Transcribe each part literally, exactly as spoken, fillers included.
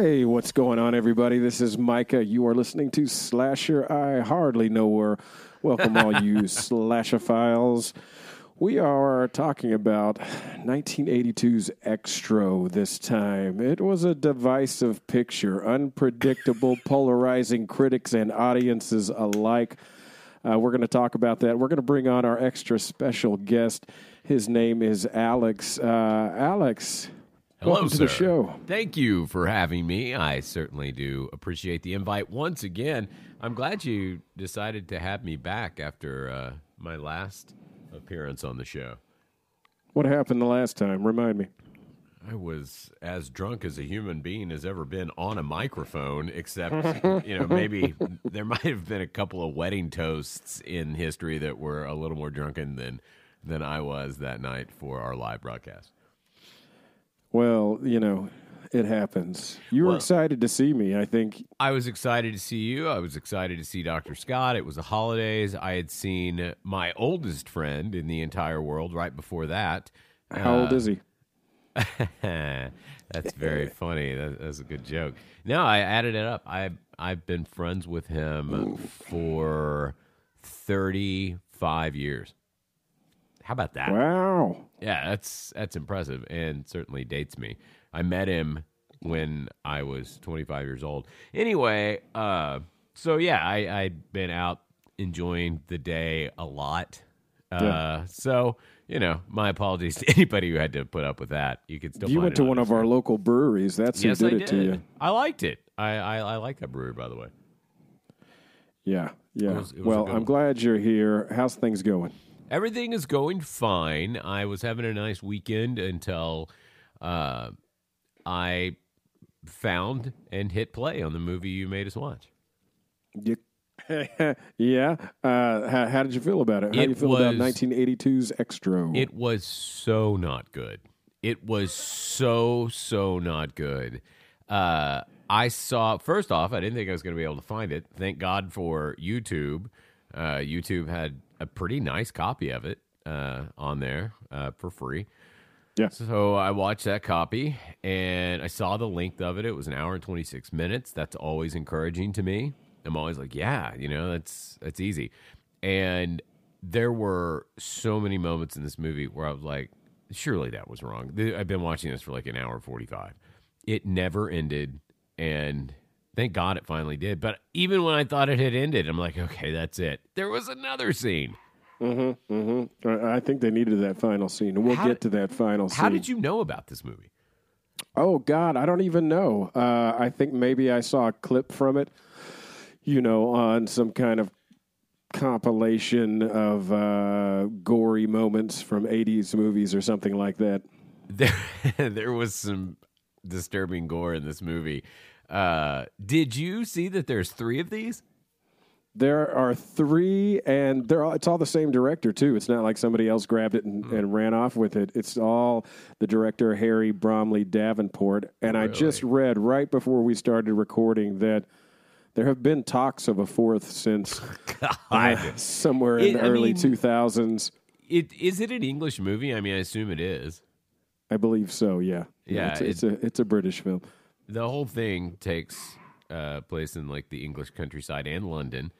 Hey, what's going on, everybody? This is Micah. You are listening to Slasher I Hardly Know Her. Welcome, all you Slashophiles. We are talking about nineteen eighty-two's Xtro this time. It was a divisive picture, unpredictable, polarizing critics and audiences alike. Uh, we're going to talk about that. We're going to bring on our extra special guest. His name is Alex. Uh, Alex, hello, welcome sir. to the show. Thank you for having me. I certainly do appreciate the invite once again. I'm glad you decided to have me back after uh, my last appearance on the show. What happened the last time? Remind me. I was as drunk as a human being has ever been on a microphone, except, you know, maybe there might have been a couple of wedding toasts in history that were a little more drunken than than I was that night for our live broadcast. Well, you know, it happens. You were well, excited to see me, I think. I was excited to see you. I was excited to see Doctor Scott. It was the holidays. I had seen my oldest friend in the entire world right before that. How uh, old is he? That's very funny. That, that's a good joke. No, I added it up. I, I've been friends with him Ooh. for thirty-five years. How about that? Wow. Yeah, that's that's impressive and certainly dates me. I met him when I was twenty-five years old. Anyway, uh, so yeah, I, I'd been out enjoying the day a lot. Uh, yeah. So, you know, my apologies to anybody who had to put up with that. You could still. You went to one of our local breweries. That's who did it to you. I liked it. I, I, I like that brewery, by the way. Yeah, yeah. It was, it was well, I'm glad you're here. How's things going? Everything is going fine. I was having a nice weekend until uh, I found and hit play on the movie you made us watch. You yeah. Uh, how, how did you feel about it? How it do you feel was, about nineteen eighty-two's Xtro? It was so not good. It was so, so not good. Uh, I saw, first off, I didn't think I was going to be able to find it. Thank God for YouTube. Uh, YouTube had a pretty nice copy of it uh, on there uh, for free. Yeah. So I watched that copy, and I saw the length of it. It was an hour and twenty-six minutes. That's always encouraging to me. I'm always like, yeah, you know, that's that's easy. And there were so many moments in this movie where I was like, surely that was wrong. I've been watching this for like an hour forty-five. It never ended, and thank God it finally did. But even when I thought it had ended, I'm like, okay, that's it. There was another scene. Mm-hmm, mm-hmm. I think they needed that final scene, and we'll how, get to that final scene. How did you know about this movie? Oh, God, I don't even know. Uh, I think maybe I saw a clip from it. You know, on some kind of compilation of uh, gory moments from eighties movies or something like that. There, there was some disturbing gore in this movie. Uh, did you see that there's three of these? There are three, and they're all, it's all the same director, too. It's not like somebody else grabbed it and, mm. and ran off with it. It's all the director, Harry Bromley Davenport. And really? I just read right before we started recording that there have been talks of a fourth since uh, somewhere in it, the early two thousands. It is it an English movie? I mean, I assume it is. I believe so. Yeah, yeah. It's, it, it's a it's a British film. The whole thing takes uh, place in like the English countryside and London.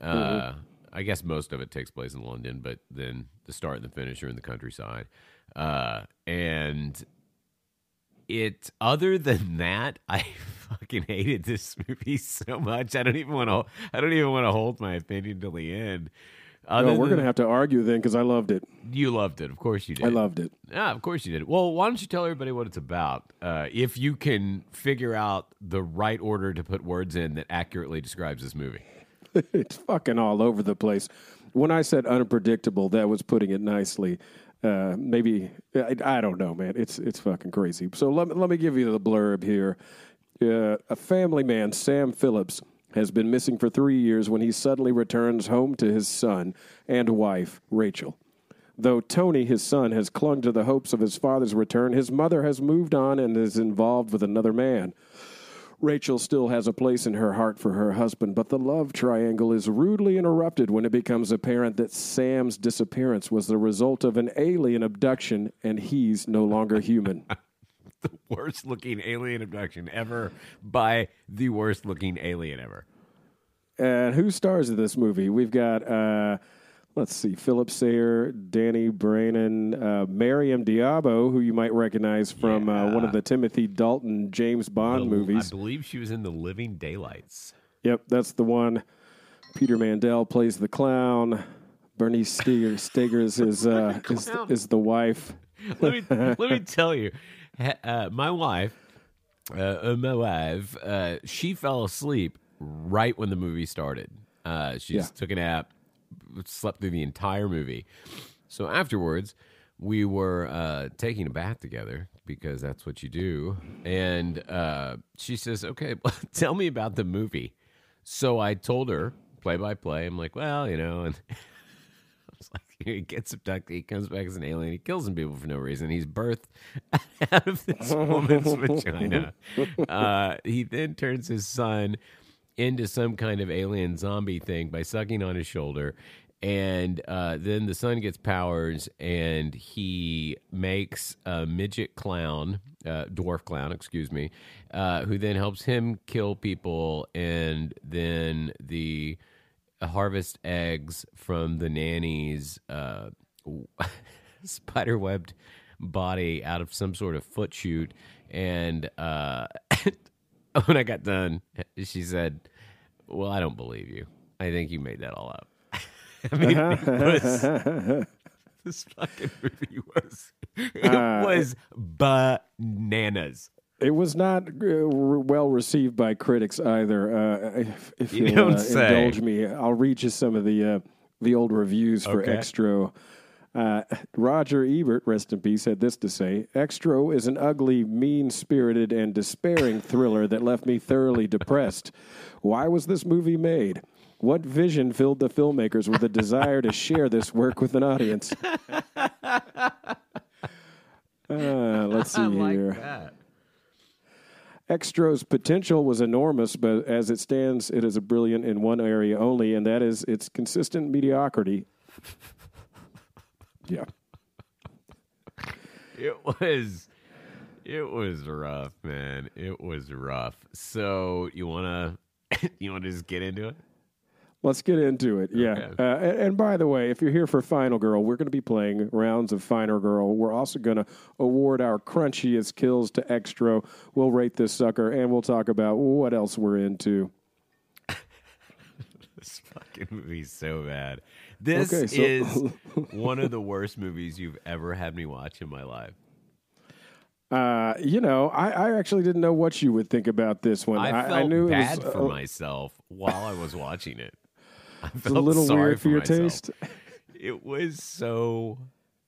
Uh, mm-hmm. I guess most of it takes place in London, but then the start and the finish are in the countryside. Uh, and it other than that, I. fucking hated this movie so much. I don't even want to. I don't even want to hold my opinion till the end. Other no, we're going to have to argue then because I loved it. You loved it, of course you did. I loved it. Yeah, of course you did. Well, why don't you tell everybody what it's about? Uh, if you can figure out the right order to put words in that accurately describes this movie, it's fucking all over the place. When I said unpredictable, that was putting it nicely. Uh, maybe I, I don't know, man. It's it's fucking crazy. So let let me give you the blurb here. Uh, a family man, Sam Phillips, has been missing for three years when he suddenly returns home to his son and wife, Rachel. Though Tony, his son, has clung to the hopes of his father's return, his mother has moved on and is involved with another man. Rachel still has a place in her heart for her husband, but the love triangle is rudely interrupted when it becomes apparent that Sam's disappearance was the result of an alien abduction and he's no longer human. the worst looking alien abduction ever by the worst looking alien ever. And who stars in this movie? We've got, uh, let's see, Philip Sayer, Danny Brannan, uh, Maryam d'Abo, who you might recognize from yeah. uh, one of the Timothy Dalton James Bond the, movies. I believe she was in The Living Daylights. Yep, that's the one. Peter Mandel plays the clown. Bernice Stegers, Stegers is, uh, is is the wife. Let me let me tell you, uh, my wife, uh, my wife, uh, she fell asleep right when the movie started. Uh, she just yeah. took a nap, slept through the entire movie. So afterwards, we were uh, taking a bath together because that's what you do. And uh, she says, "Okay, tell me about the movie." So I told her play by play. I'm like, "Well, you know," and I was like, "He gets abducted. He comes back as an alien. He kills some people for no reason. He's birthed out of this woman's vagina. Uh, he then turns his son into some kind of alien zombie thing by sucking on his shoulder. And uh, then the son gets powers, and he makes a midget clown, uh, dwarf clown, excuse me, uh, who then helps him kill people. And then the harvest eggs from the nanny's uh, spiderwebbed body out of some sort of foot shoot. And uh, when I got done, she said, "Well, I don't believe you. I think you made that all up." I mean, it was, this fucking movie was, it uh, was bananas. It was not uh, well received by critics either. Uh, if if you you'll uh, indulge me, I'll read you some of the uh, the old reviews for okay. Xtro. Uh, Roger Ebert, rest in peace, had this to say: "Xtro is an ugly, mean-spirited, and despairing thriller that left me thoroughly depressed. Why was this movie made? What vision filled the filmmakers with a desire to share this work with an audience?" Uh, let's see I like here. That. Xtro's potential was enormous, but as it stands, it is a brilliant in one area only, and that is its consistent mediocrity. Yeah. It was, it was rough, man. It was rough. So you wanna, you wanna just get into it? Let's get into it, yeah. Okay. Uh, and, and by the way, if you're here for Final Girl, we're going to be playing rounds of Final Girl. We're also going to award our crunchiest kills to Xtro. We'll rate this sucker, and we'll talk about what else we're into. This fucking movie's so bad. This okay, so is one of the worst movies you've ever had me watch in my life. Uh, you know, I, I actually didn't know what you would think about this one. I, I felt I knew bad it was, for uh, myself while I was watching it. I felt a little sorry weird for, for your myself. Taste. It was so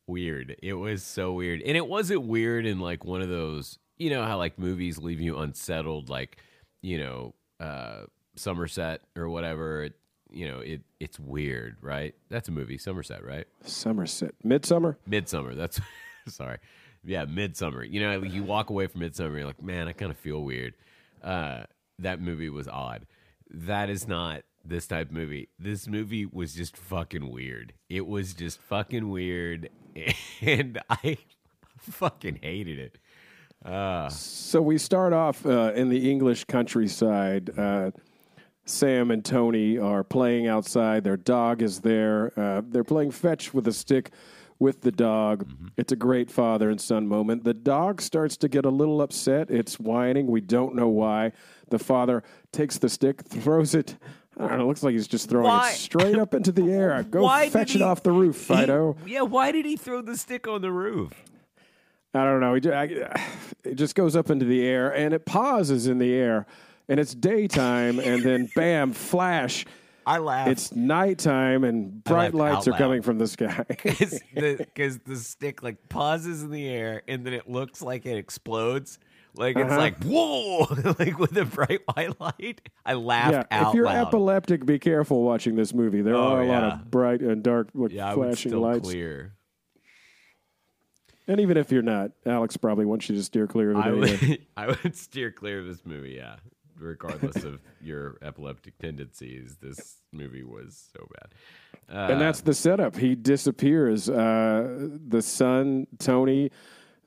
weird. It was so weird. And it wasn't weird in like one of those, you know, how like movies leave you unsettled, like, you know, uh, Somerset or whatever. It, you know, it it's weird, right? That's a movie, Somerset, right? Somerset. Midsummer? Midsummer. That's sorry. Yeah, Midsummer. You know, you walk away from Midsummer, you're like, man, I kind of feel weird. Uh, that movie was odd. That is not this type of movie. This movie was just fucking weird. It was just fucking weird, and I fucking hated it. Uh. So we start off uh, in the English countryside. Uh, Sam and Tony are playing outside. Their dog is there. Uh, they're playing fetch with a stick with the dog. Mm-hmm. It's a great father and son moment. The dog starts to get a little upset. It's whining. We don't know why. The father takes the stick, throws it. I don't know. It looks like he's just throwing why? it straight up into the air. Go why fetch he, it off the roof, Fido. He, yeah, why did he throw the stick on the roof? I don't know. He just, I, it just goes up into the air, and it pauses in the air, and it's daytime, and then, bam, flash. I laughed. It's nighttime, and bright lights are coming from the sky. Because the, the stick like pauses in the air, and then it looks like it explodes. Like it's uh-huh. like whoa, like with a bright white light. I laughed yeah, out loud. If you're loud. epileptic, be careful watching this movie. There oh, are a yeah. lot of bright and dark, like, yeah, flashing I would still lights. Clear. And even if you're not, Alex probably wants you to steer clear of it. I would, I would steer clear of this movie. Yeah. Regardless of your epileptic tendencies, this movie was so bad. Uh, and that's the setup. He disappears. Uh, the son, Tony,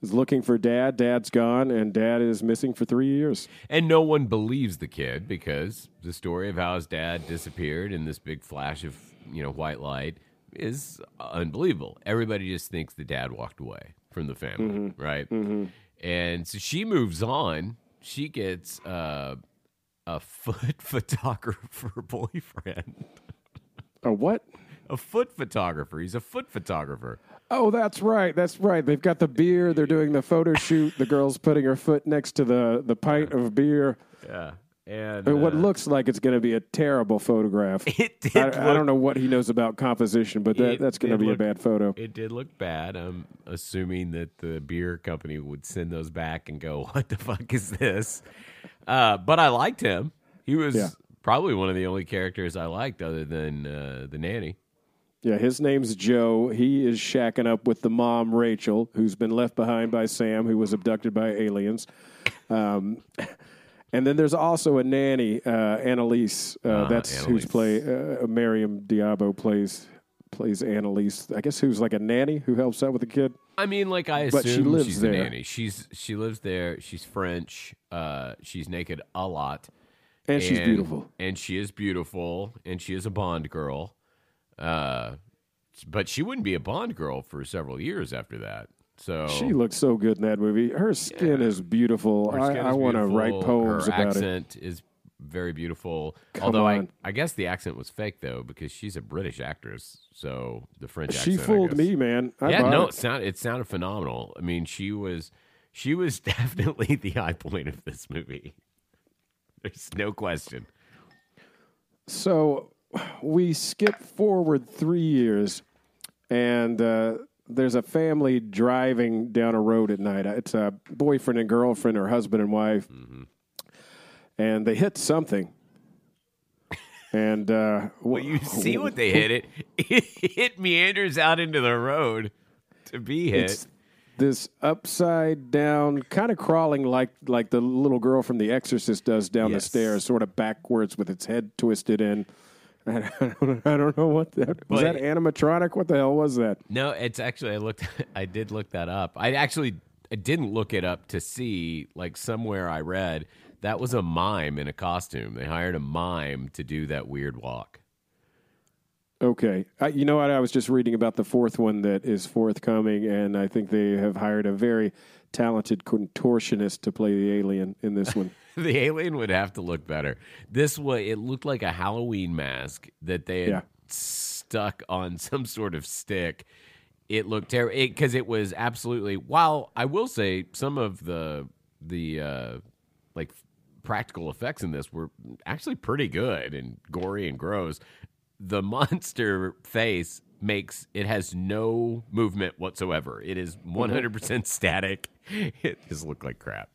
is looking for dad. Dad's gone, and dad is missing for three years. And no one believes the kid because the story of how his dad disappeared in this big flash of, you know, white light is unbelievable. Everybody just thinks the dad walked away from the family, mm-hmm. right? Mm-hmm. And so she moves on. She gets uh, a foot photographer boyfriend. A what? A foot photographer. He's a foot photographer. Oh, that's right. That's right. They've got the beer. They're doing the photo shoot. The girl's putting her foot next to the, the pint of beer. Yeah. And uh, what looks like it's going to be a terrible photograph. It did. I, look, I don't know what he knows about composition, but that, that's going to be look, a bad photo. It did look bad. I'm assuming that the beer company would send those back and go, "What the fuck is this?" Uh, but I liked him. He was yeah. probably one of the only characters I liked, other than uh, the nanny. Yeah, his name's Joe. He is shacking up with the mom, Rachel, who's been left behind by Sam, who was abducted by aliens. Um, and then there's also a nanny, uh, Annalise. Uh, uh, that's Annalise. who's play uh, Maryam d'Abo plays plays Annalise. I guess who's like a nanny who helps out with the kid. I mean, like I assume but she lives she's there. a nanny. She's she lives there. She's French. Uh, she's naked a lot, and, and she's beautiful. And she is beautiful, and she is a Bond girl. Uh, but she wouldn't be a Bond girl for several years after that. So she looked so good in that movie. Her skin yeah. is beautiful. Her skin I, I want to write poems Her about it. Her accent is very beautiful. Come Although on. I, I guess the accent was fake though because she's a British actress. So the French accent. She fooled me, man. I yeah, no, it. it sounded it sounded phenomenal. I mean, she was she was definitely the high point of this movie. There's no question. So. We skip forward three years, and uh, there's a family driving down a road at night. It's a boyfriend and girlfriend or husband and wife, mm-hmm. and they hit something. And uh, well, you see what they hit it. It meanders out into the road to be hit. It's this upside down, kind of crawling like like the little girl from The Exorcist does down yes. the stairs, sort of backwards with its head twisted in. I don't, I don't know what that was. But, that animatronic? What the hell was that? No, it's actually I looked. I did look that up. I actually I didn't look it up to see. Like somewhere I read that was a mime in a costume. They hired a mime to do that weird walk. Okay, I, you know what? I was just reading about the fourth one that is forthcoming, and I think they have hired a very talented contortionist to play the alien in this one. The alien would have to look better. This way, it looked like a Halloween mask that they had yeah. stuck on some sort of stick. It looked terrible because it, it was absolutely. While I will say some of the the uh, like practical effects in this were actually pretty good and gory and gross. The monster face makes it has no movement whatsoever. It is one hundred percent static. It just looked like crap.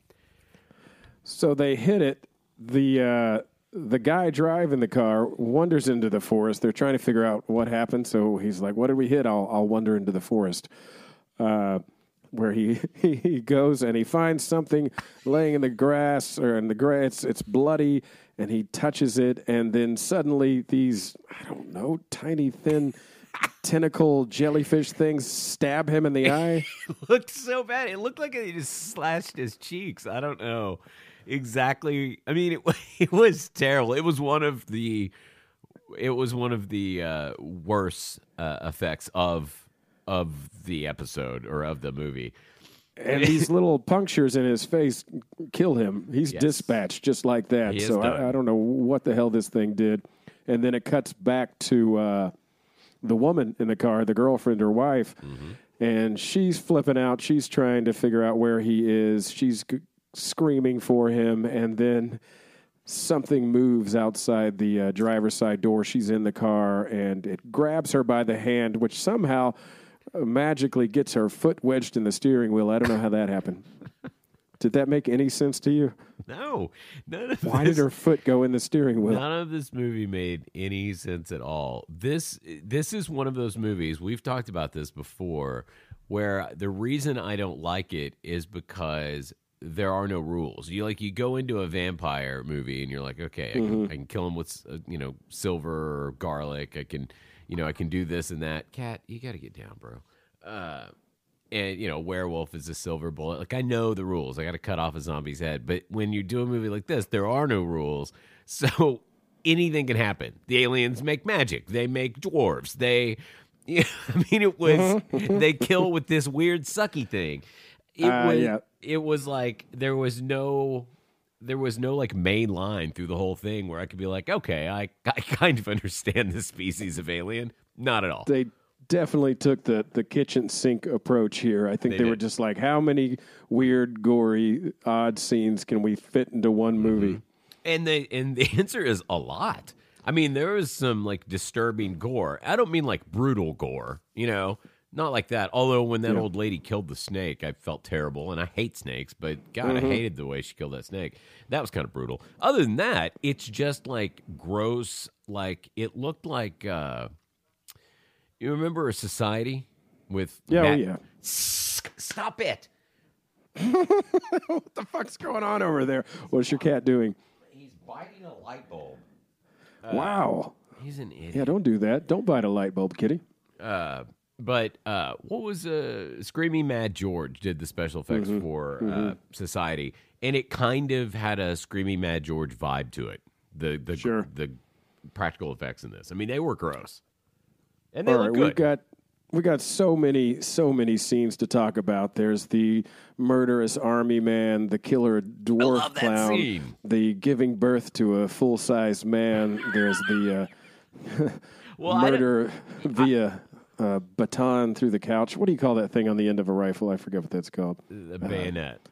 So they hit it. The uh, the guy driving the car wanders into the forest. They're trying to figure out what happened. So he's like, what did we hit? I'll, I'll wander into the forest. Uh, where he, he goes and he finds something laying in the grass or in the grass. It's, it's bloody. And he touches it. And then suddenly these, I don't know, tiny, thin tentacle jellyfish things stab him in the eye. It looked so bad. It looked like he just slashed his cheeks. I don't know. Exactly. I mean, it, it was terrible. It was one of the, it was one of the uh, worst uh, effects of of the episode or of the movie. And these little punctures in his face kill him. He's yes. dispatched just like that. So I, I don't know what the hell this thing did. And then it cuts back to uh, the woman in the car, the girlfriend or wife, mm-hmm. and she's flipping out. She's trying to figure out where he is. She's g- screaming for him, and then something moves outside the uh, driver's side door. She's in the car, and it grabs her by the hand, which somehow uh, magically gets her foot wedged in the steering wheel. I don't know how that happened. Did that make any sense to you? No. None of Why this, did her foot go in the steering wheel? None of this movie made any sense at all. This this is one of those movies, we've talked about this before, where the reason I don't like it is because there are no rules. You like you go into a vampire movie and you're like, okay, I can, mm-hmm. I can kill him with uh, you know silver or garlic. I can, you know, I can do this and that. Cat, you got to get down, bro. Uh, and, you know, werewolf is a silver bullet. Like, I know the rules. I got to cut off a zombie's head. But when you do a movie like this, there are no rules. So anything can happen. The aliens make magic. They make dwarves. They, you know, I mean, it was, they kill with this weird sucky thing. It uh, was, yeah. It was like, there was no, there was no like main line through the whole thing where I could be like, okay, I, I kind of understand this species of alien. Not at all. They definitely took the, the kitchen sink approach here. I think they, they were just like, how many weird, gory, odd scenes can we fit into one movie? Mm-hmm. And the and the answer is a lot. I mean, there was some like disturbing gore. I don't mean like brutal gore, you know, not like that. Although when that yeah. old lady killed the snake, I felt terrible, and I hate snakes, but God, mm-hmm. I hated the way she killed that snake. That was kind of brutal. Other than that, it's just like gross. Like it looked like uh, you remember Society with yeah, Matt- oh, yeah. Stop it. What the fuck's going on over there? What's your cat doing? He's biting a light bulb. Uh, wow. He's an idiot. Yeah, don't do that. Don't bite a light bulb, kitty. Uh, but uh, what was uh, Screaming Mad George did the special effects mm-hmm. for mm-hmm. Uh, Society, and it kind of had a Screaming Mad George vibe to it. The the sure. the practical effects in this. I mean, they were gross. And they All look right, good. We've got We got so many, so many scenes to talk about. There's the murderous army man, the killer dwarf clown, the giving birth to a full-size man. There's the uh, well, murder via I, uh, baton through the couch. What do you call that thing on the end of a rifle? I forget what that's called. The bayonet. Uh,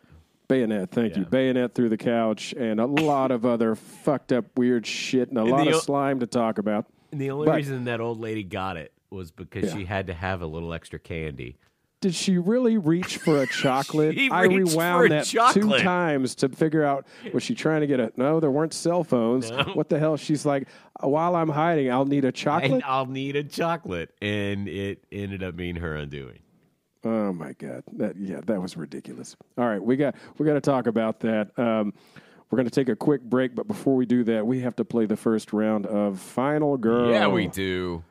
bayonet, thank yeah. you. Bayonet through the couch, and a lot of other fucked up weird shit, and a and lot of o- slime to talk about. And the only but, reason that old lady got it was because yeah. she had to have a little extra candy. Did she really reach for a chocolate? I rewound that chocolate. two times to figure out, was she trying to get a... No, there weren't cell phones. No. What the hell? She's like, while I'm hiding, I'll need a chocolate? And I'll need a chocolate. And it ended up being her undoing. Oh, my God. That Yeah, that was ridiculous. All right, we got we got to talk about that. Um, we're going to take a quick break, but before we do that, we have to play the first round of Final Girl. Yeah, we do.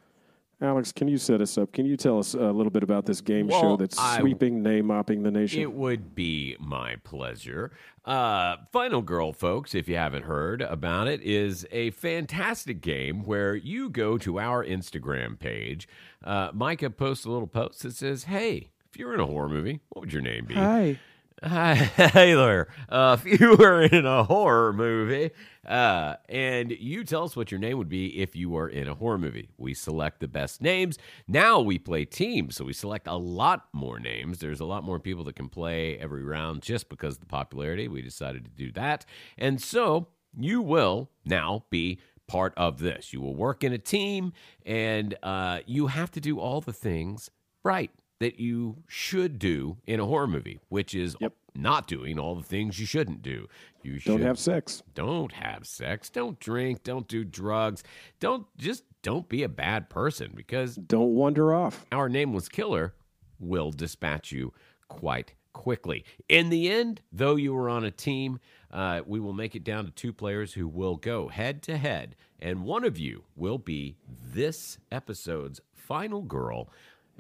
Alex, can you set us up? Can you tell us a little bit about this game well, show that's sweeping, nay, mopping the nation? It would be my pleasure. Uh, Final Girl, folks, if you haven't heard about it, is a fantastic game where you go to our Instagram page. Uh, Micah posts a little post that says, hey, if you were in a horror movie, what would your name be? Hi. Hi, hey there. Uh, if you were in a horror movie, uh, and you tell us what your name would be if you were in a horror movie. We select the best names. Now we play teams, so we select a lot more names. There's a lot more people that can play every round just because of the popularity. We decided to do that. And so you will now be part of this. You will work in a team, and uh, you have to do all the things right that you should do in a horror movie, which is yep. not doing all the things you shouldn't do. You should, don't have sex. Don't have sex. Don't drink. Don't do drugs. Don't just don't be a bad person, because don't wander off. Our nameless killer will dispatch you quite quickly. In the end, though, you were on a team. Uh, we will make it down to two players who will go head to head, and one of you will be this episode's final girl,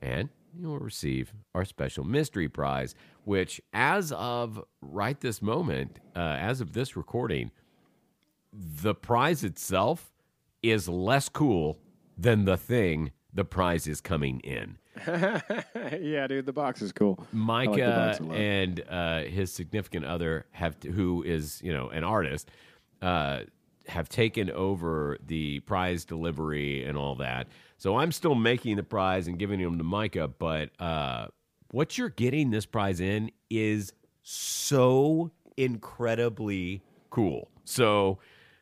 and you'll receive our special mystery prize, which as of right this moment, uh, as of this recording, the prize itself is less cool than the thing the prize is coming in. Yeah, dude, the box is cool. Micah like and uh, his significant other, have to, who is you know an artist, uh, have taken over the prize delivery and all that. So I'm still making the prize and giving them to Micah, but uh, what you're getting this prize in is so incredibly cool. So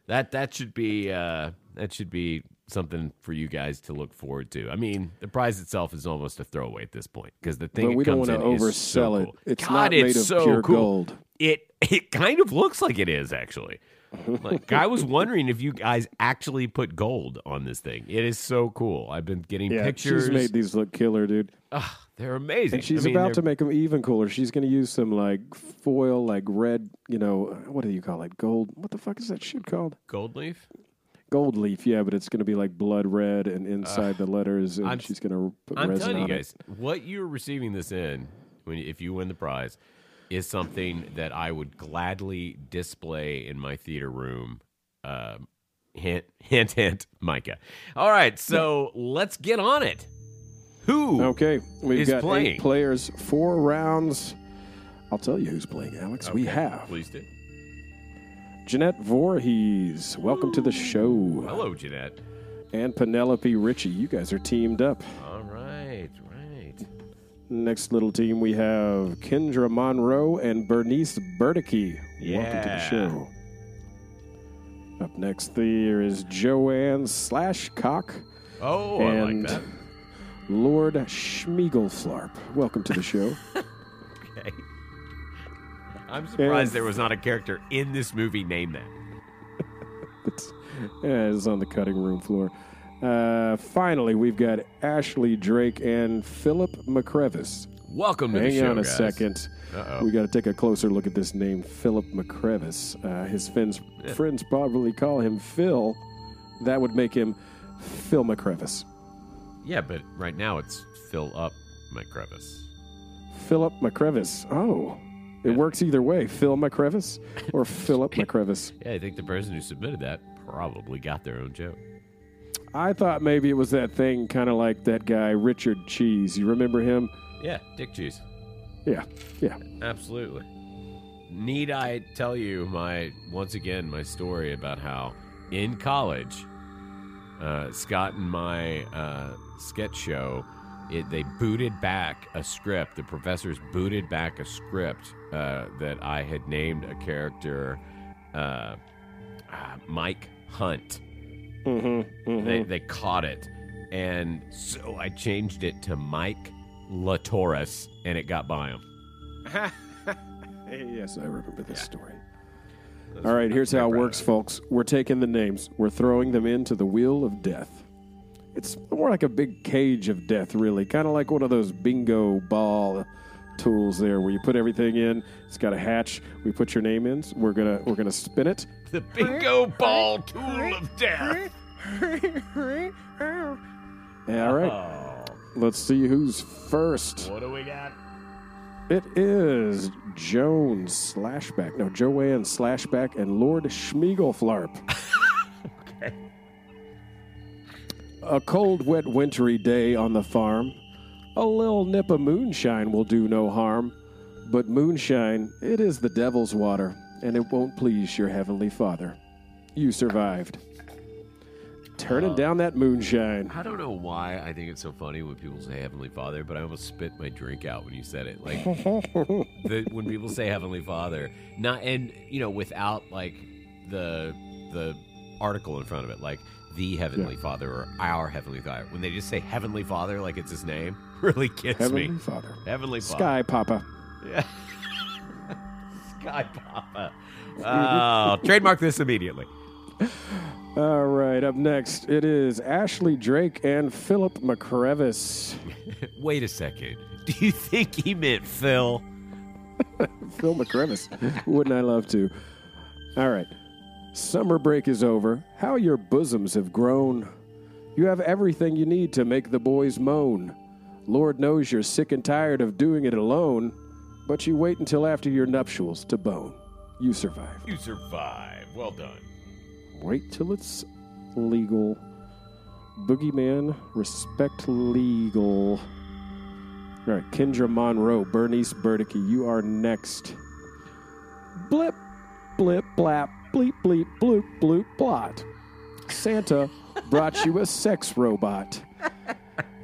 that that should be uh, that should be something for you guys to look forward to. I mean, the prize itself is almost a throwaway at this point because the thing but we it comes don't in oversell is so it. Cool. It's God, not it's made so of pure cool. gold. It it kind of looks like it is actually. Like, I was wondering if you guys actually put gold on this thing. It is so cool. I've been getting yeah, pictures. She's made these look killer, dude. Ugh, they're amazing. And she's I mean, about they're... to make them even cooler. She's going to use some, like, foil, like, red, you know, what do you call it? Gold. What the fuck is that shit called? Gold leaf? Gold leaf, yeah, but it's going to be, like, blood red and inside uh, the letters, and I'm, she's going to put I'm resin on it. I'm telling you guys, it. What you're receiving this in when if you win the prize, is something that I would gladly display in my theater room. Um, hint, hint, hint, Micah. All right, so let's get on it. Who okay, we've is got playing? Eight players, four rounds. I'll tell you who's playing, Alex. Okay, we have. Please do. Jeanette Voorhees, welcome Ooh. to the show. Hello, Jeanette. And Penelope Ritchie. You guys are teamed up. All right, right. Next little team, we have Kendra Monroe and Bernice Burdicke. Yeah. Welcome to the show. Up next there is Joanne Slashcock. Oh, and I like that. Lord Schmiegelflarp. Welcome to the show. Okay. I'm surprised and there was not a character in this movie named that. It's, yeah, it's on the cutting room floor. Uh, finally, we've got Ashley Drake and Philip McCrevis. Welcome to Hang the show, Hang on a guys. second. Uh-oh. We got to take a closer look at this name, Philip McCrevis. Uh, his friends, yeah. friends probably call him Phil. That would make him Phil McCrevis. Yeah, but right now it's Phil-up McCrevis. Philip McCrevis. Oh, it yeah. works either way. Phil McCrevis or Philip McCrevis. Yeah, I think the person who submitted that probably got their own joke. I thought maybe it was that thing kind of like that guy, Richard Cheese. You remember him? Yeah, Dick Cheese. Yeah, yeah. Absolutely. Need I tell you my, once again, my story about how in college, uh, Scott and my uh, sketch show, it, they booted back a script. The professors booted back a script uh, that I had named a character uh, uh, Mike Hunt. Mm-hmm, mm-hmm. They, they caught it. And so I changed it to Mike LaTorres, and it got by him. Yes, I remember this yeah. story. Those All right, here's how it works, folks. We're taking the names. We're throwing them into the wheel of death. It's more like a big cage of death, really. Kind of like one of those bingo ball tools there where you put everything in. It's got a hatch. We put your name in. So we're gonna we're gonna spin it. The bingo ball tool of death. All right. Let's see who's first. What do we got? It is Joan Slashback. No, Joanne Slashback and Lord Schmiegelflarp. Okay. A cold, wet, wintry day on the farm. A little nip of moonshine will do no harm. But moonshine, it is the devil's water, and it won't please your heavenly father. You survived. Turning um, down that moonshine. I don't know why I think it's so funny when people say Heavenly Father, but I almost spit my drink out when you said it. Like the, when people say Heavenly Father, not and you know without like the the article in front of it, like the Heavenly yeah. Father or our Heavenly Father. When they just say Heavenly Father, like it's his name, really gets Heavenly me. Father. Heavenly Father. Sky Papa. Yeah. Sky Papa. Oh, trademark this immediately. All right, up next, it is Ashley Drake and Philip McCrevis. Wait a second. Do you think he meant Phil? Phil McCrevis. Wouldn't I love to? All right. Summer break is over. How your bosoms have grown. You have everything you need to make the boys moan. Lord knows you're sick and tired of doing it alone, but you wait until after your nuptials to bone. You survive. You survive. Well done. Wait till it's legal. Boogeyman, respect legal. All right, Kendra Monroe, Bernice Burdicke, you are next. Blip, blip, blap, bleep, bleep, bloop, bloop, blot. Santa brought you a sex robot.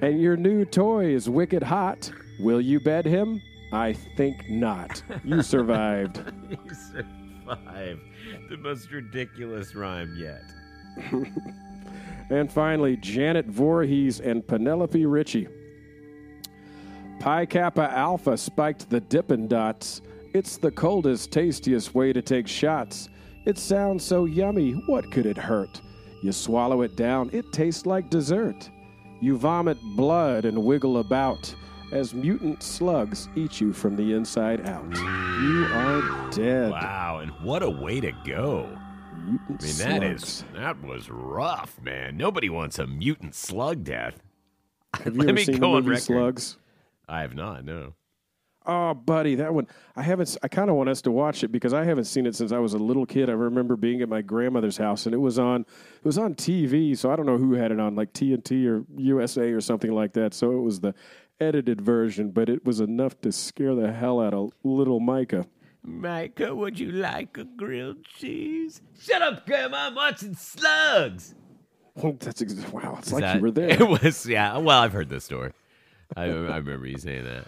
And your new toy is wicked hot. Will you bed him? I think not. You survived. You survived. The most ridiculous rhyme yet. And finally, Janet Voorhees and Penelope Ritchie. Pi Kappa Alpha spiked the Dippin' Dots. It's the coldest, tastiest way to take shots. It sounds so yummy, what could it hurt? You swallow it down, it tastes like dessert. You vomit blood and wiggle about as mutant slugs eat you from the inside out. You are dead. Wow, and what a way to go. Mutant I mean, slugs. That is, that was rough, man. Nobody wants a mutant slug death. Have you Let ever me seen go the movie Slugs? I have not, no. Oh, buddy, that one. I haven't. I kind of want us to watch it because I haven't seen it since I was a little kid. I remember being at my grandmother's house, and it was on. It was on T V, so I don't know who had it on, like T N T or U S A or something like that. So it was the edited version, but it was enough to scare the hell out of little Micah. Micah, would you like a grilled cheese? Shut up, Grandma! I'm watching Slugs. Oh, that's ex- wow! It's Is like that, you were there. It was, yeah. Well, I've heard this story. I, I remember you saying that.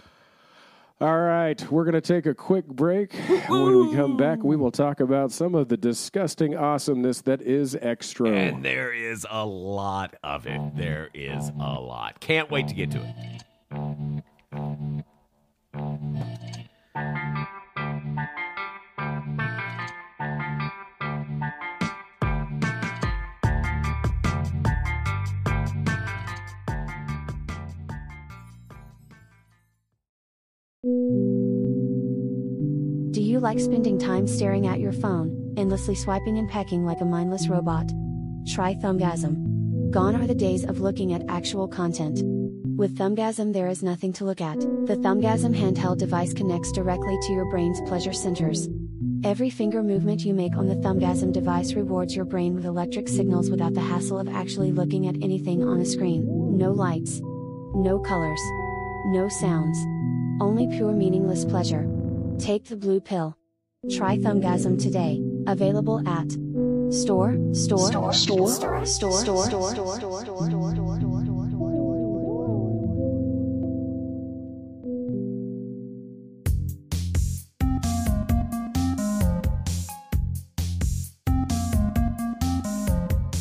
All right, we're going to take a quick break. Woo-hoo! When we come back, we will talk about some of the disgusting awesomeness that is Xtro. And there is a lot of it. There is a lot. Can't wait to get to it. Do you like spending time staring at your phone, endlessly swiping and pecking like a mindless robot? Try Thumbgasm. Gone are the days of looking at actual content. With Thumbgasm, there is nothing to look at. The Thumbgasm handheld device connects directly to your brain's pleasure centers. Every finger movement you make on the Thumbgasm device rewards your brain with electric signals without the hassle of actually looking at anything on a screen. No lights. No colors. No sounds. Only pure meaningless pleasure. Take the blue pill. Try Thumbgasm today. Available at store, store, store, store, store, store, store, store, store, store, store, store.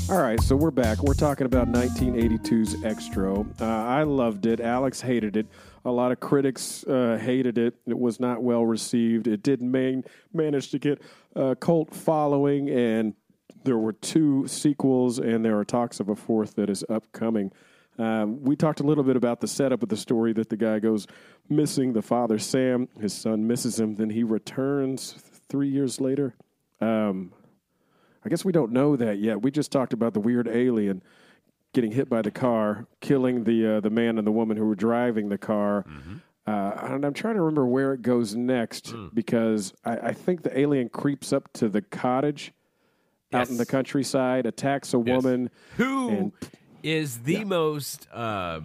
All right, so we're back. We're talking about nineteen eighty-two's Xtro. Uh, I loved it. Alex hated it. A lot of critics uh, hated it. It was not well received. It didn't man- manage to get a cult following, and there were two sequels, and there are talks of a fourth that is upcoming. Um, we talked a little bit about the setup of the story, that the guy goes missing, the father, Sam. His son misses him. Then he returns three years later. Um I guess we don't know that yet. We just talked about the weird alien getting hit by the car, killing the uh, the man and the woman who were driving the car. Mm-hmm. Uh, and I'm trying to remember where it goes next mm. because I, I think the alien creeps up to the cottage yes. out in the countryside, attacks a yes. woman. Who and, is the yeah. most uh,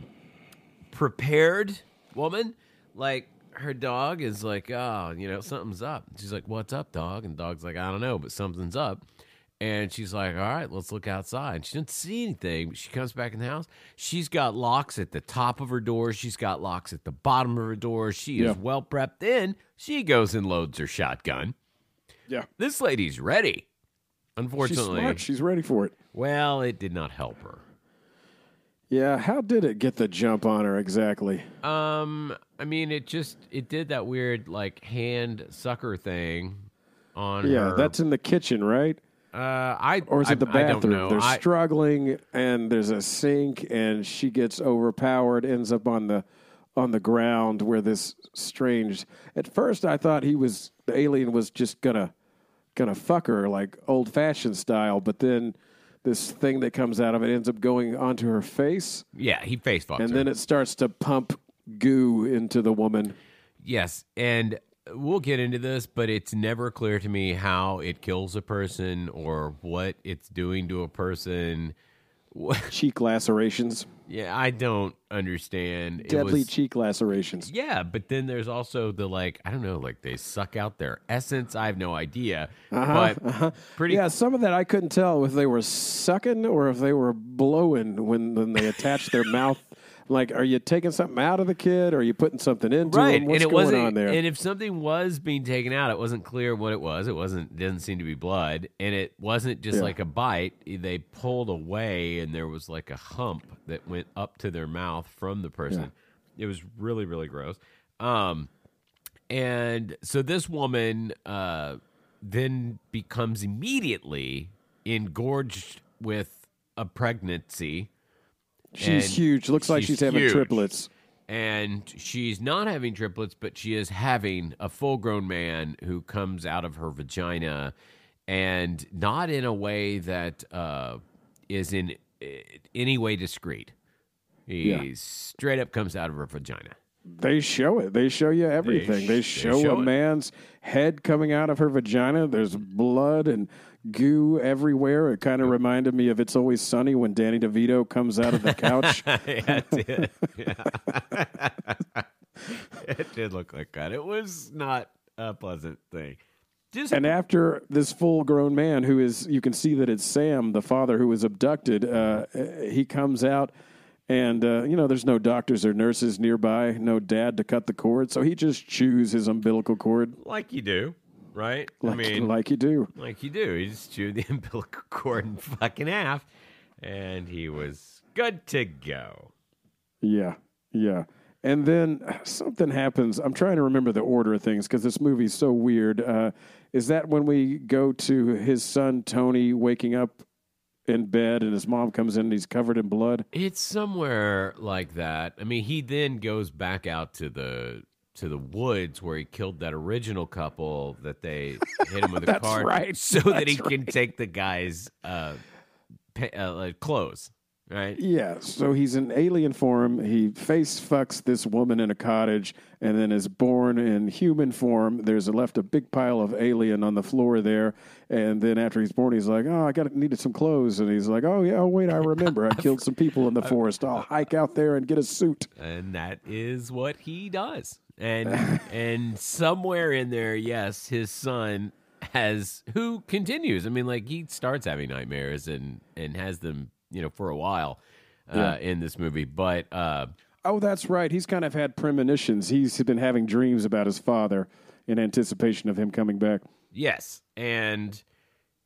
prepared woman? Like, her dog is like, oh, you know, something's up. She's like, what's up, dog? And the dog's like, I don't know, but something's up. And she's like, all right, let's look outside. She didn't see anything, but she comes back in the house. She's got locks at the top of her door. She's got locks at the bottom of her door. She yeah. is well prepped. Then she goes and loads her shotgun. Yeah. This lady's ready. Unfortunately. She's smart. She's ready for it. Well, it did not help her. Yeah, how did it get the jump on her exactly? Um, I mean, it just, it did that weird, like, hand sucker thing on yeah, her. Yeah, that's in the kitchen, right? Uh, I or is it the I, bathroom? I don't know. They're I, struggling, and there's a sink, and she gets overpowered, ends up on the on the ground where this strange. At first, I thought he was the alien was just gonna gonna fuck her like old fashioned style, but then this thing that comes out of it ends up going onto her face. Yeah, he face fucks, and her. Then it starts to pump goo into the woman. Yes, and. We'll get into this, but it's never clear to me how it kills a person or what it's doing to a person. Cheek lacerations. Yeah, I don't understand. Deadly it was, cheek lacerations. Yeah, but then there's also the, like, I don't know, like they suck out their essence. I have no idea. Uh-huh, but uh-huh. pretty. Yeah, some of that I couldn't tell if they were sucking or if they were blowing when, when they attached their mouth. Like, are you taking something out of the kid? Or are you putting something into right. him? What's and it going on there? And if something was being taken out, it wasn't clear what it was. It wasn't didn't seem to be blood, and it wasn't just yeah. like a bite. They pulled away, and there was like a hump that went up to their mouth from the person. Yeah. It was really, really gross. Um, and so this woman uh, then becomes immediately engorged with a pregnancy. She's and huge. Looks she's like she's having huge. triplets. And she's not having triplets, but she is having a full-grown man who comes out of her vagina, and not in a way that uh, is in any way discreet. He yeah. straight up comes out of her vagina. They show it. They show you everything. They, sh- they, show, they show a it. man's head coming out of her vagina. There's blood and goo everywhere. It kind of reminded me of It's Always Sunny when Danny DeVito comes out of the couch. yeah, it did. Yeah. It did look like that. It was not a pleasant thing. Just- and after this full-grown man who is, you can see that it's Sam, the father who was abducted, uh, he comes out. And, uh, you know, there's no doctors or nurses nearby, no dad to cut the cord. So he just chews his umbilical cord. Like you do, right? Like, I mean, like you do. Like you do. He just chewed the umbilical cord in fucking half, and he was good to go. Yeah, yeah. And then something happens. I'm trying to remember the order of things because this movie's so weird. Uh, is that when we go to his son, Tony, waking up in bed, and his mom comes in and he's covered in blood? It's somewhere like that. I mean, he then goes back out to the to the woods where he killed that original couple that they hit him with a car, right. so That's that he right. can take the guy's uh, pay, uh, clothes, right? Yeah. So he's in alien form. He face fucks this woman in a cottage, and then is born in human form. There's left a big pile of alien on the floor there. And then after he's born, he's like, oh, I got needed some clothes. And he's like, oh, yeah, oh, wait, I remember. I killed some people in the forest. I'll hike out there and get a suit. And that is what he does. And and somewhere in there, yes, his son has, who continues. I mean, like, he starts having nightmares and, and has them, you know, for a while uh, yeah. in this movie. But uh, oh, that's right. He's kind of had premonitions. He's been having dreams about his father in anticipation of him coming back. Yes, and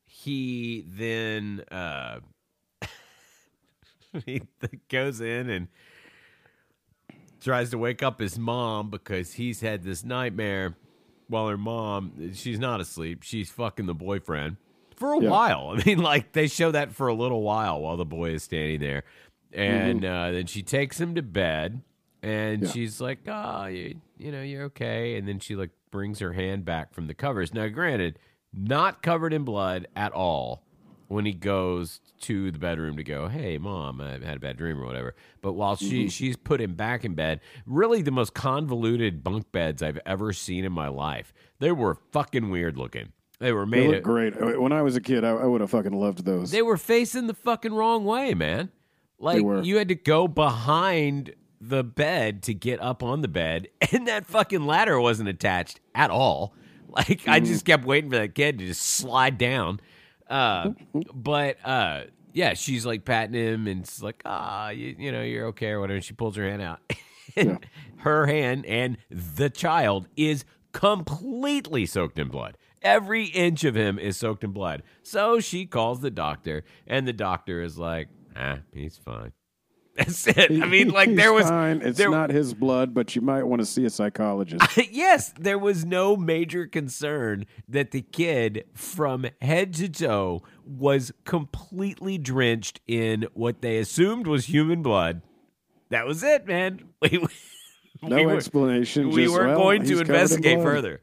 he then uh, he goes in and tries to wake up his mom because he's had this nightmare while her mom, she's not asleep. She's fucking the boyfriend for a yeah. while. I mean, like, they show that for a little while while the boy is standing there. And mm-hmm. uh, then she takes him to bed, and yeah. she's like, oh, you, you know, you're okay. And then she, like, brings her hand back from the covers. Now, granted, not covered in blood at all when he goes to the bedroom to go, hey, Mom, I had a bad dream or whatever. But while she mm-hmm. she's put him back in bed, really the most convoluted bunk beds I've ever seen in my life. They were fucking weird looking. They were made. They looked great. When I was a kid, I, I would have fucking loved those. They were facing the fucking wrong way, man. Like, you had to go behind the bed to get up on the bed, and that fucking ladder wasn't attached at all. Like, I just kept waiting for that kid to just slide down. Uh, but uh, yeah, she's like patting him, and it's like, ah, oh, you, you know, you're okay or whatever. And she pulls her hand out, and yeah. her hand and the child is completely soaked in blood. Every inch of him is soaked in blood. So she calls the doctor, and the doctor is like, ah, he's fine. That's it. I mean, like, there was... Fine. It's there, not his blood, but you might want to see a psychologist. Yes, there was no major concern that the kid from head to toe was completely drenched in what they assumed was human blood. That was it, man. We, we, no we were, explanation. We just, were well, going to investigate further.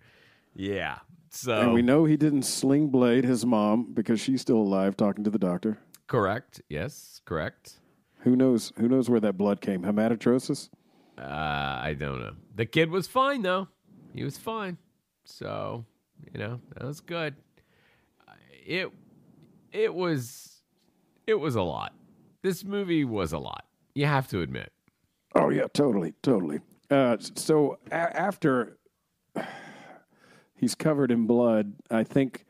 Yeah. So, and we know he didn't sling blade his mom because she's still alive talking to the doctor. Correct. Yes, correct. Who knows? Who knows where that blood came? Hematotrosis? Uh, I don't know. The kid was fine though. He was fine. So, you know, that was good. It, it was, it was a lot. This movie was a lot. You have to admit. Oh yeah, totally, totally. Uh, so a- after he's covered in blood, I think,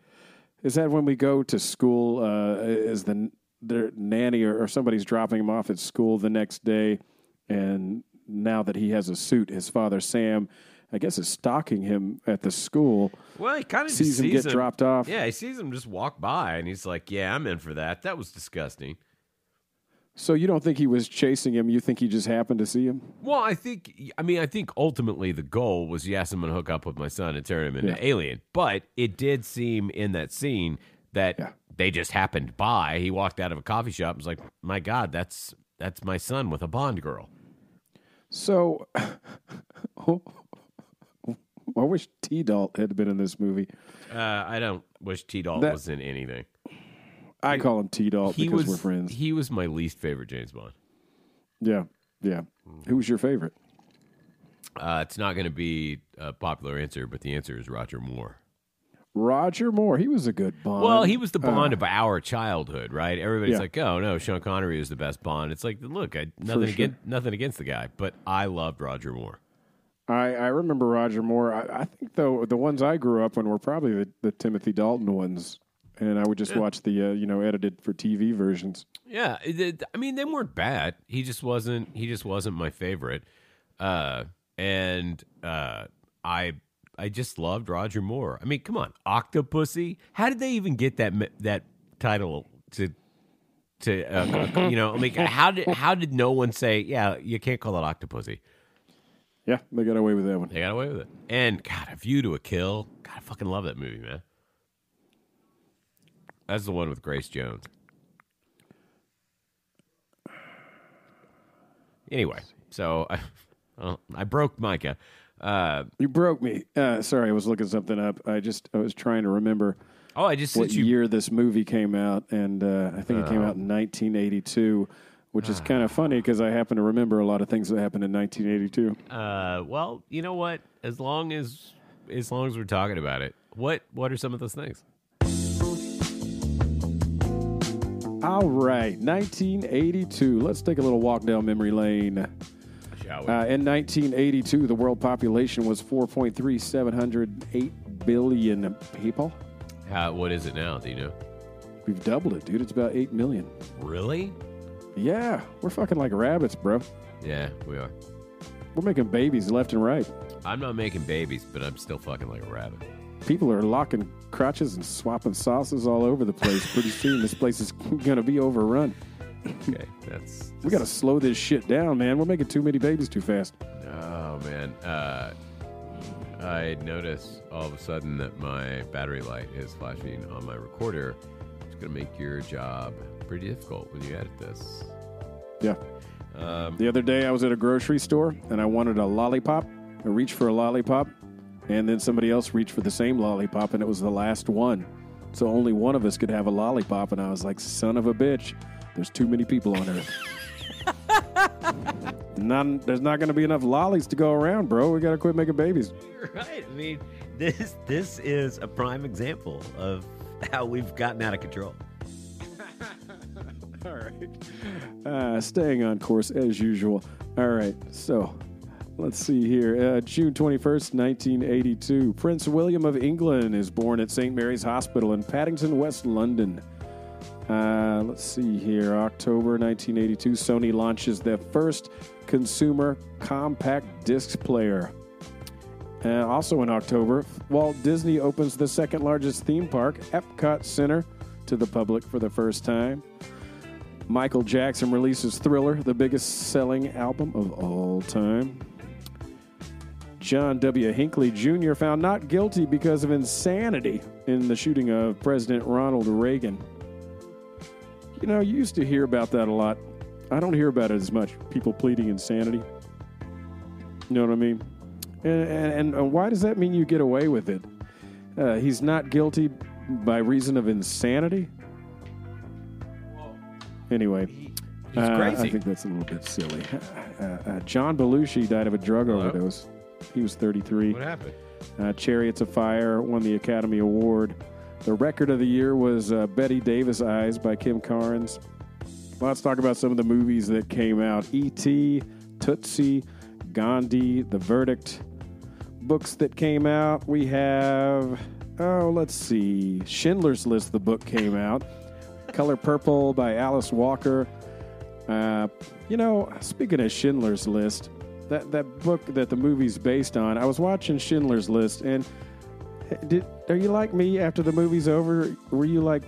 is that when we go to school? Uh, is the their nanny or, or somebody's dropping him off at school the next day, and now that he has a suit, his father Sam, I guess, is stalking him at the school. Well, he kind of sees him get him. dropped off. Yeah, he sees him just walk by, and he's like, "Yeah, I'm in for that. That was disgusting." So you don't think he was chasing him? You think he just happened to see him? Well, I think. I mean, I think ultimately the goal was, yes, I'm going to hook up with my son and turn him into yeah. an alien. But it did seem in that scene that. Yeah. They just happened by. He walked out of a coffee shop and was like, my God, that's that's my son with a Bond girl. So, oh, I wish T-Dalt had been in this movie. Uh, I don't wish T-Dalt that, was in anything. I call him T-Dalt he because was, we're friends. He was my least favorite James Bond. Yeah, yeah. Mm. Who was your favorite? Uh, it's not going to be a popular answer, but the answer is Roger Moore. Roger Moore, he was a good Bond. Well, he was the Bond uh, of our childhood, right? Everybody's yeah. like, "Oh no, Sean Connery is the best Bond." It's like, look, I, nothing sure. against nothing against the guy, but I loved Roger Moore. I, I remember Roger Moore. I, I think though the ones I grew up on were probably the, the Timothy Dalton ones, and I would just yeah. watch the uh, you know edited for T V versions. Yeah, it, I mean they weren't bad. He just wasn't. He just wasn't my favorite. Uh, and uh, I. I just loved Roger Moore. I mean, come on, Octopussy. How did they even get that that title to to uh, you know? I mean, how did how did no one say, yeah, you can't call it Octopussy? Yeah, they got away with that one. They got away with it. And God, A View to a Kill. God, I fucking love that movie, man. That's the one with Grace Jones. Anyway, so I well, I broke Micah. Uh, you broke me. Uh, sorry, I was looking something up. I just I was trying to remember. Oh, I just what you... year this movie came out, and uh, I think uh, it came out in nineteen eighty-two, which uh, is kind of funny because I happen to remember a lot of things that happened in nineteen eighty-two. Uh, well, you know what? As long as as long as we're talking about it, what what are some of those things? All right, nineteen eighty-two. Let's take a little walk down memory lane. Uh, in nineteen eighty-two, the world population was four point three seven oh eight billion people. How, what is it now? Do you know? We've doubled it, dude. It's about eight million. Really? Yeah. We're fucking like rabbits, bro. Yeah, we are. We're making babies left and right. I'm not making babies, but I'm still fucking like a rabbit. People are locking crotches and swapping sauces all over the place. Pretty soon, this place is going to be overrun. Okay, that's... We got to slow this shit down, man. We're making too many babies too fast. Oh, man. Uh, I noticed all of a sudden that my battery light is flashing on my recorder. It's going to make your job pretty difficult when you edit this. Yeah. Um, the other day, I was at a grocery store, and I wanted a lollipop. I reached for a lollipop, and then somebody else reached for the same lollipop, and it was the last one. So only one of us could have a lollipop, and I was like, son of a bitch. There's too many people on Earth. None, there's not going to be enough lollies to go around, bro. We got to quit making babies. You're right. I mean, this this is a prime example of how we've gotten out of control. All right. Uh, staying on course as usual. All right. So let's see here. Uh, June twenty-first, nineteen eighty-two. Prince William of England is born at Saint Mary's Hospital in Paddington, West London. Uh, let's see here. October nineteen eighty-two, Sony launches their first consumer compact disc player. Uh, also in October, Walt Disney opens the second largest theme park, Epcot Center, to the public for the first time. Michael Jackson releases Thriller, the biggest selling album of all time. John W. Hinckley Junior found not guilty because of insanity in the shooting of President Ronald Reagan. You know, you used to hear about that a lot. I don't hear about it as much. People pleading insanity. You know what I mean? And, and, and why does that mean you get away with it? Uh, he's not guilty by reason of insanity? Anyway. He, he's uh, crazy. I think that's a little bit silly. Uh, uh, John Belushi died of a drug Hello? overdose. He was thirty-three. What happened? Uh, Chariots of Fire won the Academy Award. The record of the year was uh, Betty Davis Eyes by Kim Carnes. Let's talk about some of the movies that came out. E T, Tootsie, Gandhi, The Verdict. Books that came out, we have, oh, let's see. Schindler's List, the book came out. Color Purple by Alice Walker. Uh, you know, speaking of Schindler's List, that, that book that the movie's based on, I was watching Schindler's List, and Did, are you like me after the movie's over? Were you like,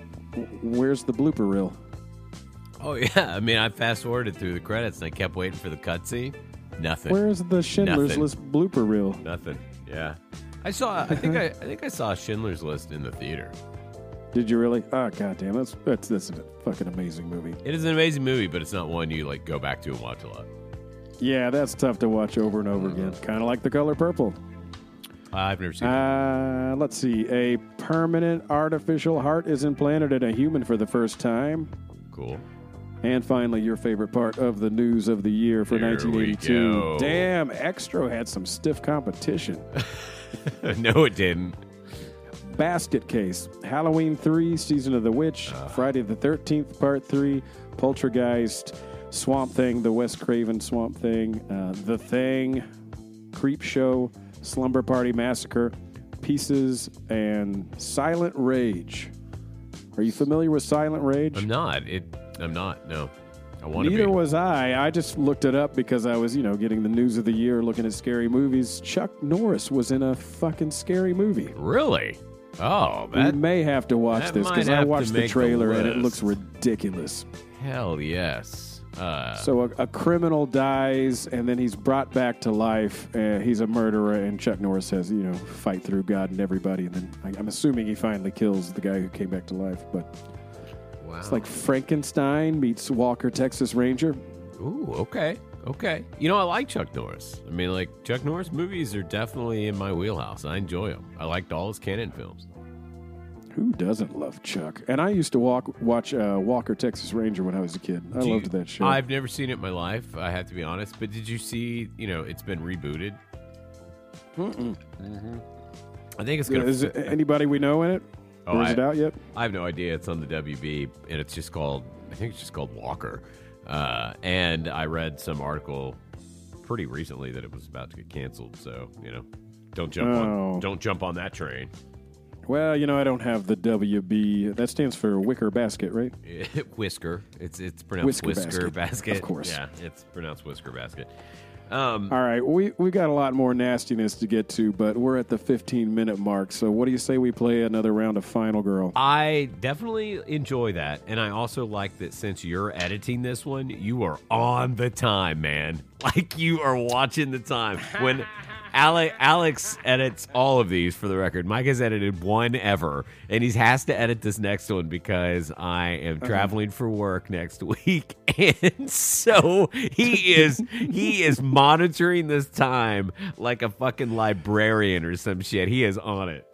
where's the blooper reel? Oh, yeah. I mean, I fast-forwarded through the credits, and I kept waiting for the cutscene. Nothing. Where's the Schindler's Nothing. List blooper reel? Nothing. Yeah. I saw, I think I, I think I saw Schindler's List in the theater. Did you really? Oh, goddamn. That's, that's, that's a fucking amazing movie. It is an amazing movie, but it's not one you, like, go back to and watch a lot. Yeah, that's tough to watch over and over mm-hmm. again. Kind of like The Color Purple. I've never seen it. Uh, let's see. A permanent artificial heart is implanted in a human for the first time. Cool. And finally, your favorite part of the news of the year for there nineteen eighty-two. Damn, Xtro had some stiff competition. No, it didn't. Basket Case, Halloween three, Season of the Witch, uh. Friday the thirteenth, Part three, Poltergeist, Swamp Thing, the Wes Craven Swamp Thing, uh, The Thing, Creep Show, Slumber Party Massacre, Pieces, and Silent Rage. Are you familiar with Silent Rage? I'm not. It. I'm not, no. I want to be. Neither was I. I just looked it up because I was, you know, getting the news of the year, looking at scary movies. Chuck Norris was in a fucking scary movie. Really? Oh, that... We may have to watch this because I watched the trailer and it looks ridiculous. Hell yes. Uh, so a, a criminal dies and then he's brought back to life. Uh, he's a murderer and Chuck Norris says, you know, fight through God and everybody. And then I, I'm assuming he finally kills the guy who came back to life, but... Wow. It's like Frankenstein meets Walker, Texas Ranger. Ooh, okay, okay. You know, I like Chuck Norris. I mean, like, Chuck Norris movies are definitely in my wheelhouse. I enjoy them. I liked all his canon films. Who doesn't love Chuck? And I used to walk, watch uh, Walker, Texas Ranger when I was a kid. I Do loved you, that show. I've never seen it in my life, I have to be honest. But did you see, you know, it's been rebooted? Mm-mm. Mm-hmm. I think it's going to... Yeah, is it anybody we know in it? Oh, or is I, it out yet? I have no idea. It's on the W B, and it's just called, I think it's just called Walker. Uh, and I read some article pretty recently that it was about to get canceled. So, you know, don't jump oh. on don't jump on that train. Well, you know, I don't have the W B. That stands for Wicker Basket, right? Whisker. It's it's pronounced Whisker, Whisker Basket. Basket. Of course. Yeah, it's pronounced Whisker Basket. Um, All right, we we got a lot more nastiness to get to, but we're at the fifteen-minute mark, so what do you say we play another round of Final Girl? I definitely enjoy that, and I also like that since you're editing this one, you are on the time, man. Like, you are watching the time. When Ale- Alex edits all of these, for the record, Mike has edited one ever, and he has to edit this next one because I am traveling for work next week, and so he is he is monitoring this time like a fucking librarian or some shit. He is on it.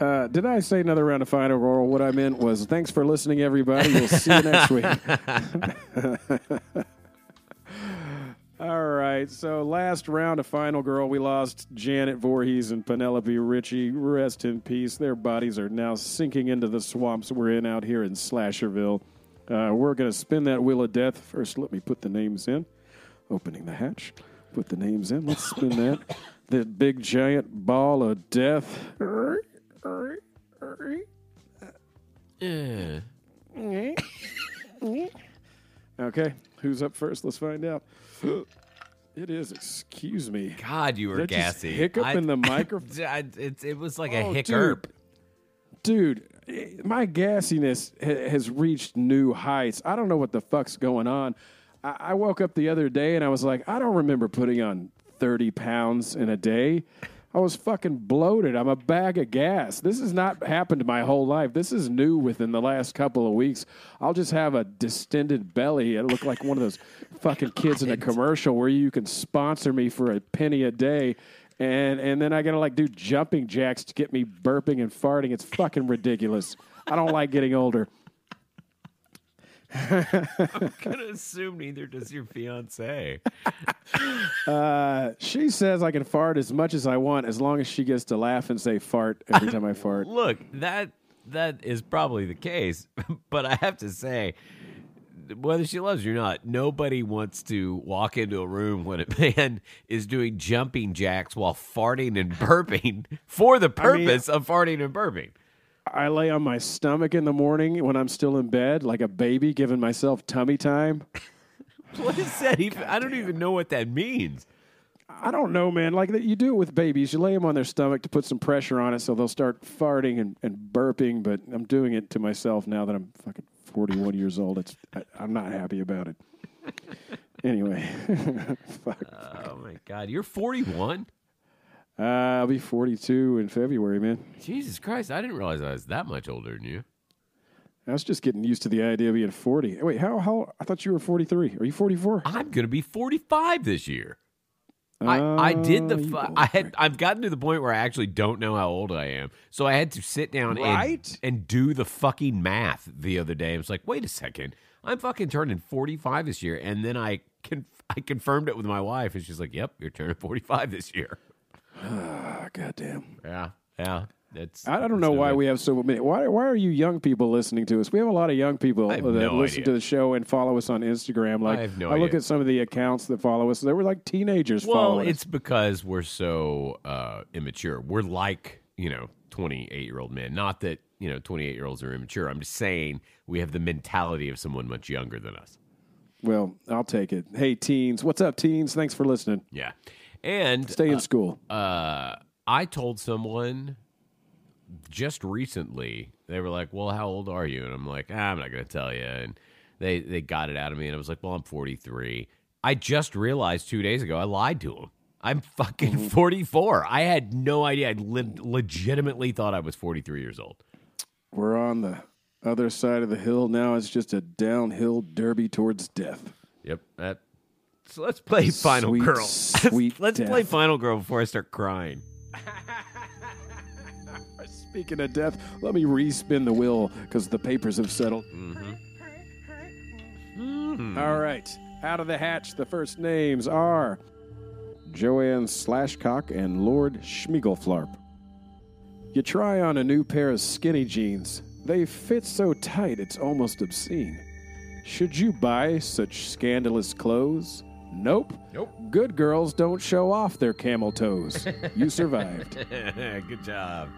Uh, did I say another round of Final Girl? What I meant was, thanks for listening, everybody. We'll see you next week. All right, so last round of Final Girl, we lost Janet Voorhees and Penelope Ritchie. Rest in peace. Their bodies are now sinking into the swamps we're in out here in Slasherville. Uh, we're going to spin that wheel of death. First, let me put the names in. Opening the hatch. Put the names in. Let's spin that. That big, giant ball of death. Okay, who's up first? Let's find out. It is. Excuse me. God, you were gassy. Hiccup I, in the microphone. I, it, it was like oh, a hiccup. Dude, dude, my gassiness ha- has reached new heights. I don't know what the fuck's going on. I, I woke up the other day and I was like, I don't remember putting on thirty pounds in a day. I was fucking bloated. I'm a bag of gas. This has not happened my whole life. This is new within the last couple of weeks. I'll just have a distended belly. I look like one of those fucking kids in a commercial where you can sponsor me for a penny a day. And and then I got to like do jumping jacks to get me burping and farting. It's fucking ridiculous. I don't like getting older. I'm gonna assume neither does your fiance. uh, she says I can fart as much as I want as long as she gets to laugh and say fart every time I fart. Look, that that is probably the case, but I have to say, whether she loves you or not, nobody wants to walk into a room when a man is doing jumping jacks while farting and burping for the purpose I mean, of farting and burping. I lay on my stomach in the morning when I'm still in bed, like a baby, giving myself tummy time. What is that? Even, I don't damn. even know what that means. I don't know, man. Like, you do it with babies. You lay them on their stomach to put some pressure on it so they'll start farting and, and burping, but I'm doing it to myself now that I'm fucking forty-one years old. It's I, I'm not happy about it. Anyway. Fuck. Oh, my God. You're forty-one? Uh, I'll be forty-two in February, man. Jesus Christ, I didn't realize I was that much older than you. I was just getting used to the idea of being forty. Wait, how? How? I thought you were forty-three. Are you forty-four? I'm going to be forty-five this year. I, uh, I did the fu- I had I've gotten to the point where I actually don't know how old I am, so I had to sit down right? and and do the fucking math the other day. I was like, wait a second, I'm fucking turning forty-five this year, and then I con- I confirmed it with my wife, and she's like, "Yep, you're turning forty-five this year." Ah, goddamn. Yeah, yeah. That's I don't know why right. we have so many. Why why are you young people listening to us? We have a lot of young people that no listen idea. to the show and follow us on Instagram. Like I, have no I look idea. at some of the accounts that follow us. They were like teenagers well, following us. Well, it's because we're so uh, immature. We're like, you know, twenty-eight-year-old men. Not that, you know, twenty-eight-year-olds are immature. I'm just saying we have the mentality of someone much younger than us. Well, I'll take it. Hey, teens. What's up, teens? Thanks for listening. Yeah. And stay in uh, school. Uh, I told someone... just recently, they were like, well, how old are you? And I'm like, ah, I'm not going to tell you. And they, they got it out of me, and I was like, well, I'm forty-three. I just realized two days ago I lied to them. I'm fucking forty-four. I had no idea. I lived, legitimately thought I was forty-three years old. We're on the other side of the hill now. It's just a downhill derby towards death. Yep. That, so let's play Final sweet, Girl. Sweet let's death. play Final Girl before I start crying. Speaking of death, let me re-spin the wheel because the papers have settled. Mm-hmm. Mm-hmm. All right. Out of the hatch, the first names are Joanne Slashcock and Lord Schmiegelflarp. You try on a new pair of skinny jeans. They fit so tight it's almost obscene. Should you buy such scandalous clothes? Nope. Nope. Good girls don't show off their camel toes. You survived. Good job.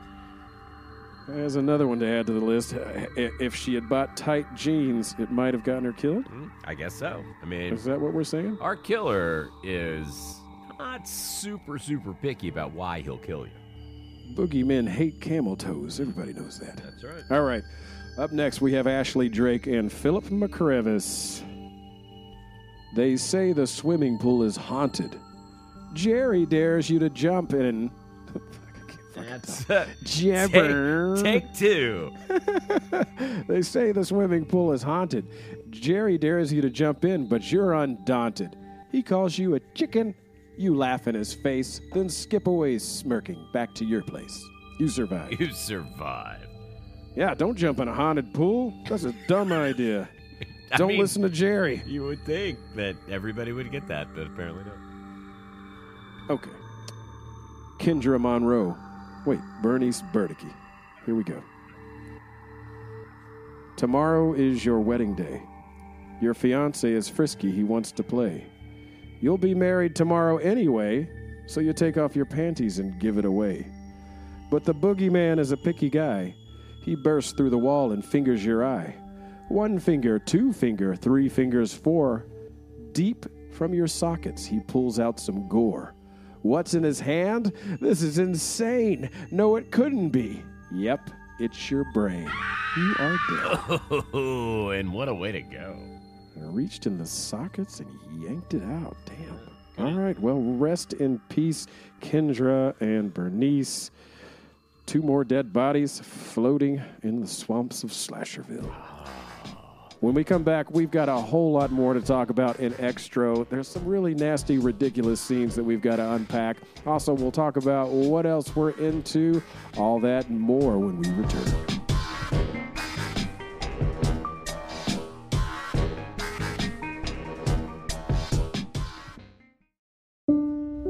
There's another one to add to the list. If she had bought tight jeans, it might have gotten her killed? I guess so. I mean... is that what we're saying? Our killer is not super, super picky about why he'll kill you. Boogeymen hate camel toes. Everybody knows that. That's right. All right. Up next, we have Ashley Drake and Philip McCrevis. They say the swimming pool is haunted. Jerry dares you to jump in... That's uh, Jabber. Take, take two. They say the swimming pool is haunted. Jerry dares you to jump in, but you're undaunted. He calls you a chicken. You laugh in his face, then skip away smirking back to your place. You survive. You survive. Yeah, don't jump in a haunted pool. That's a dumb idea. I don't mean, listen to Jerry. You would think that everybody would get that, but apparently not. Okay. Kendra Monroe. Wait, Bernice Burdicky. Here we go. Tomorrow is your wedding day. Your fiancé is frisky. He wants to play. You'll be married tomorrow anyway, so you take off your panties and give it away. But the boogeyman is a picky guy. He bursts through the wall and fingers your eye. One finger, two finger, three fingers, four. Deep from your sockets, he pulls out some gore. What's in his hand? This is insane. No, it couldn't be. Yep, it's your brain. You are dead. Oh, and what a way to go. I reached in the sockets and yanked it out. Damn. Good. All right, well, rest in peace, Kendra and Bernice. Two more dead bodies floating in the swamps of Slasherville. When we come back, we've got a whole lot more to talk about in Xtro. There's some really nasty, ridiculous scenes that we've got to unpack. Also, we'll talk about what else we're into, all that and more when we return.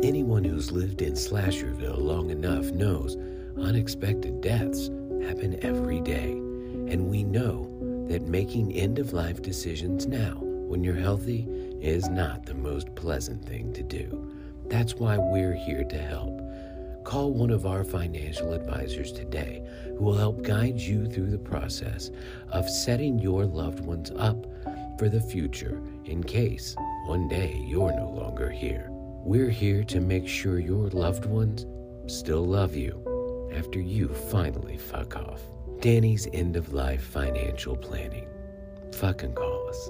Anyone who's lived in Slasherville long enough knows unexpected deaths happen every day, and we know that making end-of-life decisions now, when you're healthy, is not the most pleasant thing to do. That's why we're here to help. Call one of our financial advisors today who will help guide you through the process of setting your loved ones up for the future in case one day you're no longer here. We're here to make sure your loved ones still love you after you finally fuck off. Danny's end-of-life financial planning. Fucking call us.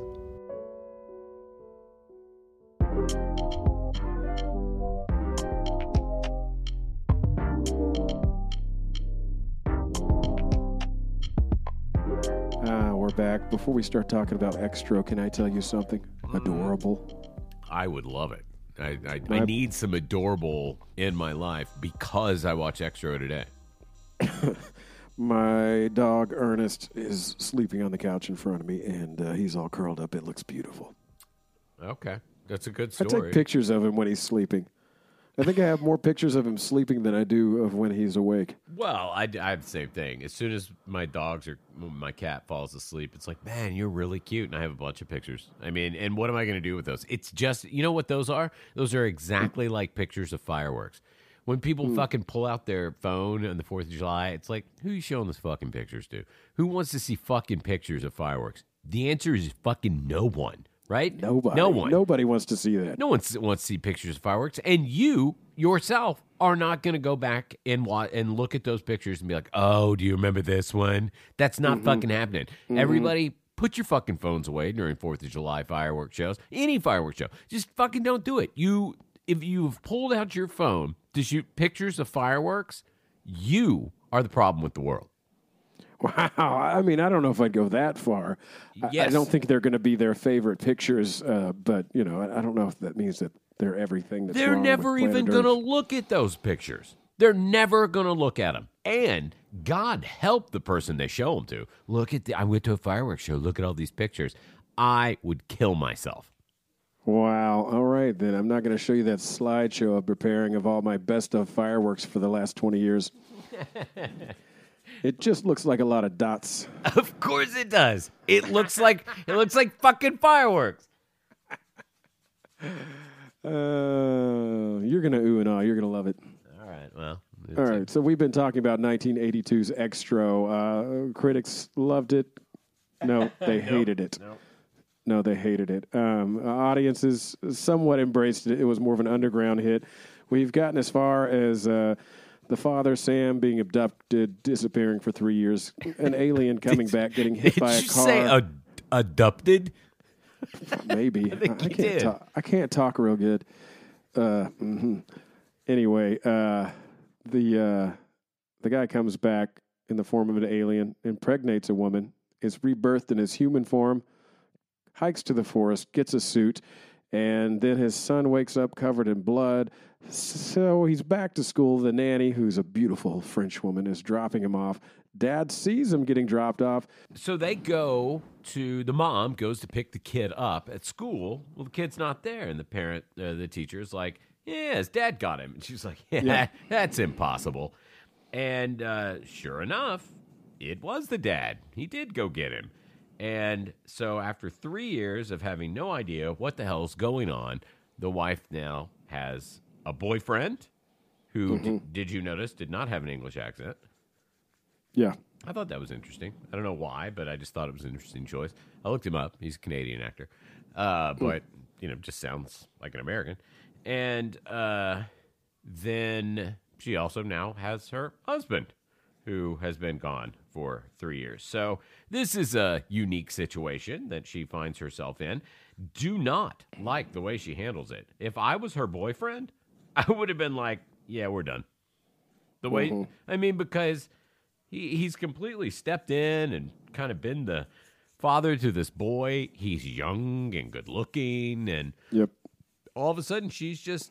Ah, we're back. Before we start talking about Xtro, can I tell you something adorable? I would love it. I, I, I need some adorable in my life because I watch Xtro today. My dog Ernest is sleeping on the couch in front of me, and uh, he's all curled up. It looks beautiful. Okay, that's a good story. I take pictures of him when he's sleeping. I think I have more pictures of him sleeping than I do of when he's awake. Well, I, I have the same thing. As soon as my dogs or my cat falls asleep, it's like, man, you're really cute, and I have a bunch of pictures. I mean, and what am I going to do with those? It's just, you know what those are? Those are exactly like pictures of fireworks. When people mm. fucking pull out their phone on the fourth of July, it's like, who are you showing those fucking pictures to? Who wants to see fucking pictures of fireworks? The answer is fucking no one. Right? Nobody. No one. Nobody wants to see that. No one wants to see pictures of fireworks. And you, yourself, are not going to go back and watch, and look at those pictures and be like, oh, do you remember this one? That's not mm-hmm. fucking happening. Mm-hmm. Everybody, put your fucking phones away during fourth of July fireworks shows. Any fireworks show. Just fucking don't do it. You, if you've pulled out your phone to shoot pictures of fireworks, you are the problem with the world. Wow. I mean, I don't know if I'd go that far. Yes. I, I don't think they're going to be their favorite pictures, uh, but, you know, I, I don't know if that means that they're everything that's wrong with planet Earth. They're never even going to look at those pictures. They're never going to look at them. And God help the person they show them to. Look at the, I went to a fireworks show. Look at all these pictures. I would kill myself. Wow. All right, then. I'm not going to show you that slideshow I'm preparing of all my best of fireworks for the last twenty years. It just looks like a lot of dots. Of course it does. It looks like it looks like fucking fireworks. Uh, you're going to ooh and ah. You're going to love it. All right. Well. All right. A- so we've been talking about nineteen eighty-two's Xtro. Uh, critics loved it. No, they nope, hated it. Nope. No, they hated it. Um, audiences somewhat embraced it. It was more of an underground hit. We've gotten as far as... Uh, the father, Sam, being abducted, disappearing for three years. An alien coming did, back, getting hit by a car. Did you say ad- adopted? Maybe. I, I, I, can't talk, I can't talk real good. Uh, mm-hmm. Anyway, uh, the uh, the guy comes back in the form of an alien, impregnates a woman, is rebirthed in his human form, hikes to the forest, gets a suit, and then his son wakes up covered in blood. So he's back to school. The nanny, who's a beautiful French woman, is dropping him off. Dad sees him getting dropped off. So they go to, the mom goes to pick the kid up at school. Well, the kid's not there. And the parent, uh, the teacher's like, yeah, his dad got him. And she's like, yeah, yeah. that's impossible. And uh, sure enough, it was the dad. He did go get him. And so after three years of having no idea what the hell's going on, the wife now has a boyfriend who, mm-hmm. d- did you notice, did not have an English accent. Yeah. I thought that was interesting. I don't know why, but I just thought it was an interesting choice. I looked him up. He's a Canadian actor. Uh, but, mm. you know, just sounds like an American. And uh, then she also now has her husband, who has been gone for three years. So this is a unique situation that she finds herself in. Do not like the way she handles it. If I was her boyfriend, I would have been like, yeah, we're done. The way, mm-hmm. I mean, because he he's completely stepped in and kind of been the father to this boy. He's young and good looking. And yep. all of a sudden she's just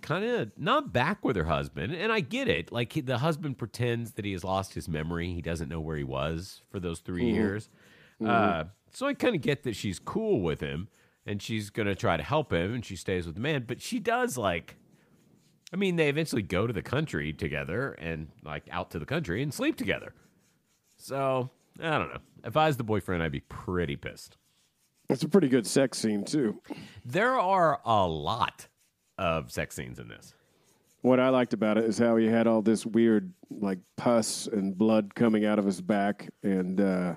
kind of not back with her husband. And I get it. Like he, the husband pretends that he has lost his memory. He doesn't know where he was for those three mm-hmm. years. Mm-hmm. Uh, so I kind of get that she's cool with him and she's going to try to help him and she stays with the man, but she does like, I mean, they eventually go to the country together and like out to the country and sleep together. So I don't know. If I was the boyfriend, I'd be pretty pissed. It's a pretty good sex scene too. There are a lot of sex scenes in this. What I liked about it is how he had all this weird like pus and blood coming out of his back and, uh,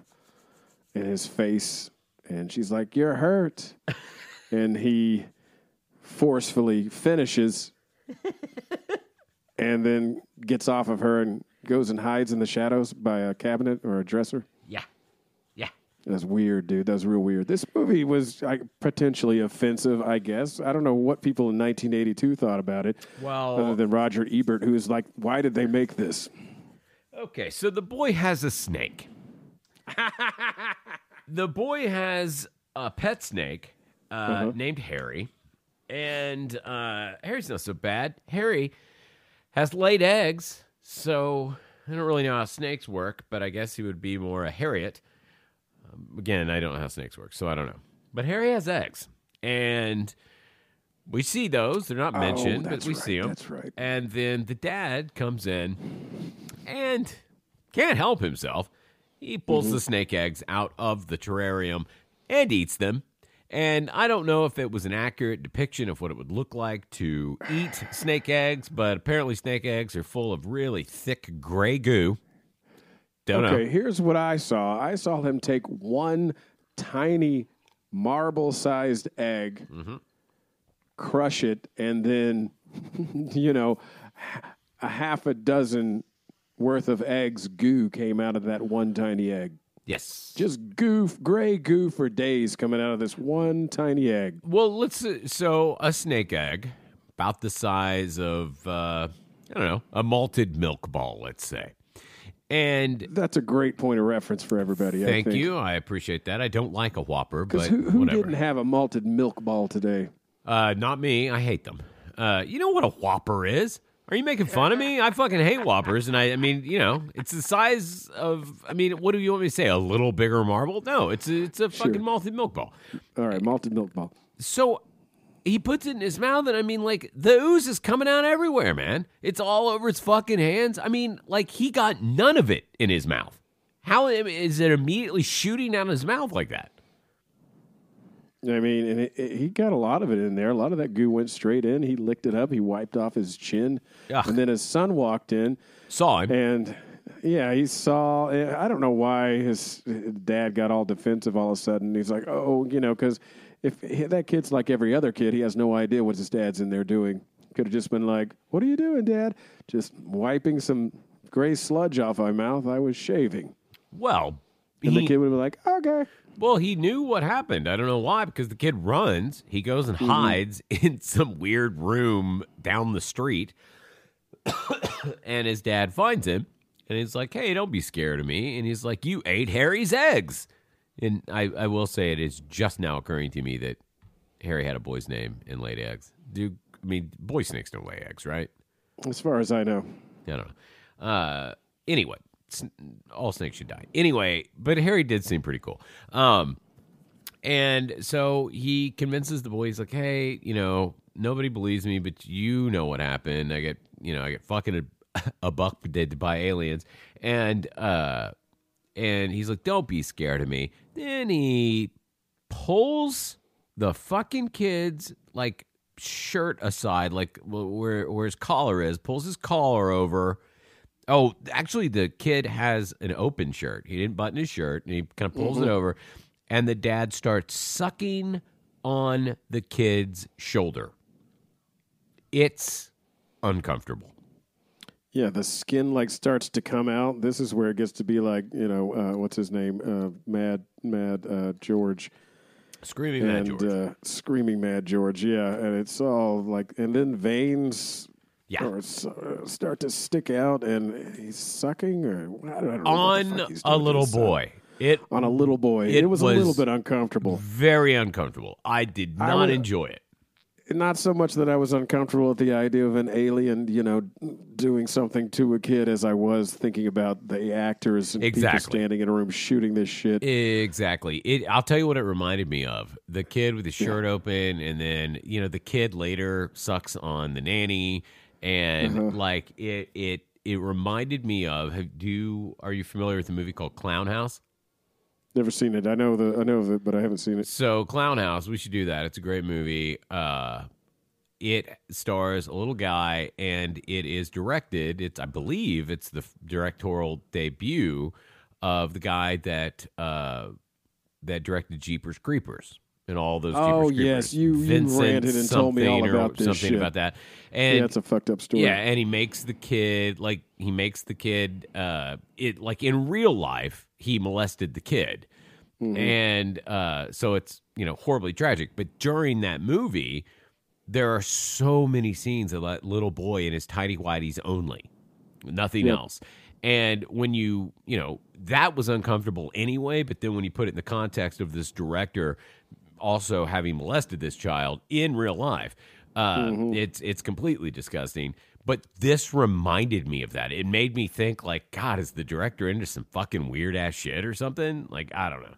in his face, and she's like, you're hurt. And he forcefully finishes and then gets off of her and goes and hides in the shadows by a cabinet or a dresser. Yeah. Yeah. That's weird, dude. That's real weird. This movie was like, potentially offensive, I guess. I don't know what people in nineteen eighty-two thought about it. Well, other than Roger Ebert, who was like, why did they make this? Okay, so the boy has a snake. The boy has a pet snake uh, uh-huh. named Harry, And uh, Harry's not so bad. Harry has laid eggs, so I don't really know how snakes work, but I guess he would be more a Harriet. Um, again, I don't know how snakes work, so I don't know. But Harry has eggs, and we see those. They're not mentioned, oh, but we right, see them. That's right. And then the dad comes in and can't help himself. He pulls mm-hmm. the snake eggs out of the terrarium and eats them. And I don't know if it was an accurate depiction of what it would look like to eat snake eggs, but apparently snake eggs are full of really thick gray goo. Don't okay, know. Here's what I saw. I saw him take one tiny marble-sized egg, mm-hmm. crush it, and then, you know, a half a dozen worth of eggs goo came out of that one tiny egg. Yes. Just goo, gray goo for days coming out of this one tiny egg. Well, let's, uh, so a snake egg, about the size of, uh, I don't know, a malted milk ball, let's say. And that's a great point of reference for everybody. Thank I think. you. I appreciate that. I don't like a Whopper, but who, who whatever. didn't have a malted milk ball today? Uh, not me. I hate them. Uh, you know what a Whopper is? Are you making fun of me? I fucking hate Whoppers, and I, I mean, you know, it's the size of, I mean, what do you want me to say, a little bigger marble? No, it's a, it's a fucking sure. malted milk ball. All right, malted milk ball. So he puts it in his mouth, and I mean, like, the ooze is coming out everywhere, man. It's all over his fucking hands. I mean, like, he got none of it in his mouth. How is it immediately shooting out of his mouth like that? I mean, and it, it, he got a lot of it in there. A lot of that goo went straight in. He licked it up. He wiped off his chin. Ugh. And then his son walked in. Saw him. And, yeah, he saw. I don't know why his dad got all defensive all of a sudden. He's like, oh, you know, because if that kid's like every other kid, he has no idea what his dad's in there doing. Could have just been like, what are you doing, Dad? Just wiping some gray sludge off my mouth. I was shaving. Well, And he, the kid would be like, okay. Well, he knew what happened. I don't know why, because the kid runs. He goes and mm-hmm. hides in some weird room down the street. And his dad finds him. And he's like, hey, don't be scared of me. And he's like, you ate Harry's eggs. And I, I will say it is just now occurring to me that Harry had a boy's name and laid eggs. Do I mean, boy snakes don't lay eggs, right? As far as I know. I don't know. Uh, anyway. All snakes should die. Anyway, but Harry did seem pretty cool. Um, and so he convinces the boy, he's like, hey, you know, nobody believes me, but you know what happened. I get, you know, I get fucking abducted by aliens. And, uh, and he's like, don't be scared of me. Then he pulls the fucking kid's, like, shirt aside, like where, where his collar is, pulls his collar over. Oh, actually, the kid has an open shirt. He didn't button his shirt, and he kind of pulls mm-hmm. it over, and the dad starts sucking on the kid's shoulder. It's uncomfortable. Yeah, the skin, like, starts to come out. This is where it gets to be like, you know, uh, what's his name? Uh, Mad Mad uh, George. Screaming and, Mad George. Uh, Screaming Mad George, yeah. And it's all, like, and then veins... Yeah. Or uh, start to stick out, and he's sucking, or I don't, I don't know. On a little boy. It on a little boy. It, it was, was a little bit uncomfortable. Very uncomfortable. I did not I would, enjoy it. Not so much that I was uncomfortable at the idea of an alien, you know, doing something to a kid as I was thinking about the actors and exactly. people standing in a room shooting this shit. Exactly. It. I'll tell you what it reminded me of. The kid with his shirt yeah. open, and then, you know, the kid later sucks on the nanny. And uh-huh. like it, it, it reminded me of. Have, do you, are you familiar with a movie called Clown House? Never seen it. I know the I know of it, but I haven't seen it. So Clown House, we should do that. It's a great movie. Uh, it stars a little guy, and it is directed. It's I believe it's the directorial debut of the guy that uh, that directed Jeepers Creepers. And all those oh yes, you, you ranted and told me all about this something shit. about that. And yeah, that's a fucked up story. Yeah, and he makes the kid like he makes the kid. Uh, it like in real life he molested the kid, mm-hmm. and uh, so it's you know horribly tragic. But during that movie, there are so many scenes of that little boy in his tighty whities only, nothing yep. else. And when you you know that was uncomfortable anyway. But then when you put it in the context of this director also having molested this child in real life. Uh, mm-hmm. It's it's completely disgusting. But this reminded me of that. It made me think, like, God, is the director into some fucking weird ass shit or something? Like, I don't know.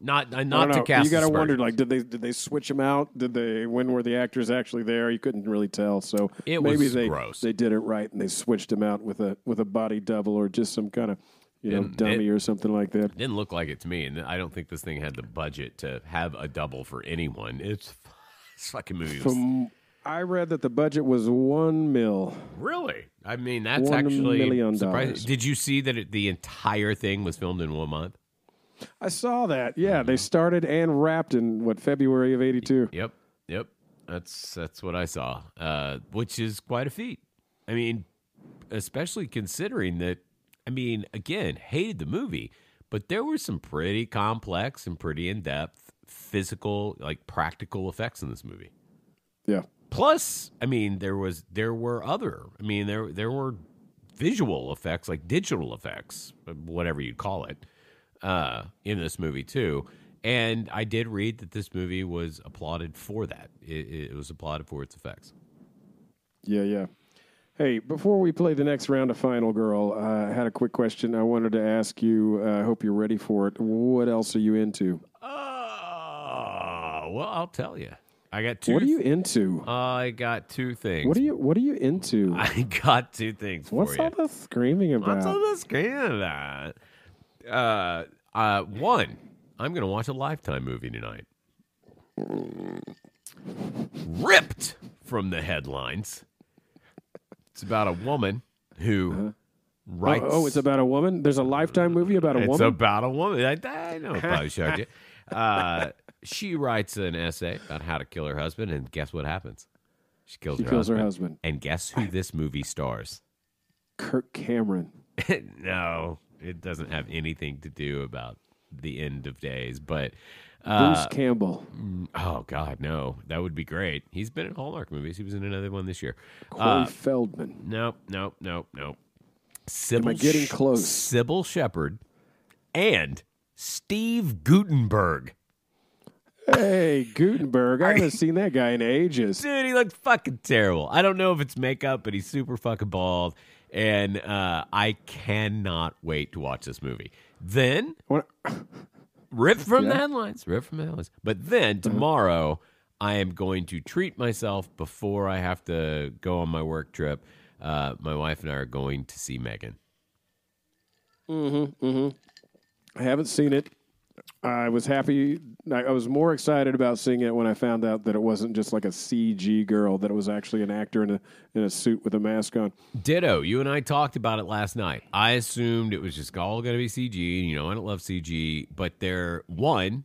Not not know. to cast. You gotta wonder, like, did they did they switch them out? Did they? When were the actors actually there? You couldn't really tell. So it maybe was they gross. They did it right and they switched them out with a with a body double or just some kind of you know didn't, dummy it, or something like that. Didn't look like it to me, and I don't think this thing had the budget to have a double for anyone. It's this fucking movie. Was, From, I read that the budget was one mil. Really? I mean, that's one actually million surprising. Dollars. Did you see that it, the entire thing was filmed in one month? I saw that. Yeah, they started and wrapped in what February of eighty-two. Yep, yep. That's that's what I saw, uh, which is quite a feat. I mean, especially considering that. I mean, again, hated the movie, but there were some pretty complex and pretty in-depth physical, like practical effects in this movie. Yeah. Plus, I mean, there was there were other. I mean, there there were visual effects, like digital effects, whatever you'd call it. Uh, in this movie too, and I did read that this movie was applauded for that. It, it was applauded for its effects. Yeah, yeah. Hey, before we play the next round of Final Girl, uh, I had a quick question I wanted to ask you. I uh, hope you're ready for it. What else are you into? Uh, well, I'll tell you. I got two. What are you into? Uh, I got two things. What are you What are you into? I got two things. For What's you. all the screaming about? What's all the screaming about? Uh, uh, one, I'm going to watch a Lifetime movie tonight. Ripped from the headlines. It's about a woman who uh-huh. writes. Oh, oh, it's about a woman? There's a Lifetime movie about a it's woman? It's about a woman. I, I know if I showed you. Uh, she writes an essay about how to kill her husband, and guess what happens? She kills, she her, kills husband. her husband. And guess who this movie stars? Kirk Cameron. No. It doesn't have anything to do about the end of days, but uh, Bruce Campbell. Oh God, no, that would be great. He's been in Hallmark movies. He was in another one this year. Corey uh, Feldman. No, no, no, no. Sybil Am I getting close? Sybil Shepherd and Steve Guttenberg. Hey, Guttenberg. I haven't seen that guy in ages. Dude, he looked fucking terrible. I don't know if it's makeup, but he's super fucking bald. And uh, I cannot wait to watch this movie. Then, ripped from yeah. the headlines, ripped from the headlines. But then tomorrow, I am going to treat myself before I have to go on my work trip. Uh, my wife and I are going to see Megan. Mm-hmm, mm-hmm. I haven't seen it. I was happy. I was more excited about seeing it when I found out that it wasn't just like a C G girl, that it was actually an actor in a in a suit with a mask on. Ditto. You and I talked about it last night. I assumed it was just all going to be C G. You know, I don't love C G, but there, one,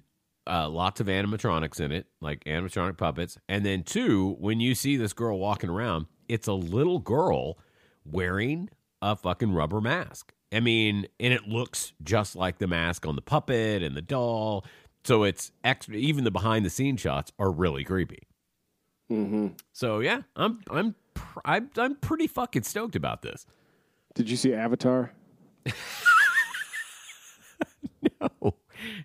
uh, lots of animatronics in it, like animatronic puppets. And then two, when you see this girl walking around, it's a little girl wearing a fucking rubber mask. I mean, and it looks just like the mask on the puppet and the doll. So it's extra, even the behind the scenes shots are really creepy. Mm-hmm. So yeah, I'm I'm pr- I'm I'm pretty fucking stoked about this. Did you see Avatar? No,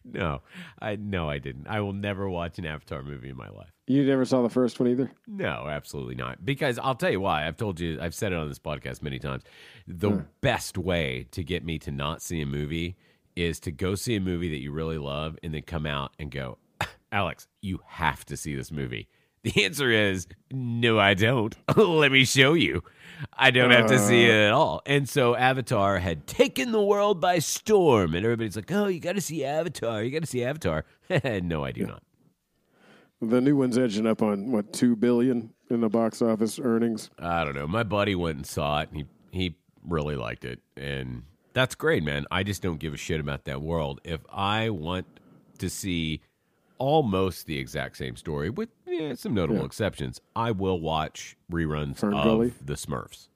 no, I no, I didn't. I will never watch an Avatar movie in my life. You never saw the first one either? No, absolutely not. Because I'll tell you why. I've told you, I've said it on this podcast many times. The huh. best way to get me to not see a movie is to go see a movie that you really love and then come out and go, Alex, you have to see this movie. The answer is, no, I don't. Let me show you. I don't have to see it at all. And so Avatar had taken the world by storm. And everybody's like, oh, you got to see Avatar. You got to see Avatar. No, I do yeah. not. The new one's edging up on, what, two billion dollars in the box office earnings? I don't know. My buddy went and saw it, and he, he really liked it. And that's great, man. I just don't give a shit about that world. If I want to see almost the exact same story, with yeah, some notable yeah. exceptions, I will watch reruns Fern of Gully. The Smurfs.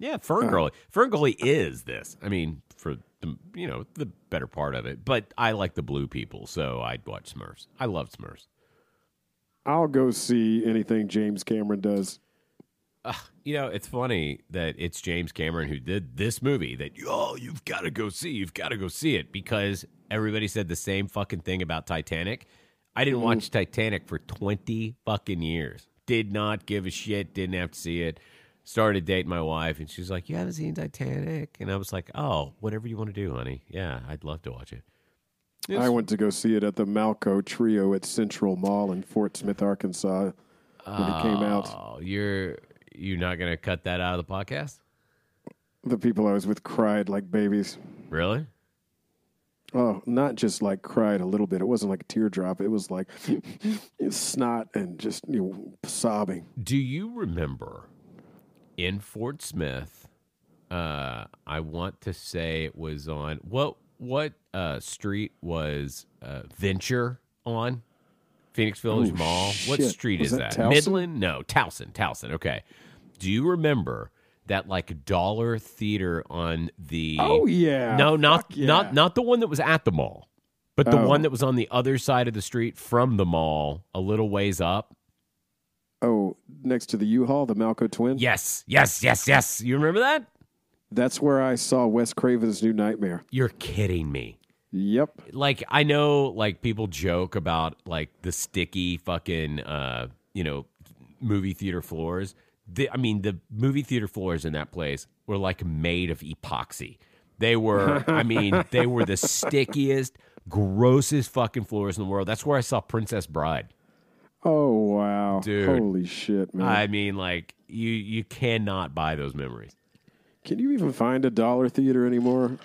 Yeah, Fern uh, Gully. Fern Gully is this. I mean, for the, you know, the better part of it. But I like the blue people, so I'd watch Smurfs. I love Smurfs. I'll go see anything James Cameron does. Uh, you know, it's funny that it's James Cameron who did this movie that, oh, you've got to go see. You've got to go see it because everybody said the same fucking thing about Titanic. I didn't watch Titanic for twenty fucking years. Did not give a shit. Didn't have to see it. Started to date my wife, and she's like, "You haven't seen Titanic?" And I was like, "Oh, whatever you want to do, honey. Yeah, I'd love to watch it." It's- I went to go see it at the Malco Trio at Central Mall in Fort Smith, Arkansas, when oh, it came out. Oh, you're you're not going to cut that out of the podcast? The people I was with cried like babies. Really? Oh, not just like cried a little bit. It wasn't like a teardrop. It was like snot and just, you know, sobbing. Do you remember in Fort Smith, uh, I want to say it was on, what what uh, street was uh, Venture on? Phoenix Village oh, Mall? Shit. What street was is that? that? Midland? No, Towson. Towson, okay. Do you remember that like dollar theater on the oh yeah no not yeah. not not the one that was at the mall, but the oh. one that was on the other side of the street from the mall, a little ways up. Oh, next to the U-Haul, the Malco Twin. Yes, yes, yes, yes. You remember that? That's where I saw Wes Craven's New Nightmare. You're kidding me. Yep. Like I know, like people joke about like the sticky fucking uh you know movie theater floors. The, I mean, the movie theater floors in that place were like made of epoxy. They were, I mean, they were the stickiest, grossest fucking floors in the world. That's where I saw Princess Bride. Oh, wow. Dude. Holy shit, man. I mean, like, you, you cannot buy those memories. Can you even find a dollar theater anymore?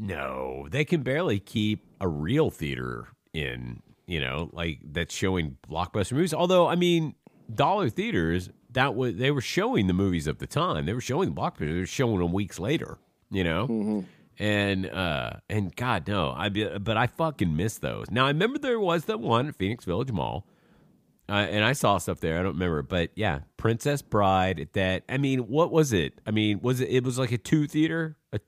No. They can barely keep a real theater in, you know, like, that's showing blockbuster movies. Although, I mean, dollar theaters... That was they were showing the movies of the time. They were showing the blockbusters. They were showing them weeks later, you know. Mm-hmm. And uh, and God no, I but I fucking miss those. Now I remember there was that one at Phoenix Village Mall, uh, and I saw stuff there. I don't remember, but yeah, Princess Bride. That I mean, what was it? I mean, was it? It was like a two theater, a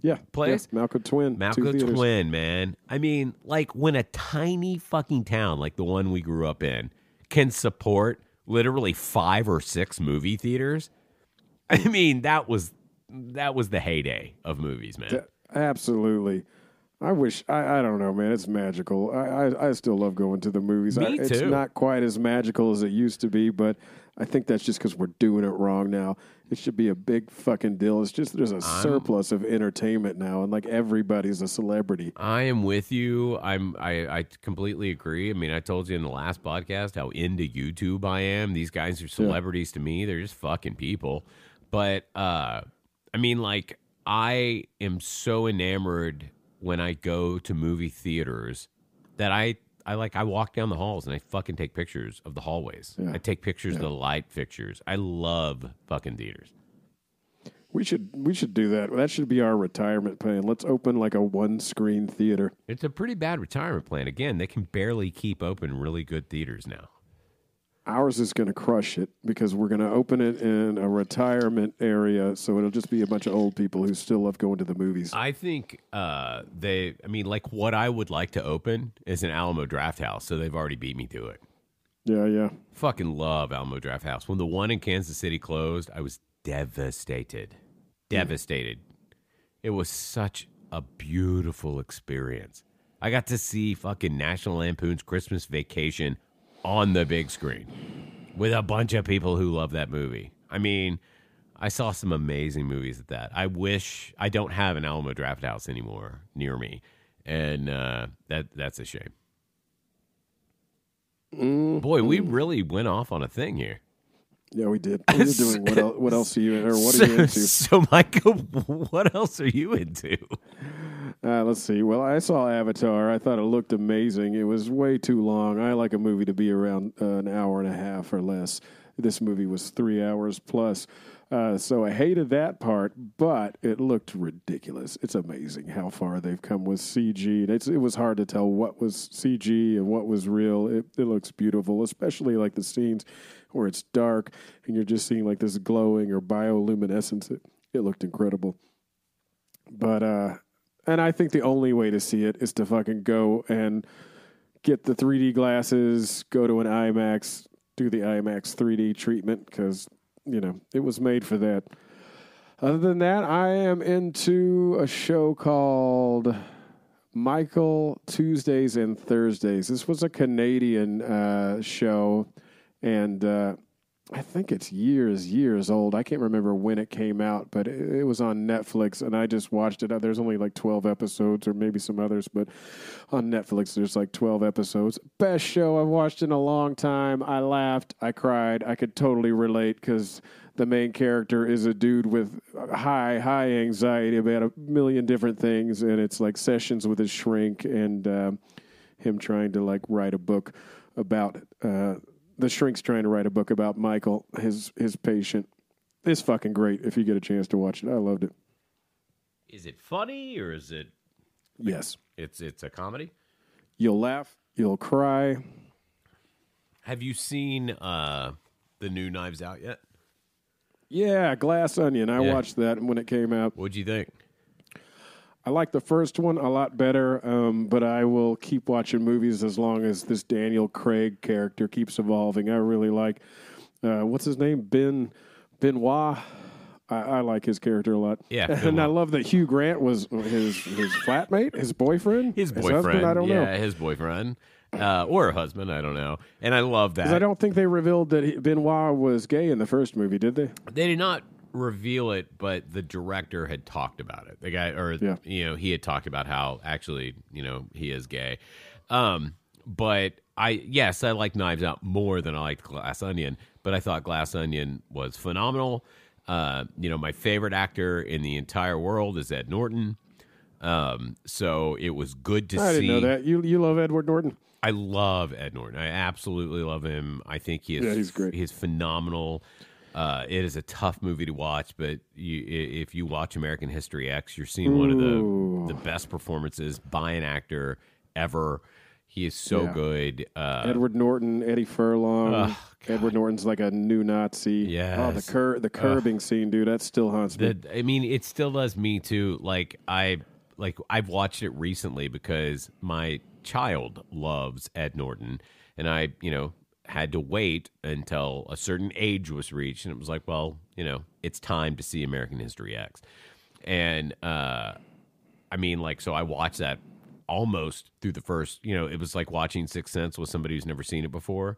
yeah, place. Yeah, Malco Twin, Malco Twin, man. I mean, like when a tiny fucking town like the one we grew up in can support literally five or six movie theaters. I mean, that was that was the heyday of movies, man. Absolutely. I wish, I, I don't know, man. It's magical. I, I, I still love going to the movies. Me I, too. It's not quite as magical as it used to be, but I think that's just because we're doing it wrong now. It should be a big fucking deal. It's just there's a I'm, surplus of entertainment now, and like everybody's a celebrity. I am with you. I'm I, I completely agree. I mean, I told you in the last podcast how into YouTube I am. These guys are celebrities yeah. to me. They're just fucking people. But uh, I mean, like I am so enamored when I go to movie theaters that I. I like I walk down the halls and I fucking take pictures of the hallways. Yeah. I take pictures yeah. of the light fixtures. I love fucking theaters. We should we should do that. That should be our retirement plan. Let's open like a one screen theater. It's a pretty bad retirement plan. Again, they can barely keep open really good theaters now. Ours is going to crush it because we're going to open it in a retirement area, so it'll just be a bunch of old people who still love going to the movies. I think uh, they, I mean, like what I would like to open is an Alamo Drafthouse, so they've already beat me to it. Yeah, yeah. Fucking love Alamo Drafthouse. When the one in Kansas City closed, I was devastated. Devastated. Mm. It was such a beautiful experience. I got to see fucking National Lampoon's Christmas Vacation on the big screen with a bunch of people who love that movie. I mean, I saw some amazing movies at that. I wish I don't have an Alamo Drafthouse anymore near me, and uh, that that's a shame. Mm-hmm. Boy, we really went off on a thing here. Yeah, we did. We were doing what, el- what else are you or what are you into? So, Michael, what else are you into? Uh, let's see. Well, I saw Avatar. I thought it looked amazing. It was way too long. I like a movie to be around uh, an hour and a half or less. This movie was three hours plus. Uh, so I hated that part, but it looked ridiculous. It's amazing how far they've come with C G. It's, it was hard to tell what was C G and what was real. It, it looks beautiful, especially like the scenes where it's dark and you're just seeing like this glowing or bioluminescence. It, it looked incredible. But, uh, and I think the only way to see it is to fucking go and get the three D glasses, go to an IMAX, do the IMAX three D treatment because, you know, it was made for that. Other than that, I am into a show called Michael Tuesdays and Thursdays. This was a Canadian uh, show, and uh, I think it's years, years old. I can't remember when it came out, but it, it was on Netflix, and I just watched it. There's only like twelve episodes or maybe some others, but on Netflix there's like twelve episodes. Best show I've watched in a long time. I laughed. I cried. I could totally relate because the main character is a dude with high, high anxiety about a million different things, and it's like sessions with his shrink and uh, him trying to like write a book about uh, the shrink's trying to write a book about Michael, his his patient. It's fucking great if you get a chance to watch it. I loved it. Is it funny or is it? Yes, it's it's a comedy. You'll laugh, you'll cry. Have you seen uh, the new Knives Out yet? Yeah, Glass Onion. I yeah. watched that when it came out. What'd you think? I like the first one a lot better, um, but I will keep watching movies as long as this Daniel Craig character keeps evolving. I really like, uh, what's his name? Ben, Benoit. I, I like his character a lot. Yeah, and I love that Hugh Grant was his his flatmate, his boyfriend, his boyfriend. His husband, I don't yeah, know. Yeah, his boyfriend. Uh, or a husband, I don't know. And I love that. Because I don't think they revealed that he, Benoit was gay in the first movie, did they? They did not reveal it, but the director had talked about it. The guy, or, yeah. you know, he had talked about how actually, you know, he is gay. Um, but I, yes, I like Knives Out more than I liked Glass Onion, but I thought Glass Onion was phenomenal. Uh, you know, my favorite actor in the entire world is Ed Norton. Um, so it was good to I see. I didn't know that. You, you love Edward Norton. I love Ed Norton. I absolutely love him. I think he is yeah, he's great. He is phenomenal. Uh, it is a tough movie to watch, but you, if you watch American History X, you're seeing Ooh. one of the, the best performances by an actor ever. He is so yeah. good. Uh, Edward Norton, Eddie Furlong. Oh, Edward Norton's like a new Nazi. Yes. Oh, the cur the curbing uh, scene, dude. That still haunts me. The, I mean, it still does me too. Like I like I've watched it recently because my child loves Ed Norton, and I, you know, had to wait until a certain age was reached, and it was like, well, you know, it's time to see American History X, and uh, I mean, like, so I watched that almost through the first, you know, it was like watching Sixth Sense with somebody who's never seen it before.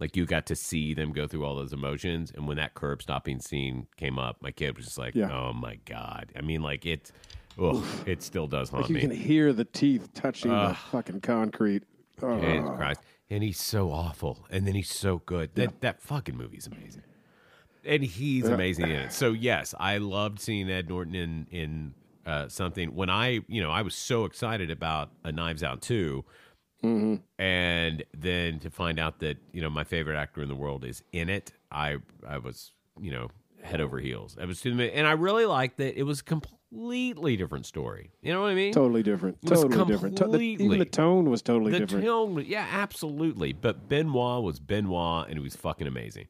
Like, you got to see them go through all those emotions, and when that curb stopping scene came up, my kid was just like, yeah. oh my god. I mean, like, it's Ugh, it still does haunt like you me. You can hear the teeth touching uh, the fucking concrete. Oh. Jesus Christ. And he's so awful. And then he's so good. That yeah. that fucking movie's amazing. And he's yeah. amazing in it. So, yes, I loved seeing Ed Norton in, in uh, something. When I, you know, I was so excited about A Knives Out two. Mm-hmm. And then to find out that, you know, my favorite actor in the world is in it, I, I was, you know, head over heels. I was and I really liked that it was complete. Completely different story. You know what I mean? Totally different. Totally completely, different. The, even the tone was totally the different. Tone, yeah, absolutely. But Benoit was Benoit, and it was fucking amazing.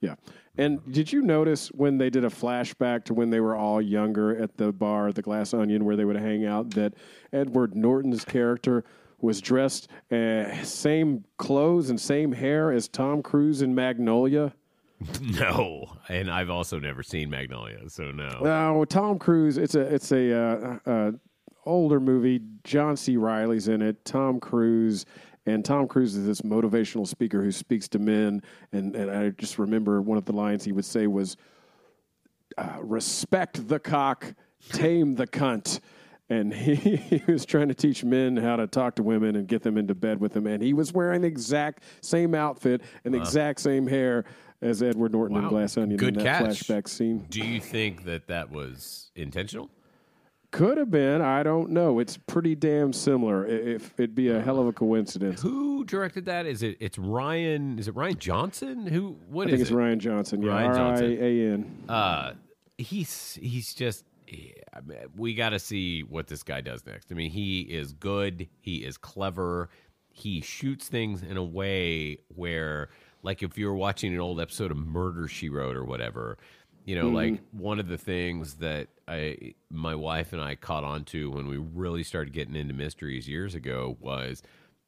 Yeah. And did you notice when they did a flashback to when they were all younger at the bar, the Glass Onion, where they would hang out, that Edward Norton's character was dressed uh, same clothes and same hair as Tom Cruise in Magnolia? No, and I've also never seen Magnolia, so no. No, Tom Cruise. It's a it's a uh, uh, older movie. John C. Reilly's in it. Tom Cruise, and Tom Cruise is this motivational speaker who speaks to men. And and I just remember one of the lines he would say was, uh, "Respect the cock, tame the cunt." And he, he was trying to teach men how to talk to women and get them into bed with them. And he was wearing the exact same outfit and the wow. exact same hair as Edward Norton wow. in Glass Onion. Good in that catch. Flashback scene. Do you think that that was intentional? Could have been. I don't know. It's pretty damn similar. If it'd be a hell of a coincidence. Who directed that? Is it? It's Ryan. Is it Ryan Johnson? Who? What I is it? I think it's it? Ryan Johnson. Yeah, Ryan Johnson. R I A N. Uh, he's he's just. Yeah, I mean, we got to see what this guy does next. I mean, he is good. He is clever. He shoots things in a way where, like, if you were watching an old episode of Murder, She Wrote or whatever, you know, mm-hmm. like one of the things that I, my wife and I caught on to when we really started getting into mysteries years ago was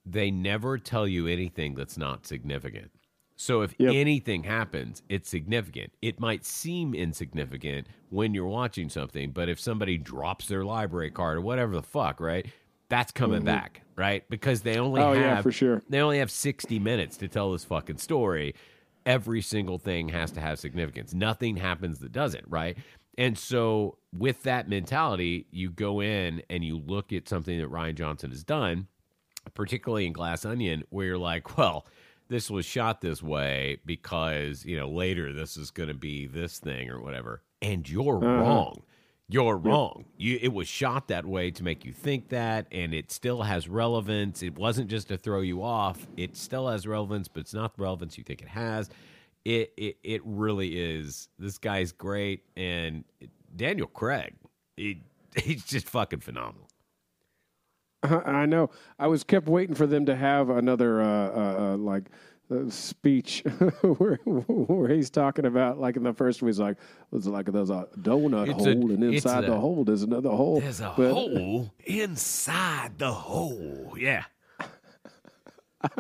they never tell you anything that's not significant. So if yep. anything happens, it's significant. It might seem insignificant when you're watching something, but if somebody drops their library card or whatever the fuck, right? that's coming mm-hmm. back, right? Because they only oh, have yeah, for sure. they only have sixty minutes to tell this fucking story. Every single thing has to have significance. Nothing happens that doesn't, right? And so with that mentality, you go in and you look at something that Rian Johnson has done, particularly in Glass Onion, where you're like, well, this was shot this way because, you know, later this is going to be this thing or whatever. And you're uh-huh. wrong. You're wrong. You, it was shot that way to make you think that, and it still has relevance. It wasn't just to throw you off. It still has relevance, but it's not the relevance you think it has. It it, it really is. This guy's great, and Daniel Craig, he, he's just fucking phenomenal. I know. I was kept waiting for them to have another, uh, uh, uh, like... speech where, where he's talking about, like in the first one, he's like, "Was like there's a donut it's hole, a, and inside a, the hole there's another hole. There's a but, hole inside the hole." Yeah. I,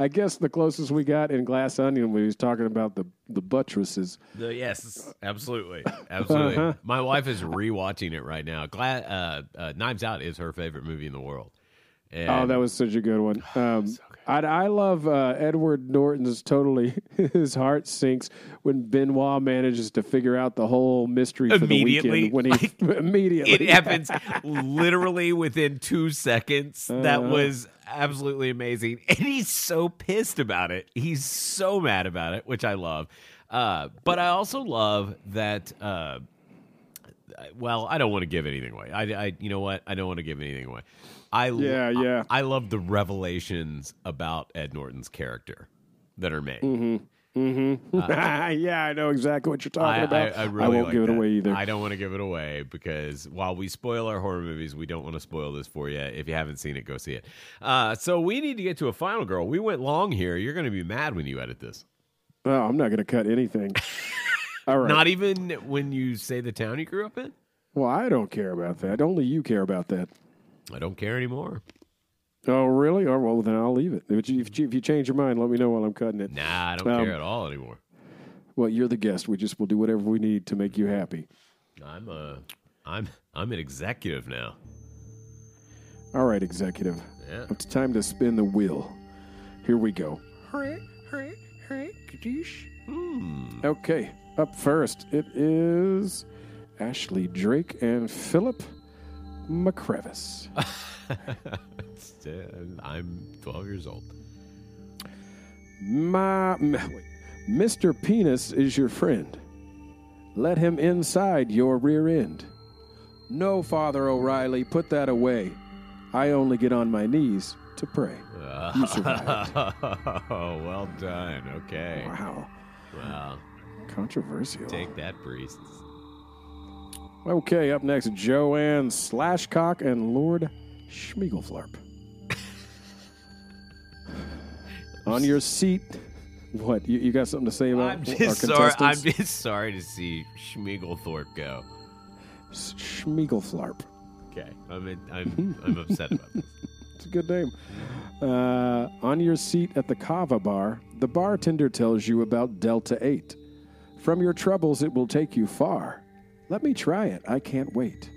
I guess the closest we got in Glass Onion, when he was talking about the the buttresses. The, yes, absolutely, absolutely. Uh-huh. My wife is rewatching it right now. Glad uh, uh, Knives Out is her favorite movie in the world. And, oh, that was such a good one. Um, so good. I, I love uh, Edward Norton's totally. His heart sinks when Benoit manages to figure out the whole mystery for the weekend. When he like, immediately, it happens literally within two seconds. Uh, that was absolutely amazing, and he's so pissed about it. He's so mad about it, which I love. Uh, but I also love that. Uh, well, I don't want to give anything away. I, I, you know what? I don't want to give anything away. I yeah, yeah. I, I love the revelations about Ed Norton's character that are made. Mm-hmm. Mm-hmm. Uh, yeah, I know exactly what you're talking I, about. I, I, really I won't like give that. it away either. I don't want to give it away because while we spoil our horror movies, we don't want to spoil this for you. If you haven't seen it, go see it. Uh, so we need to get to a Final Girl. We went long here. You're going to be mad when you edit this. Oh, I'm not going to cut anything. All right. Not even when you say the town you grew up in? Well, I don't care about that. Only you care about that. I don't care anymore. Oh, really? Oh, well, then I'll leave it. If you, if you, if you change your mind, let me know while I'm cutting it. Nah, I don't um, care at all anymore. Well, you're the guest. We just will do whatever we need to make you happy. I'm a, I'm, I'm an executive now. All right, executive. Yeah. It's time to spin the wheel. Here we go. Hurry, hurry, hurry, kadoosh. Hmm. Okay, up first, it is Ashley Drake and Philip McCrevis. I'm twelve years old. My, wait, Mister Penis is your friend. Let him inside your rear end. No, Father O'Reilly, put that away. I only get on my knees to pray. Uh, you survived. Oh, well done. Okay. Wow. Wow. Controversial. Take that, priests. Okay, up next, Joanne Slashcock and Lord Schmiegelflarp. On your seat, what? You, you got something to say about I'm just our sorry, contestants? I'm just sorry to see Schmiegelthorpe go. Schmiegelflarp. Okay, I'm in, I'm I'm upset about this. It's a good name. Uh, on your seat at the Kava Bar, the bartender tells you about Delta eight. From your troubles, it will take you far. Let me try it. I can't wait.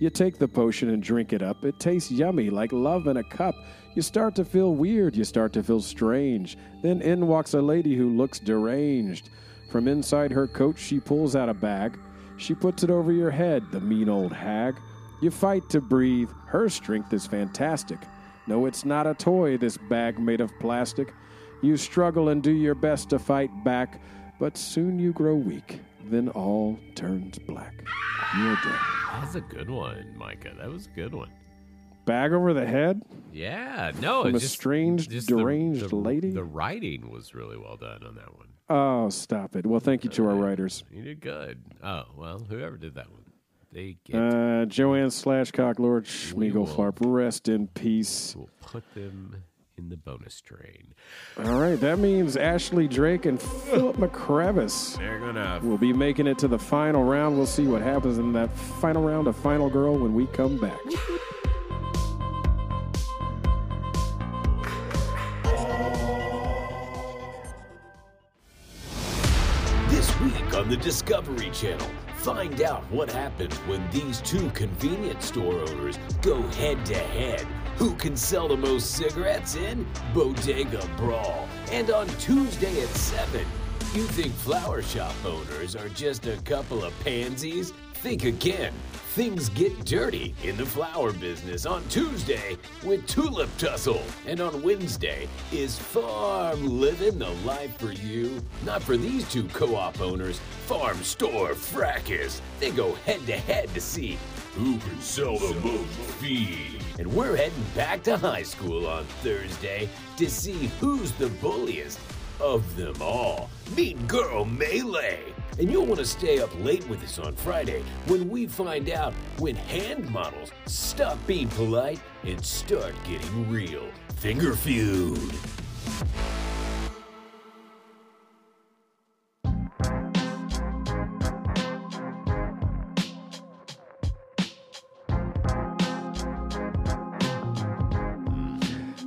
You take the potion and drink it up. It tastes yummy, like love in a cup. You start to feel weird. You start to feel strange. Then in walks a lady who looks deranged. From inside her coat, she pulls out a bag. She puts it over your head, the mean old hag. You fight to breathe. Her strength is fantastic. No, it's not a toy, this bag made of plastic. You struggle and do your best to fight back, but soon you grow weak. Then all turns black. You're dead. That's a good one, Micah. That was a good one. Bag over the head? Yeah. No, it's just... a strange, just deranged the, the, lady? The writing was really well done on that one. Oh, stop it. Well, thank you to our writers. You did good. Oh, well, whoever did that one. They get... Uh, Joanne Slashcock, Lord Schmiegelfarb, rest in peace. We'll put them... in the bonus train. All right, that means Ashley Drake and Philip McCrevis. They're gonna. We'll be making it to the final round. We'll see what happens in that final round of Final Girl when we come back. This week on the Discovery Channel, Find out what happens when these two convenience store owners go head to head. Who can sell the most cigarettes in Bodega Brawl? And on Tuesday at seven, you think flower shop owners are just a couple of pansies? Think again. Things get dirty in the flower business on Tuesday with Tulip Tussle. And on Wednesday, is Farm Living the Life for You? Not for these two co-op owners, Farm Store Fracas. They go head to head to see who can sell the most feed. And we're heading back to high school on Thursday to see who's the bulliest of them all. Mean Girl Melee. And you'll want to stay up late with us on Friday when we find out when hand models stop being polite and start getting real. Finger Feud.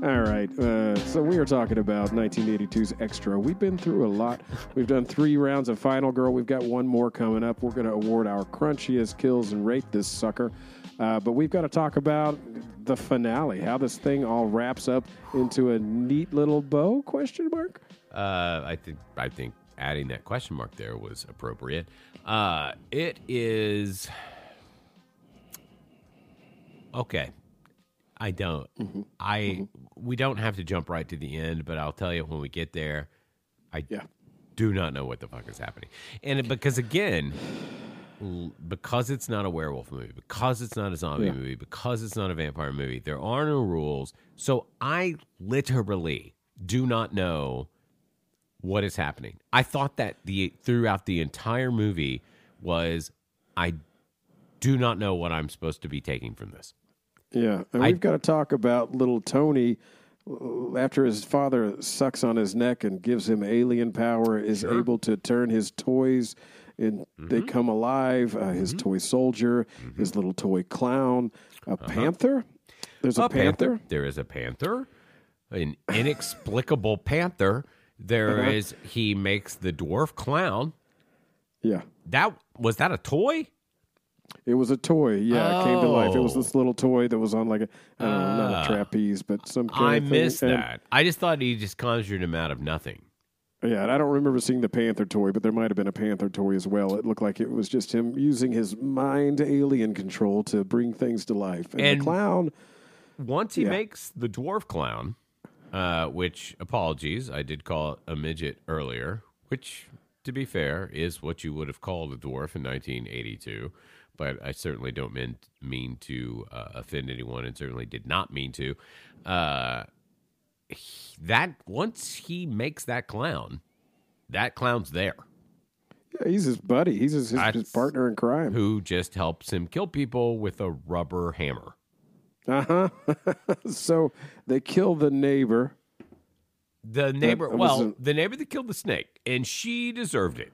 All right, uh, so we are talking about nineteen eighty-two's Xtro. We've been through a lot. We've done three rounds of Final Girl. We've got one more coming up. We're going to award our crunchiest kills and rate this sucker. Uh, but we've got to talk about the finale, how this thing all wraps up into a neat little bow, question mark? Uh, I think I think adding that question mark there was appropriate. Uh, it is... Okay. I don't. Mm-hmm. I mm-hmm. We don't have to jump right to the end, but I'll tell you when we get there, I yeah. do not know what the fuck is happening. And because, again, because it's not a werewolf movie, because it's not a zombie yeah. movie, because it's not a vampire movie, there are no rules. So I literally do not know what is happening. I thought that the throughout the entire movie was, I do not know what I'm supposed to be taking from this. Yeah, and we've I, got to talk about little Tony after his father sucks on his neck and gives him alien power, is sure. able to turn his toys, and mm-hmm. they come alive, uh, his mm-hmm. toy soldier, mm-hmm. his little toy clown, a uh-huh. panther. There's a, a panther. panther. There is a panther, an inexplicable panther. There uh-huh. is, he makes the dwarf clown. Yeah. That was that a toy? It was a toy, yeah. Oh. It came to life. It was this little toy that was on like a, I don't uh, know, not a trapeze, but some kind I of thing. I missed that. And I just thought he just conjured him out of nothing. Yeah, and I don't remember seeing the panther toy, but there might have been a panther toy as well. It looked like it was just him using his mind alien control to bring things to life. And, and the clown... Once he yeah. makes the dwarf clown, uh, which, apologies, I did call it a midget earlier, which, to be fair, is what you would have called a dwarf in nineteen eighty-two. But I certainly don't mean, mean to uh, offend anyone, and certainly did not mean to. Uh, he, that once he makes that clown, that clown's there. Yeah, he's his buddy. He's his, his, his partner in crime, who just helps him kill people with a rubber hammer. Uh huh. So they kill the neighbor. The neighbor. That, that well, a... the neighbor that killed the snake, and she deserved it.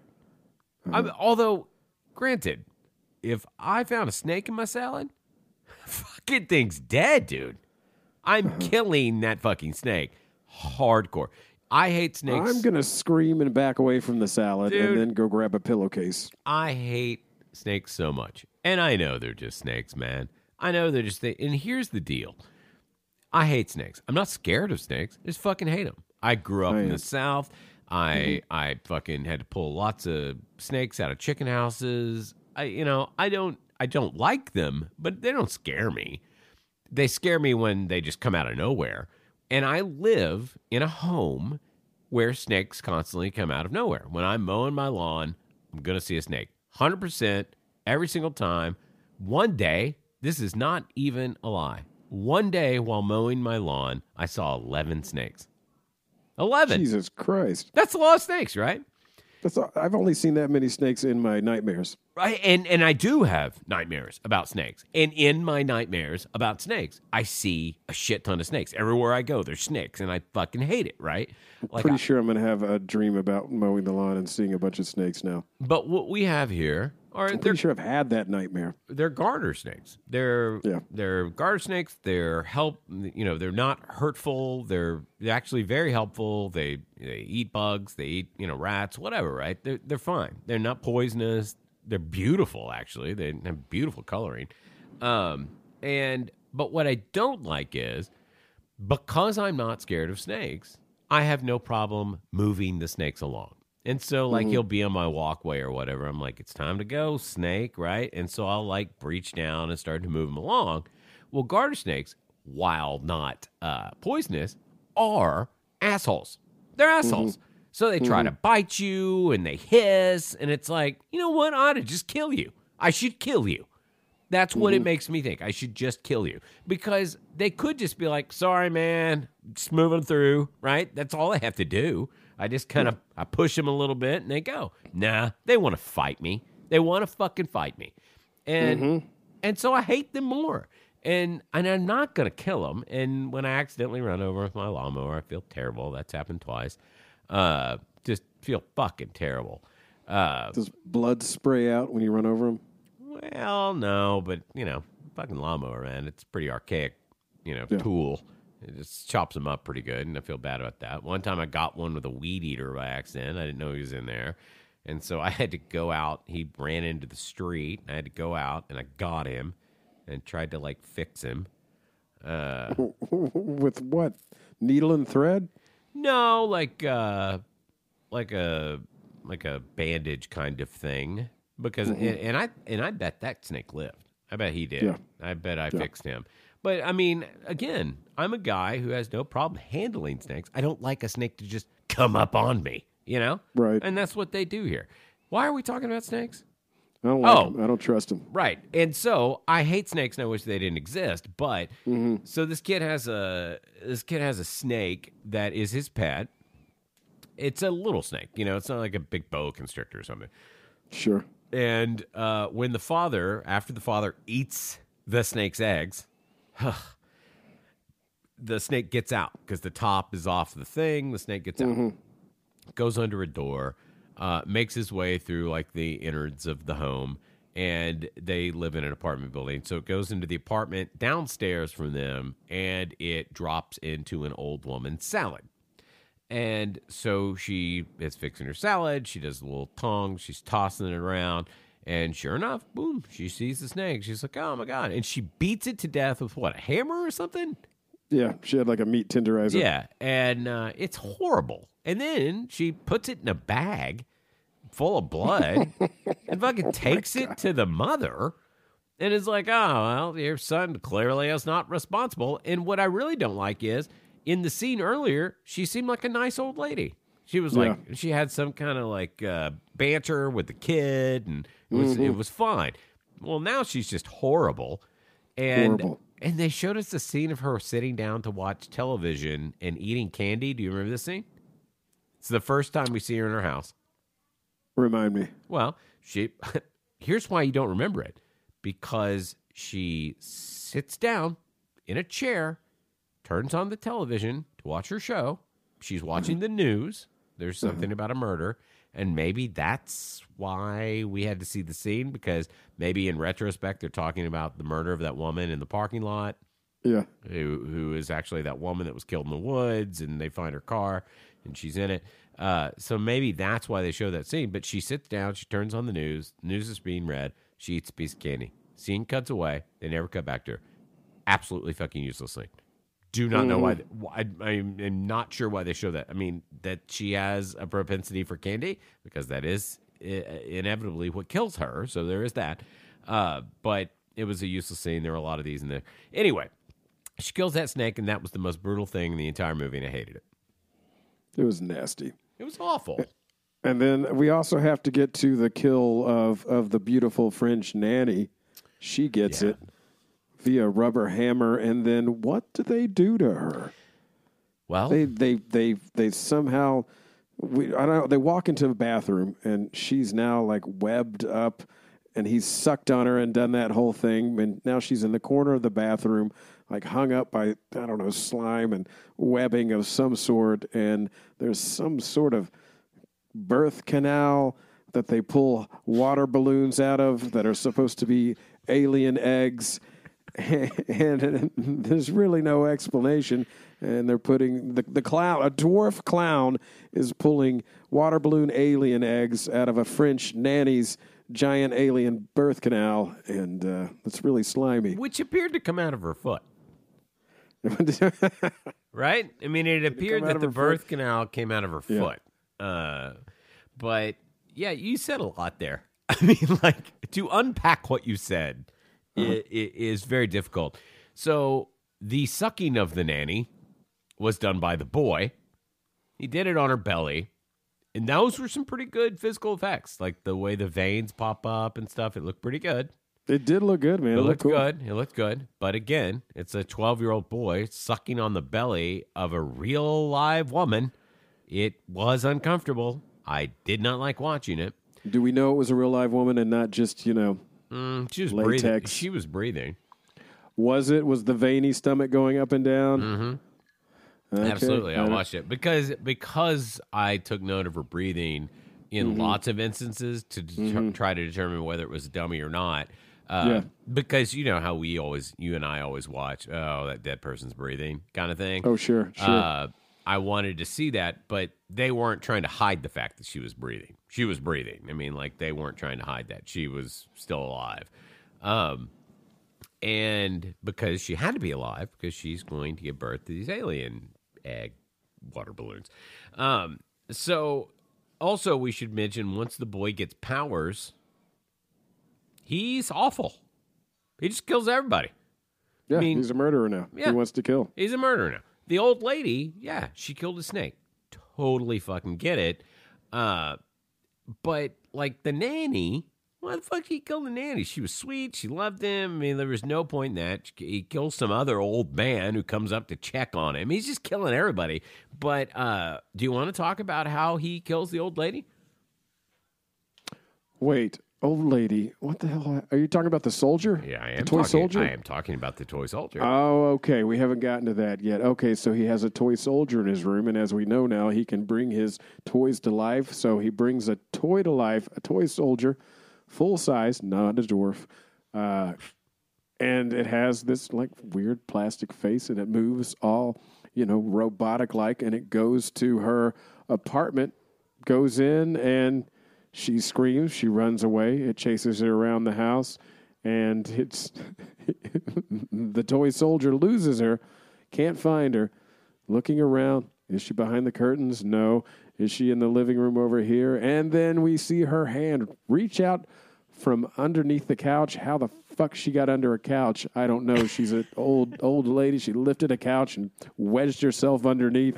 Mm-hmm. I mean, although, granted. If I found a snake in my salad, fucking thing's dead, dude. I'm uh-huh. killing that fucking snake. Hardcore. I hate snakes. I'm going to scream and back away from the salad, dude, and then go grab a pillowcase. I hate snakes so much. And I know they're just snakes, man. I know they're just snakes. And here's the deal. I hate snakes. I'm not scared of snakes. I just fucking hate them. I grew up I in am. the South. I mm-hmm. I fucking had to pull lots of snakes out of chicken houses. I, you know, I don't, I don't like them, but they don't scare me. They scare me when they just come out of nowhere. And I live in a home where snakes constantly come out of nowhere. When I'm mowing my lawn, I'm going to see a snake. one hundred percent every single time. One day, this is not even a lie. One day while mowing my lawn, I saw eleven snakes. eleven. Jesus Christ. That's a lot of snakes, right? That's, I've only seen that many snakes in my nightmares. Right, and, and I do have nightmares about snakes. And in my nightmares about snakes, I see a shit ton of snakes. Everywhere I go, there's snakes, and I fucking hate it, right? Like Pretty I, sure I'm going to have a dream about mowing the lawn and seeing a bunch of snakes now. But what we have here are... I'm pretty sure I've had that nightmare. They're garter snakes. They're yeah. they're garter snakes. They're help. You know, they're not hurtful. They're, they're actually very helpful. They they eat bugs. They eat, you know, rats, whatever, right? They're, they're fine. They're not poisonous. they're beautiful, actually. They have beautiful coloring. Um, and but what I don't like is, because I'm not scared of snakes, I have no problem moving the snakes along. And so, like, mm-hmm. he'll be on my walkway or whatever. I'm like, it's time to go, snake, right? And so I'll, like, breach down and start to move him along. Well, garter snakes, while not uh, poisonous, are assholes. They're assholes. Mm-hmm. So they try mm-hmm. to bite you, and they hiss, and it's like, you know what? I ought to just kill you. I should kill you. That's what mm-hmm. it makes me think. I should just kill you. Because they could just be like, sorry, man, just moving through, right? That's all I have to do. I just kind of mm-hmm. I push them a little bit, and they go. Nah, they want to fight me. They want to fucking fight me. And mm-hmm. and so I hate them more. And and I'm not going to kill them. And when I accidentally run over with my lawnmower, I feel terrible. That's happened twice. Uh, just feel fucking terrible. Uh, Does blood spray out when you run over them? Well, no, but, you know, fucking lawnmower, man. It's a pretty archaic, you know, yeah. tool. It just chops them up pretty good, and I feel bad about that. One time I got one with a weed eater by accident. I didn't know he was in there. And so I had to go out. He ran into the street. I had to go out, and I got him and tried to, like, fix him. Uh, with what? Needle and thread? No, like uh, like a like a bandage kind of thing. Because mm-hmm. and, and I and I bet that snake lived. I bet he did. Yeah. I bet I yeah. fixed him. But I mean, again, I'm a guy who has no problem handling snakes. I don't like a snake to just come up on me, you know? Right. And that's what they do here. Why are we talking about snakes? I don't like oh, them. I don't trust them. Right. And so I hate snakes and I wish they didn't exist. But mm-hmm. so this kid has a this kid has a snake that is his pet. It's a little snake, you know, it's not like a big boa constrictor or something. Sure. And uh, when the father, after the father eats the snake's eggs, huh, the snake gets out because the top is off the thing. The snake gets mm-hmm. out, goes under a door, uh, makes his way through like the innards of the home, and they live in an apartment building. So it goes into the apartment downstairs from them, and it drops into an old woman's salad. And so she is fixing her salad. She does a little tongue. She's tossing it around. And sure enough, boom, she sees the snake. She's like, oh, my God. And she beats it to death with, what, a hammer or something? Yeah, she had like a meat tenderizer. Yeah, and uh, it's horrible. And then she puts it in a bag full of blood and fucking takes oh it to the mother and is like, oh, well, your son clearly is not responsible. And what I really don't like is, in the scene earlier, she seemed like a nice old lady. She was like, yeah. she had some kind of like uh, banter with the kid, and it was mm-hmm. it was fine. Well, now she's just horrible, and horrible. And they showed us the scene of her sitting down to watch television and eating candy. Do you remember this scene? It's the first time we see her in her house. Remind me. Well, she. Here's why you don't remember it, because she sits down in a chair. Turns on the television to watch her show. She's watching the news. There's something about a murder. And maybe that's why we had to see the scene, because maybe in retrospect, they're talking about the murder of that woman in the parking lot. Yeah. Who, who is actually that woman that was killed in the woods, and they find her car and she's in it. Uh, so maybe that's why they show that scene. But she sits down. She turns on the news. The news is being read. She eats a piece of candy. Scene cuts away. They never cut back to her. Absolutely fucking useless scene. Do not know mm. why. I am not sure why they show that. I mean, that she has a propensity for candy, because that is inevitably what kills her. So there is that. Uh, but it was a useless scene. There were a lot of these in there. Anyway, she kills that snake, and that was the most brutal thing in the entire movie, and I hated it. It was nasty. It was awful. And then we also have to get to the kill of, of the beautiful French nanny. She gets yeah. it. Via rubber hammer, and then what do they do to her? Well, they they they they somehow we I don't know, they walk into the bathroom, and she's now like webbed up, and he's sucked on her and done that whole thing, and now she's in the corner of the bathroom, like hung up by I don't know slime and webbing of some sort, and there's some sort of birth canal that they pull water balloons out of that are supposed to be alien eggs. And, and, and there's really no explanation. And they're putting the, the clown, a dwarf clown is pulling water balloon alien eggs out of a French nanny's giant alien birth canal, and uh, it's really slimy. Which appeared to come out of her foot. Right? I mean, it appeared it that the birth foot? canal came out of her yeah. foot. Uh, but, yeah, you said a lot there. I mean, like, to unpack what you said uh-huh. it, it is very difficult. So the sucking of the nanny was done by the boy. He did it on her belly. And those were some pretty good physical effects, like the way the veins pop up and stuff. It looked pretty good. It did look good, man. It, it looked, looked cool. good. It looked good. But again, it's a twelve-year-old boy sucking on the belly of a real live woman. It was uncomfortable. I did not like watching it. Do we know it was a real live woman and not just, you know, mm, she was latex? Breathing. She was breathing. Was it? Was the veiny stomach going up and down? Mm-hmm. Okay. Absolutely, I watched it because because I took note of her breathing in mm-hmm. lots of instances to de- mm-hmm. try to determine whether it was a dummy or not. Uh, yeah. Because you know how we always, you and I always watch, oh, that dead person's breathing kind of thing. Oh, sure, sure. Uh, I wanted to see that, but they weren't trying to hide the fact that she was breathing. She was breathing. I mean, like they weren't trying to hide that she was still alive. Um, and because she had to be alive because she's going to give birth to these alien egg water balloons. Um, so also we should mention once the boy gets powers, he's awful. He just kills everybody. Yeah, I mean, he's a murderer now. Yeah, he wants to kill. He's a murderer now. The old lady, yeah, she killed a snake. Totally fucking get it. Uh, but like the nanny, why the fuck did he kill the nanny? She was sweet. She loved him. I mean, there was no point in that. He kills some other old man who comes up to check on him. He's just killing everybody. But uh, do you want to talk about how he kills the old lady? Wait, old lady? What the hell? Are you talking about the soldier? Yeah, I am. The toy talking, soldier? I am talking about the toy soldier. Oh, okay. We haven't gotten to that yet. Okay, so he has a toy soldier in his room, and as we know now, he can bring his toys to life. So he brings a toy to life, a toy soldier. Full size, not a dwarf, uh, and it has this like weird plastic face, and it moves all, you know, robotic like, and it goes to her apartment, goes in, and she screams, she runs away, it chases her around the house, and it's the toy soldier loses her, can't find her, looking around. Is she behind the curtains? No. Is she in the living room over here? And then we see her hand reach out from underneath the couch. How the fuck she got under a couch? I don't know. She's an old old lady. She lifted a couch and wedged herself underneath.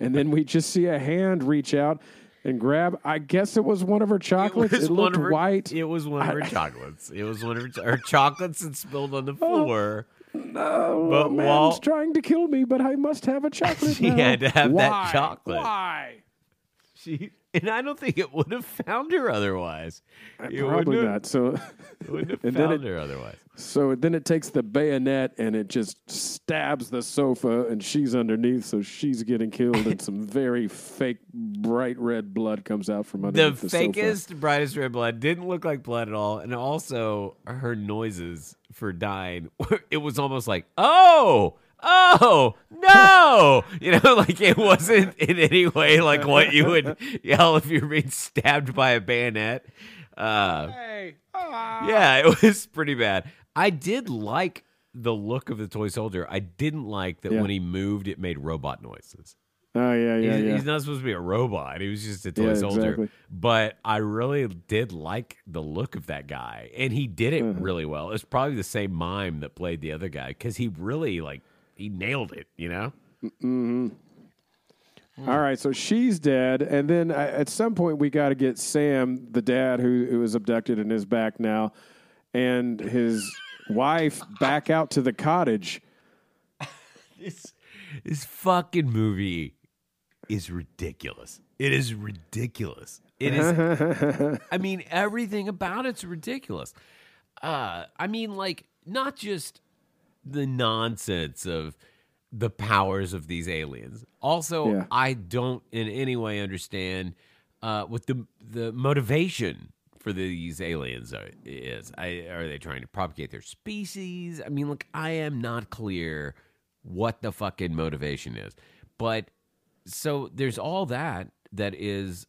And then we just see a hand reach out and grab. I guess it was one of her chocolates. It, it looked her, white. It was one of her I, chocolates. It was one of her, her chocolates and spilled on the floor. Oh. No, but man's while, trying to kill me, but I must have a chocolate. She now. had to have Why? that chocolate. Why? She and I don't think it would have found her otherwise. It probably have, not. So it wouldn't have and found it, her otherwise. So then it takes the bayonet and it just stabs the sofa, and she's underneath, so she's getting killed, and some very fake bright red blood comes out from underneath the, the sofa. The fakest, brightest red blood didn't look like blood at all, and also her noises for dying, it was almost like, oh, oh, no, you know, like it wasn't in any way like what you would yell if you're being stabbed by a bayonet. Uh, hey. ah. Yeah, it was pretty bad. I did like the look of the toy soldier. I didn't like that yeah. when he moved, it made robot noises. Oh, yeah, yeah, he's, yeah. He's not supposed to be a robot. He was just a toy yeah, soldier. Exactly. But I really did like the look of that guy. And he did it mm-hmm. really well. It's probably the same mime that played the other guy because he really, like, he nailed it, you know? Mm-hmm. Mm. All right, so she's dead, and then I, at some point we got to get Sam, the dad who, who was abducted and is back now, and his wife back out to the cottage. This, this fucking movie is ridiculous. It is ridiculous. It is. I mean, everything about it's ridiculous. Uh, I mean, like, not just the nonsense of the powers of these aliens. Also, yeah. I don't in any way understand uh, what the the motivation for these aliens are, is. I, are they trying to propagate their species? I mean, look, I am not clear what the fucking motivation is. But so there's all that that is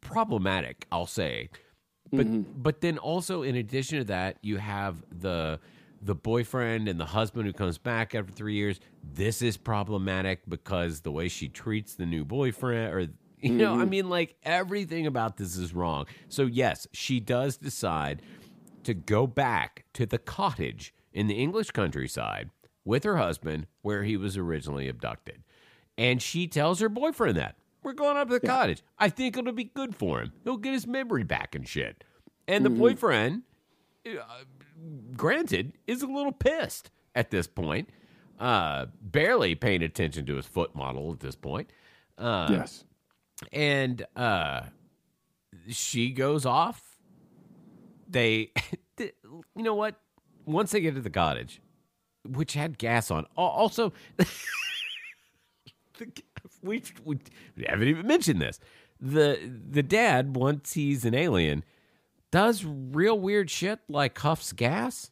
problematic, I'll say, But mm-hmm. but then also in addition to that, you have the the boyfriend and the husband who comes back after three years. This is problematic because the way she treats the new boyfriend, or you mm-hmm. know, I mean, like everything about this is wrong. So yes, she does decide to go back to the cottage in the English countryside with her husband where he was originally abducted. And she tells her boyfriend that. We're going up to the yeah. cottage. I think it'll be good for him. He'll get his memory back and shit. And the mm-hmm. boyfriend, uh, granted, is a little pissed at this point. Uh, barely paying attention to his foot model at this point. Uh, yes. And uh, she goes off. They, you know what? Once they get to the cottage, which had gas on. Also, the, we, we haven't even mentioned this. The the dad, once he's an alien, does real weird shit like huffs gas.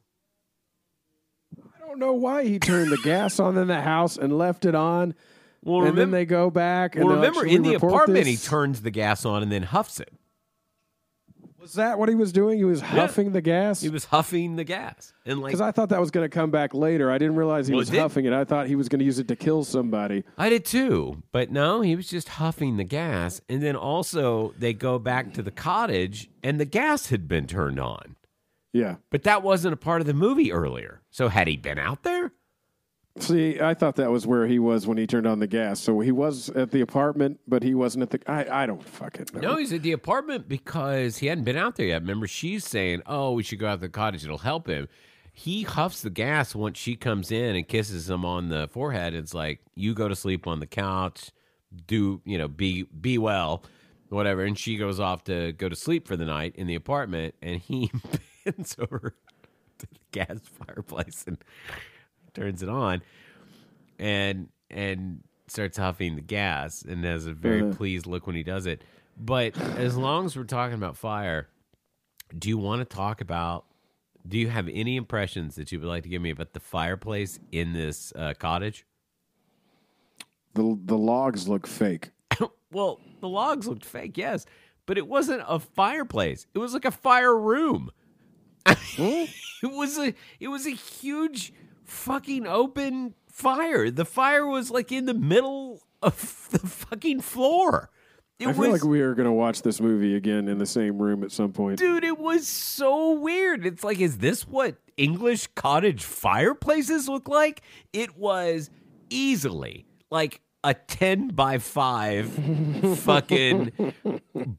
I don't know why he turned the gas on in the house and left it on. Well, and remember, then they go back. And well, remember, in the apartment, this? he turns the gas on and then huffs it. Was that what he was doing? He was yeah. huffing the gas? He was huffing the gas. Because like, I thought that was going to come back later. I didn't realize he well, was it huffing it. I thought he was going to use it to kill somebody. I did too. But no, he was just huffing the gas. And then also they go back to the cottage and the gas had been turned on. Yeah. But that wasn't a part of the movie earlier. So had he been out there? See, I thought that was where he was when he turned on the gas. So he was at the apartment, but he wasn't at the... I, I don't fucking know. No, he's at the apartment because he hadn't been out there yet. Remember, she's saying, oh, we should go out to the cottage. It'll help him. He huffs the gas once she comes in and kisses him on the forehead. It's like, you go to sleep on the couch. Do, you know, be be well, whatever. And she goes off to go to sleep for the night in the apartment. And he bends over to the gas fireplace and... turns it on and and starts huffing the gas and has a very mm-hmm. pleased look when he does it. But as long as we're talking about fire, do you want to talk about, do you have any impressions that you would like to give me about the fireplace in this uh, cottage? The, the logs look fake. Well, the logs looked fake, yes. But it wasn't a fireplace. It was like a fire room. It was a It was a huge... fucking open fire. The fire was like in the middle of the fucking floor. It I feel was, like we are going to watch this movie again in the same room at some point. Dude, it was so weird. It's like, is this what English cottage fireplaces look like? It was easily like a ten by five fucking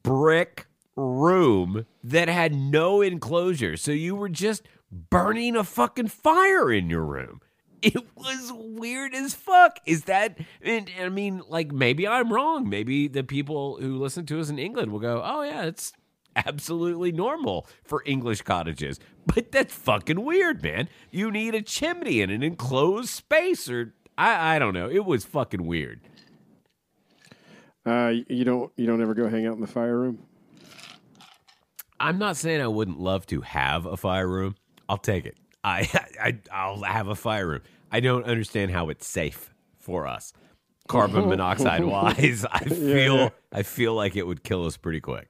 brick room that had no enclosure. So you were just... burning a fucking fire in your room. It was weird as fuck. Is that, and, and I mean, like, maybe I'm wrong. Maybe the people who listen to us in England will go, oh, yeah, it's absolutely normal for English cottages. But that's fucking weird, man. You need a chimney in an enclosed space, or I, I don't know. It was fucking weird. Uh, you don't, you don't ever go hang out in the fire room? I'm not saying I wouldn't love to have a fire room. I'll take it. I, I, I'll have a fire room. I don't understand how it's safe for us, carbon monoxide wise. I feel, yeah. I feel like it would kill us pretty quick.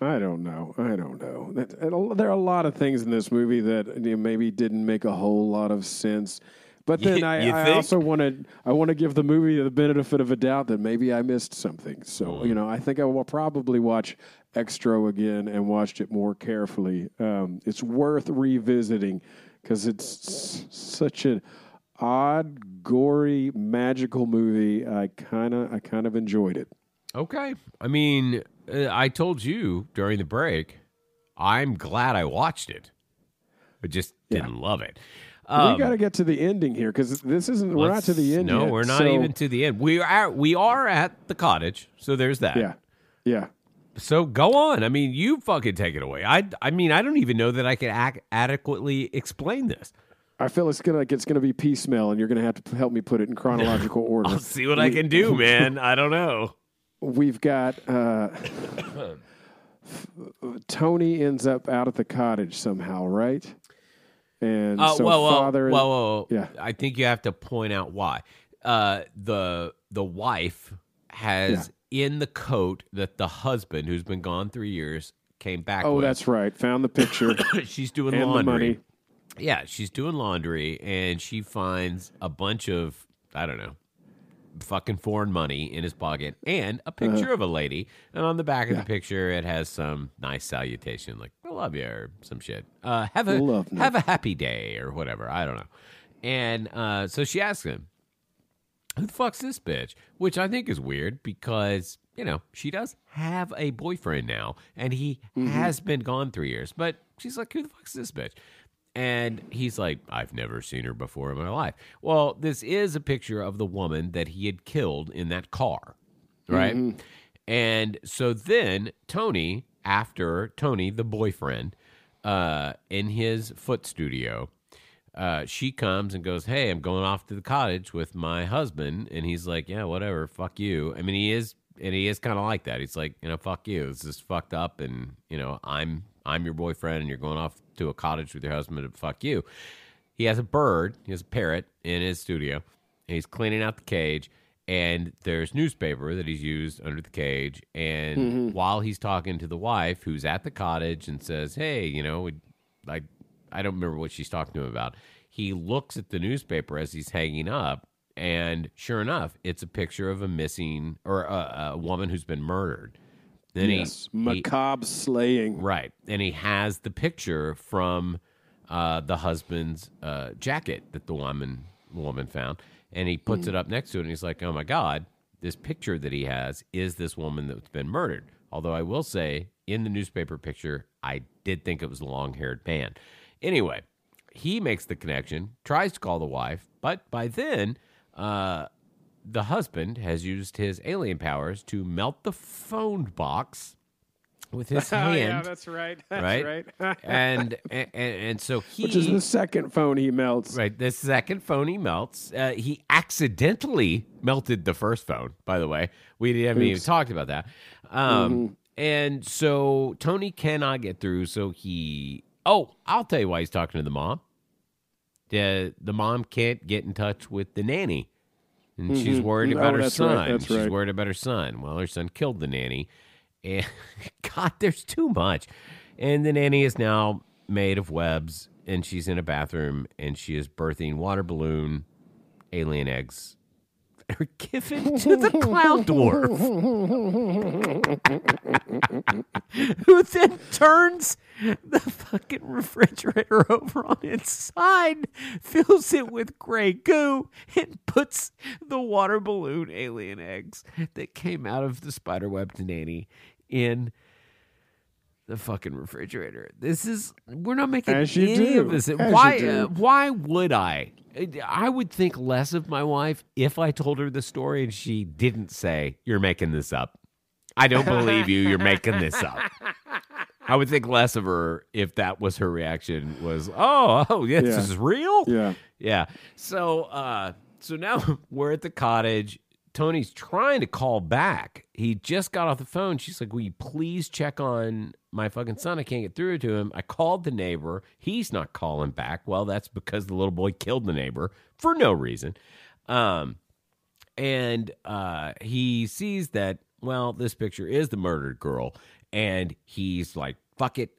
I don't know. I don't know. That, it, there are a lot of things in this movie that maybe didn't make a whole lot of sense. But then you, I, you I also want to, I want to give the movie the benefit of a doubt that maybe I missed something. So mm. you know, I think I will probably watch Xtro again and watched it more carefully. Um, it's worth revisiting because it's s- such an odd, gory, magical movie. I kind of, I kind of enjoyed it. Okay, I mean, uh, I told you during the break, I'm glad I watched it, but just didn't yeah. love it. Um, we got to get to the ending here because this isn't. We're not to the end. No, yet, we're not so. even to the end. We are. We are at the cottage. So there's that. Yeah. Yeah. So go on. I mean, you fucking take it away. I I mean, I don't even know that I can ac- adequately explain this. I feel it's gonna like it's gonna be piecemeal, and you're gonna have to help me put it in chronological order. I'll see what we, I can do, man. I don't know. We've got uh, Tony ends up out at the cottage somehow, right? And uh, so well, father. Well, and, well, well, yeah. I think you have to point out why uh, the the wife has. Yeah. In the coat that the husband, who's been gone three years, came back oh, with. That's right. Found the picture. She's doing and laundry. Yeah, she's doing laundry, and she finds a bunch of, I don't know, fucking foreign money in his pocket and a picture uh, of a lady. And on the back yeah. of the picture, it has some nice salutation, like, I love you, or some shit. Uh, have a love have me. a happy day, or whatever. I don't know. And uh, so she asks him, who the fuck's this bitch? Which I think is weird because, you know, she does have a boyfriend now, and he mm-hmm. has been gone three years. But she's like, who the fuck's this bitch? And he's like, I've never seen her before in my life. Well, this is a picture of the woman that he had killed in that car, right? Mm-hmm. And so then Tony, after Tony, the boyfriend, uh, in his foot studio, Uh, she comes and goes, hey, I'm going off to the cottage with my husband. And he's like, yeah, whatever, fuck you. I mean, he is, and he is kind of like that. He's like, you know, fuck you. This is fucked up. And, you know, I'm I'm your boyfriend and you're going off to a cottage with your husband and fuck you. He has a bird, he has a parrot in his studio. And he's cleaning out the cage. And there's newspaper that he's used under the cage. And mm-hmm. while he's talking to the wife who's at the cottage and says, hey, you know, like, I don't remember what she's talking to him about. He looks at the newspaper as he's hanging up, and sure enough, it's a picture of a missing or a, a woman who's been murdered. Then yes, he, macabre he, slaying. Right, and he has the picture from uh, the husband's uh, jacket that the woman woman found, and he puts mm. it up next to it, and he's like, oh my God, this picture that he has is this woman that's been murdered. Although I will say, in the newspaper picture, I did think it was a long-haired man. Anyway, he makes the connection, tries to call the wife, but by then, uh, the husband has used his alien powers to melt the phone box with his oh, hand. Yeah, that's right. That's right. right. and, and and so he... Which is the second phone he melts. Right, the second phone he melts. Uh, he accidentally melted the first phone, by the way. We haven't Oops. even talked about that. Um, mm-hmm. And so Tony cannot get through, so he... Oh, I'll tell you why he's talking to the mom. The, the mom can't get in touch with the nanny, and mm-hmm. she's worried about oh, her son. Right, she's right. worried about her son. Well, her son killed the nanny, and God, there's too much. And the nanny is now made of webs, and she's in a bathroom, and she is birthing water balloon alien eggs that are given to the clown dwarf, who then turns the fucking refrigerator over on its side, fills it with gray goo, and puts the water balloon alien eggs that came out of the spiderweb nanny in the fucking refrigerator. This is, we're not making As any do. of this. As why? Uh, why would I? I would think less of my wife if I told her the story and she didn't say, "You're making this up. I don't believe you. You're making this up." I would think less of her if that was her reaction was, oh, oh, yeah, yeah. this is real? Yeah. Yeah. So uh, so now we're at the cottage. Tony's trying to call back. He just got off the phone. She's like, will you please check on my fucking son? I can't get through to him. I called the neighbor. He's not calling back. Well, that's because the little boy killed the neighbor for no reason. Um, and uh, he sees that, well, this picture is the murdered girl. And he's like, fuck it,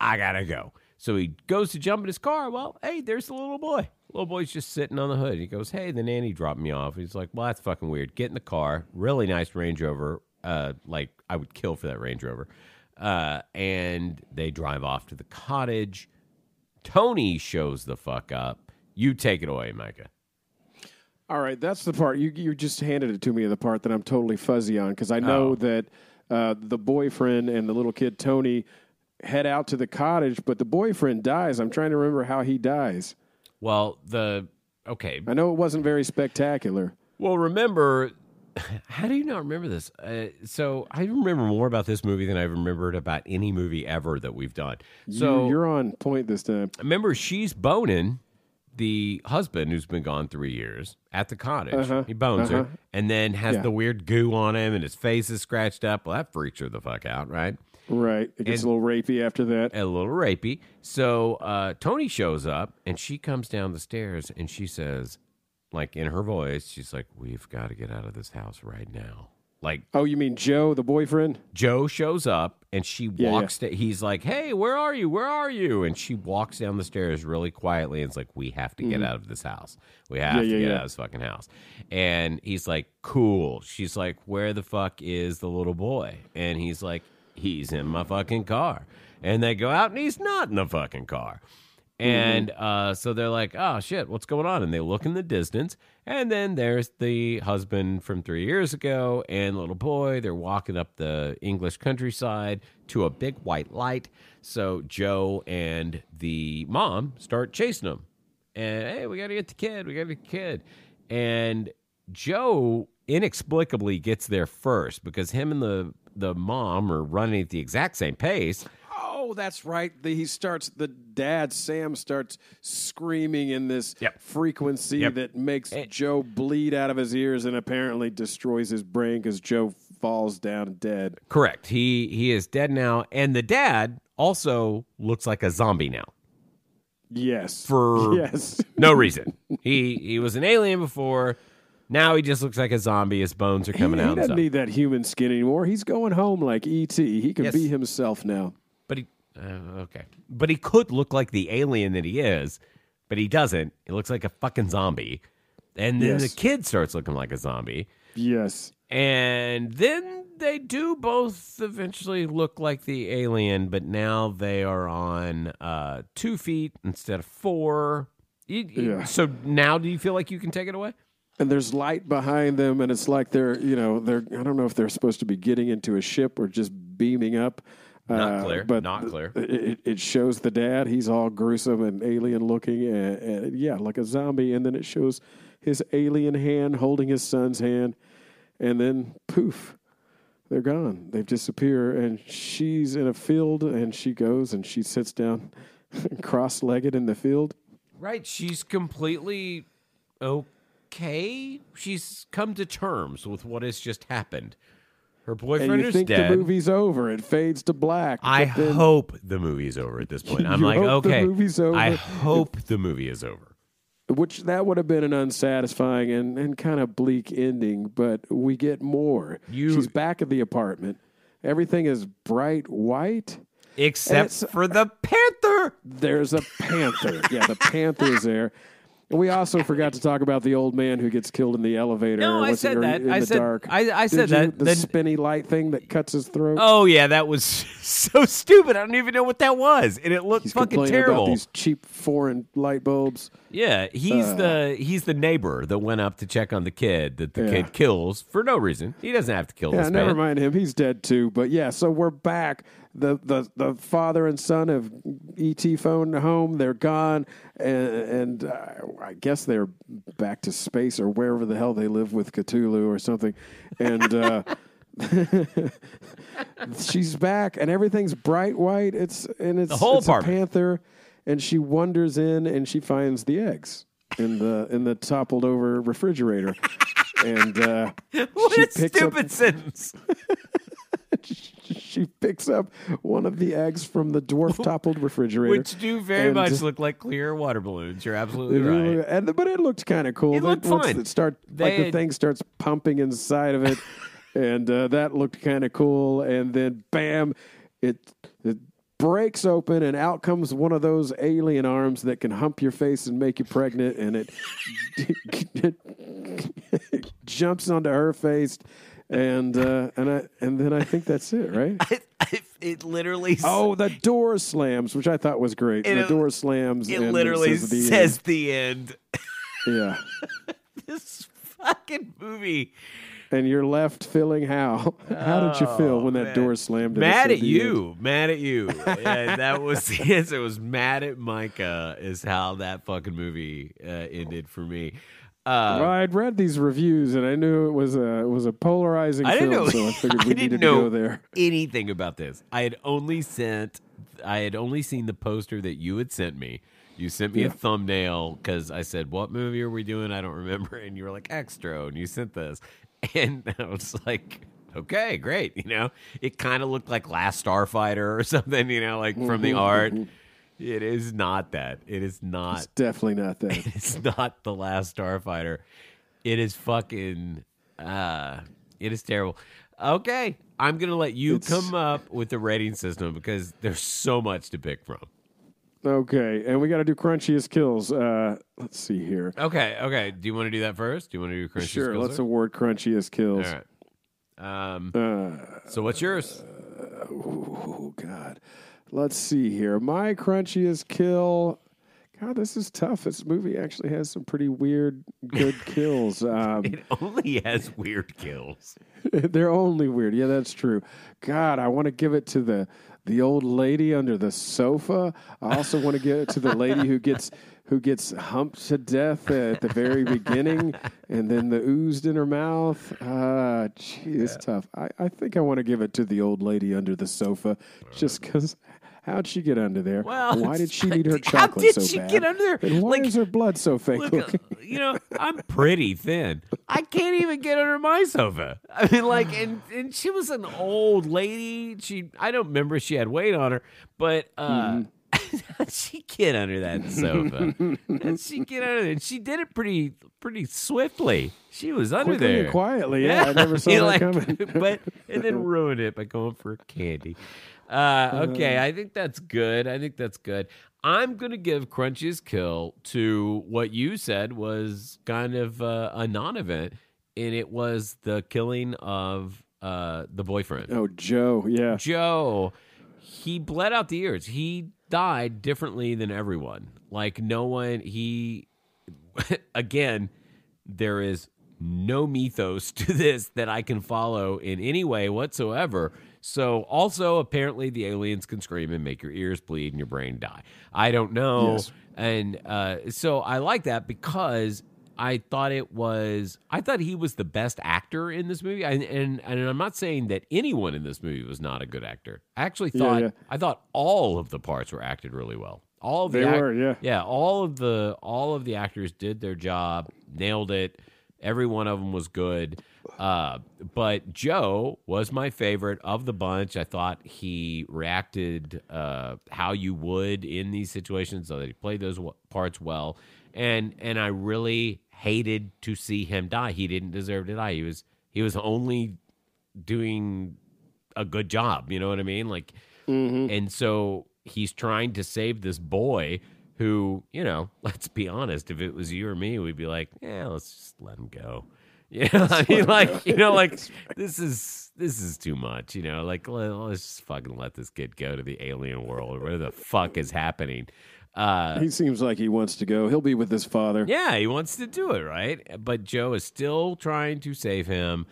I gotta go. So he goes to jump in his car. Well, hey, there's the little boy. Little boy's just sitting on the hood. He goes, hey, the nanny dropped me off. He's like, well, that's fucking weird. Get in the car. Really nice Range Rover. Uh, like, I would kill for that Range Rover. Uh, and they drive off to the cottage. Tony shows the fuck up. You take it away, Micah. All right, that's the part. You, you just handed it to me, the part that I'm totally fuzzy on, because I know oh. that... Uh, the boyfriend and the little kid, Tony, head out to the cottage, but the boyfriend dies. I'm trying to remember how he dies. Well, the... Okay. I know it wasn't very spectacular. Well, remember... How do you not remember this? Uh, so I remember more about this movie than I remembered about any movie ever that we've done. So you, You're on point this time. Remember, she's boning the husband who's been gone three years at the cottage. Uh-huh. He bones uh-huh. her. And then has yeah. the weird goo on him, and his face is scratched up. Well, that freaks her the fuck out, right? Right. It gets and, a little rapey after that. A little rapey. So uh, Tony shows up, and she comes down the stairs, and she says, like in her voice, she's like, we've got to get out of this house right now. Like, oh, you mean Joe, the boyfriend? Joe shows up, and she yeah, walks. Yeah. To, he's like, "Hey, where are you? Where are you?" And she walks down the stairs really quietly, and it's like, "We have to get mm-hmm. out of this house. We have yeah, to yeah, get yeah. out of this fucking house." And he's like, "Cool." She's like, "Where the fuck is the little boy?" And he's like, "He's in my fucking car." And they go out, and he's not in the fucking car. And uh, so they're like, oh, shit, what's going on? And they look in the distance. And then there's the husband from three years ago and little boy. They're walking up the English countryside to a big white light. So Joe and the mom start chasing them. And, hey, we got to get the kid. We got to get the kid. And Joe inexplicably gets there first because him and the, the mom are running at the exact same pace. Oh, that's right. The, he starts, the dad, Sam, starts screaming in this yep. frequency yep. that makes and, Joe bleed out of his ears and apparently destroys his brain because Joe falls down dead. Correct. He he is dead now. And the dad also looks like a zombie now. Yes. For yes. no reason. He he was an alien before. Now he just looks like a zombie. His bones are coming he, out. He doesn't need that human skin anymore. He's going home like E T. He can yes. be himself now. But he, uh, okay. But he could look like the alien that he is, but he doesn't. He looks like a fucking zombie. And then yes. the kid starts looking like a zombie. Yes. And then they do both eventually look like the alien, but now they are on uh, two feet instead of four. You, you, yeah. So now do you feel like you can take it away? And there's light behind them, and it's like they're, you know, they're, I don't know if they're supposed to be getting into a ship or just beaming up. Not clear, uh, but not clear. It, it shows the dad. He's all gruesome and alien-looking, and, and yeah, like a zombie. And then it shows his alien hand holding his son's hand, and then poof, they're gone. They've disappeared, and she's in a field, and she goes, and she sits down cross-legged in the field. Right, she's completely okay. She's come to terms with what has just happened. Her boyfriend and you is think dead. The movie's over. It fades to black. I then, hope the movie's over at this point. I'm like, okay, I hope it, the movie is over. Which that would have been an unsatisfying and, and kind of bleak ending, but we get more. You, She's back at the apartment. Everything is bright white. Except for the panther. There's a panther. Yeah, the panther is there. We also forgot to talk about the old man who gets killed in the elevator. No, I said that. I said, I, I said that. The spinny light thing that cuts his throat. Oh, yeah, that was so stupid. I don't even know what that was. And it looked fucking terrible. About these cheap foreign light bulbs. Yeah, he's uh, the he's the neighbor that went up to check on the kid that the yeah. kid kills for no reason. He doesn't have to kill yeah, this man. Never mind him. He's dead, too. But, yeah, so we're back. The, the the father and son have E T phoned home. They're gone, and, and uh, I guess they're back to space or wherever the hell they live with Cthulhu or something. And uh, she's back, and everything's bright white. It's and it's, the whole it's a panther, and she wanders in, and she finds the eggs in the in the toppled over refrigerator. And uh, what she a picks stupid up, sentence. She picks up one of the eggs from the dwarf toppled refrigerator, which do very and, much look like clear water balloons. You're absolutely right. And, but it looked kind of cool. It looked Once fun. It start, they, like the thing starts pumping inside of it, and uh, that looked kind of cool. And then, bam, it, it breaks open, and out comes one of those alien arms that can hump your face and make you pregnant, and it, it, it jumps onto her face. And uh, and I and then I think that's it, right? I, I, it literally. Oh, the door slams, which I thought was great. The door slams. It and literally it says, the, says end. the end. Yeah. This fucking movie. And you're left feeling how? How did you feel when that oh, door slammed? Mad at you. End? Mad at you. Yeah, that was yes. It was Mad at Micah is how that fucking movie uh, ended for me. Uh, well, I'd read these reviews and I knew it was a it was a polarizing I didn't film, know, so I figured we I needed to go there. Anything about this? I had only sent, I had only seen the poster that you had sent me. You sent me yeah. a thumbnail because I said, "What movie are we doing?" I don't remember, and you were like, "Xtro," and you sent this, and I was like, "Okay, great." You know, it kind of looked like Last Starfighter or something. You know, like mm-hmm, from the art. Mm-hmm. It is not that. It is not. It's definitely not that. It's not The Last Starfighter. It is fucking. Uh, It is terrible. Okay, I'm going to let you it's... come up with the rating system because there's so much to pick from. Okay, and we got to do crunchiest kills. Uh, let's see here. Okay, okay. Do you want to do that first? Do you want to do crunchiest sure, kills? Sure, let's or? award crunchiest kills. All right. Um, uh, so what's yours? Uh, oh, God. Let's see here. My crunchiest kill... God, this is tough. This movie actually has some pretty weird, good kills. Um, it only has weird kills. They're only weird. Yeah, that's true. God, I want to give it to the... the old lady under the sofa. I also want to get it to the lady who gets who gets humped to death at the very beginning, and then the oozed in her mouth. Ah, uh, gee, it's yeah. tough. I, I think I want to give it to the old lady under the sofa, just because. How'd she get under there? Well, why did she need her chocolate so bad? How did she bad? get under there? And why like, is her blood so fake look, looking? You know, I'm pretty thin. I can't even get under my sofa. I mean, like, and, and she was an old lady. She, I don't remember if she had weight on her, but uh, mm-hmm. how'd she get under that sofa? How'd she get under there? And she did it pretty pretty swiftly. She was under Quickly there. And quietly, yeah. yeah. I never saw that like, coming. But, and then ruined it by going for candy. Uh, okay, I think that's good. I think that's good. I'm going to give crunchiest kill to what you said was kind of uh, a non-event, and it was the killing of uh, the boyfriend. Oh, Joe, yeah. Joe, he bled out the ears. He died differently than everyone. Like, no one, he, again, there is no mythos to this that I can follow in any way whatsoever. So, also, apparently, the aliens can scream and make your ears bleed and your brain die. I don't know. Yes. And uh, so I like that because I thought it was, I thought he was the best actor in this movie. And, and, and I'm not saying that anyone in this movie was not a good actor. I actually thought, yeah, yeah. I thought all of the parts were acted really well. All of the They act- were, yeah. Yeah, all of the, all of the actors did their job, nailed it. Every one of them was good. Uh, but Joe was my favorite of the bunch. I thought he reacted uh, how you would in these situations, so that he played those w- parts well. And and I really hated to see him die. He didn't deserve to die. He was he was only doing a good job. You know what I mean? Like, mm-hmm. and so he's trying to save this boy. Who, you know, let's be honest, if it was you or me, we'd be like, yeah, let's just let him go. Yeah, you know? I mean, like, you know, like this is this is too much, you know, like let's just fucking let this kid go to the alien world or whatever the fuck is happening. Uh, he seems like he wants to go. He'll be with his father. Yeah, he wants to do it, right? But Joe is still trying to save him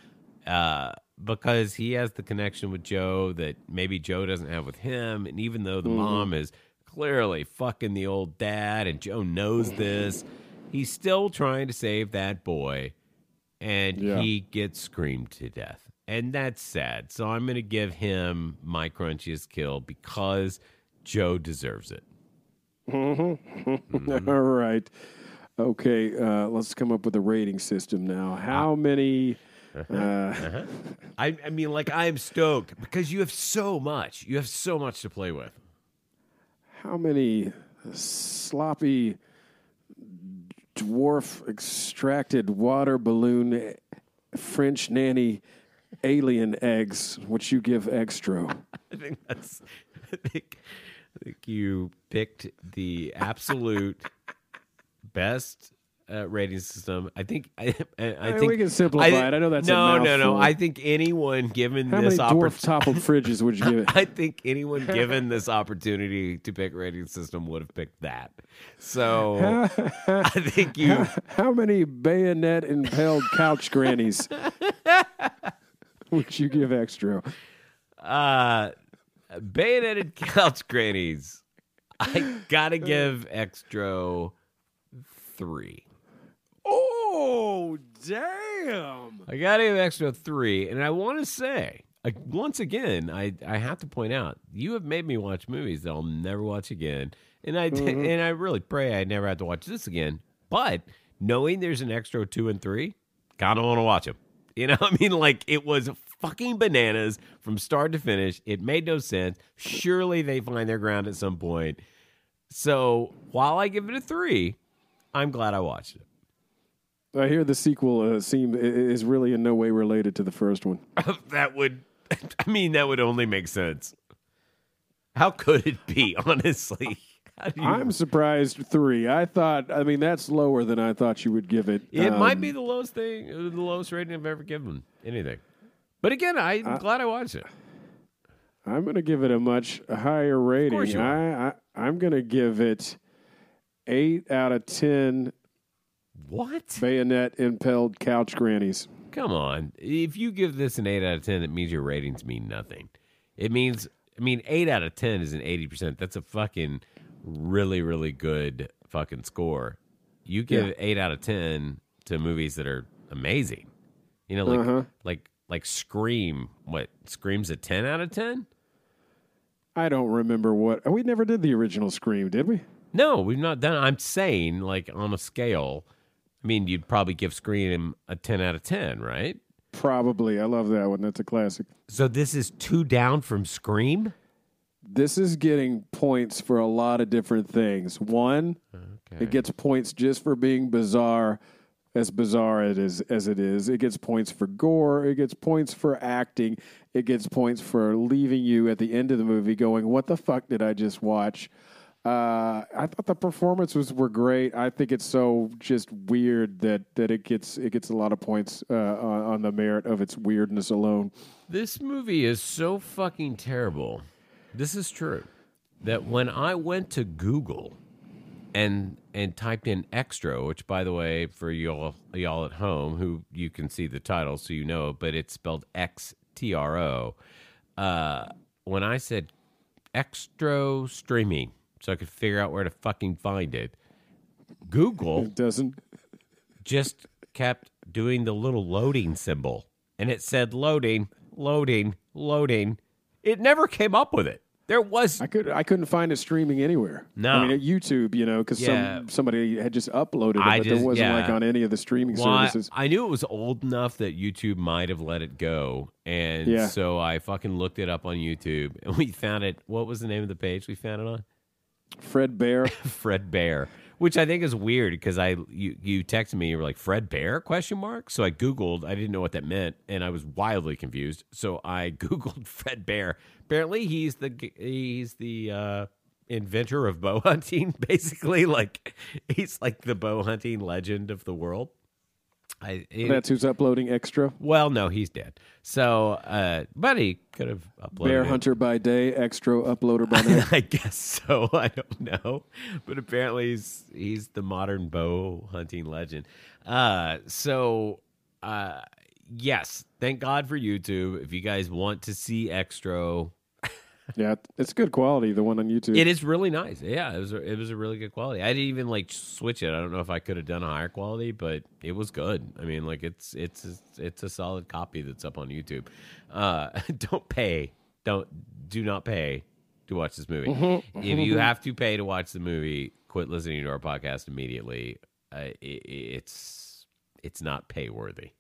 uh, because he has the connection with Joe that maybe Joe doesn't have with him. And even though the mm-hmm. mom is clearly fucking the old dad, and Joe knows this, he's still trying to save that boy, and yeah. he gets screamed to death. And that's sad. So I'm going to give him my crunchiest kill because Joe deserves it. Mm-hmm. Mm-hmm. All right. Okay, uh, let's come up with a rating system now. How many... Uh-huh. Uh-huh. I, I mean, like, I am stoked because you have so much. You have so much to play with. How many sloppy dwarf extracted water balloon French nanny alien eggs would you give Xtro? I think that's. I think, I think you picked the absolute best uh, rating system. I think. I, I, I, I think we can simplify I, it. I know that's no, a no, no. I think anyone given How this opportunity, dwarf toppled fridges would you give it? I think anyone given this opportunity to pick rating system would have picked that. So I think you. How, how many bayonet impaled couch grannies would you give Xtro? Uh, bayoneted couch grannies. I gotta give Xtro three. Oh, damn. I got to give Xtro three. And I want to say, I, once again, I, I have to point out, you have made me watch movies that I'll never watch again. And I, mm-hmm. and I really pray I never have to watch this again. But knowing there's an Xtro two and three, kind of want to watch them. You know what I mean? Like, it was fucking bananas from start to finish. It made no sense. Surely they find their ground at some point. So while I give it a three, I'm glad I watched it. I hear the sequel uh, seem is really in no way related to the first one. That would, I mean, that would only make sense. How could it be, honestly? You... I'm surprised three. I thought, I mean, that's lower than I thought you would give it. It um, might be the lowest thing, the lowest rating I've ever given anything. But again, I'm I, glad I watched it. I'm going to give it a much higher rating. Of course you are. I, I, I'm going to give it eight out of ten. What? Bayonet impelled couch grannies. Come on. If you give this an eight out of ten, it means your ratings mean nothing. It means, I mean, eight out of ten is an eighty percent. That's a fucking really, really good fucking score. You give yeah. eight out of ten to movies that are amazing. You know, like, uh-huh. like, like Scream. What? Scream's a ten out of ten? I don't remember what. We never did the original Scream, did we? No, we've not done. I'm saying, like, on a scale. I mean, you'd probably give Scream a ten out of ten, right? Probably. I love that one. That's a classic. So this is two down from Scream? This is getting points for a lot of different things. One, okay. It gets points just for being bizarre, as bizarre it is, as it is. It gets points for gore. It gets points for acting. It gets points for leaving you at the end of the movie going, what the fuck did I just watch? Uh, I thought the performances were great. I think it's so just weird that, that it gets it gets a lot of points uh, on, on the merit of its weirdness alone. This movie is so fucking terrible. This is true. That when I went to Google and and typed in Xtro, which by the way, for y'all y'all at home who you can see the title so you know, but it's spelled X T R O. Uh, when I said Xtro streaming. So I could figure out where to fucking find it. Google it doesn't just kept doing the little loading symbol, and it said loading, loading, loading. It never came up with it. There was I could I couldn't find it streaming anywhere. No, I mean at YouTube, you know, because yeah. some somebody had just uploaded it, I but just, there wasn't yeah. like on any of the streaming well, services. I, I knew it was old enough that YouTube might have let it go, and yeah. so I fucking looked it up on YouTube, and we found it. What was the name of the page we found it on? Fred Bear. Fred Bear, which I think is weird because I you, you texted me, you were like, Fred Bear, question mark? So I Googled, I didn't know what that meant, and I was wildly confused. So I Googled Fred Bear. Apparently he's the he's the uh, inventor of bow hunting, basically. Like he's like the bow hunting legend of the world. I, it, That's who's uploading Xtro? Well, no, he's dead. So, uh, but he could have uploaded Bear it. Hunter by day, Xtro uploader by night. I guess so. I don't know. But apparently he's, he's the modern bow hunting legend. Uh, so, uh, yes, thank God for YouTube. If you guys want to see Xtro... Yeah, it's good quality, the one on YouTube. It is really nice. Yeah, it was a, it was a really good quality. I didn't even like switch it. I don't know if I could have done a higher quality, but it was good. I mean, like it's it's it's a solid copy that's up on YouTube. Uh, don't pay. Don't do not pay to watch this movie. Mm-hmm. If you have to pay to watch the movie, quit listening to our podcast immediately. Uh, it, it's it's not pay worthy.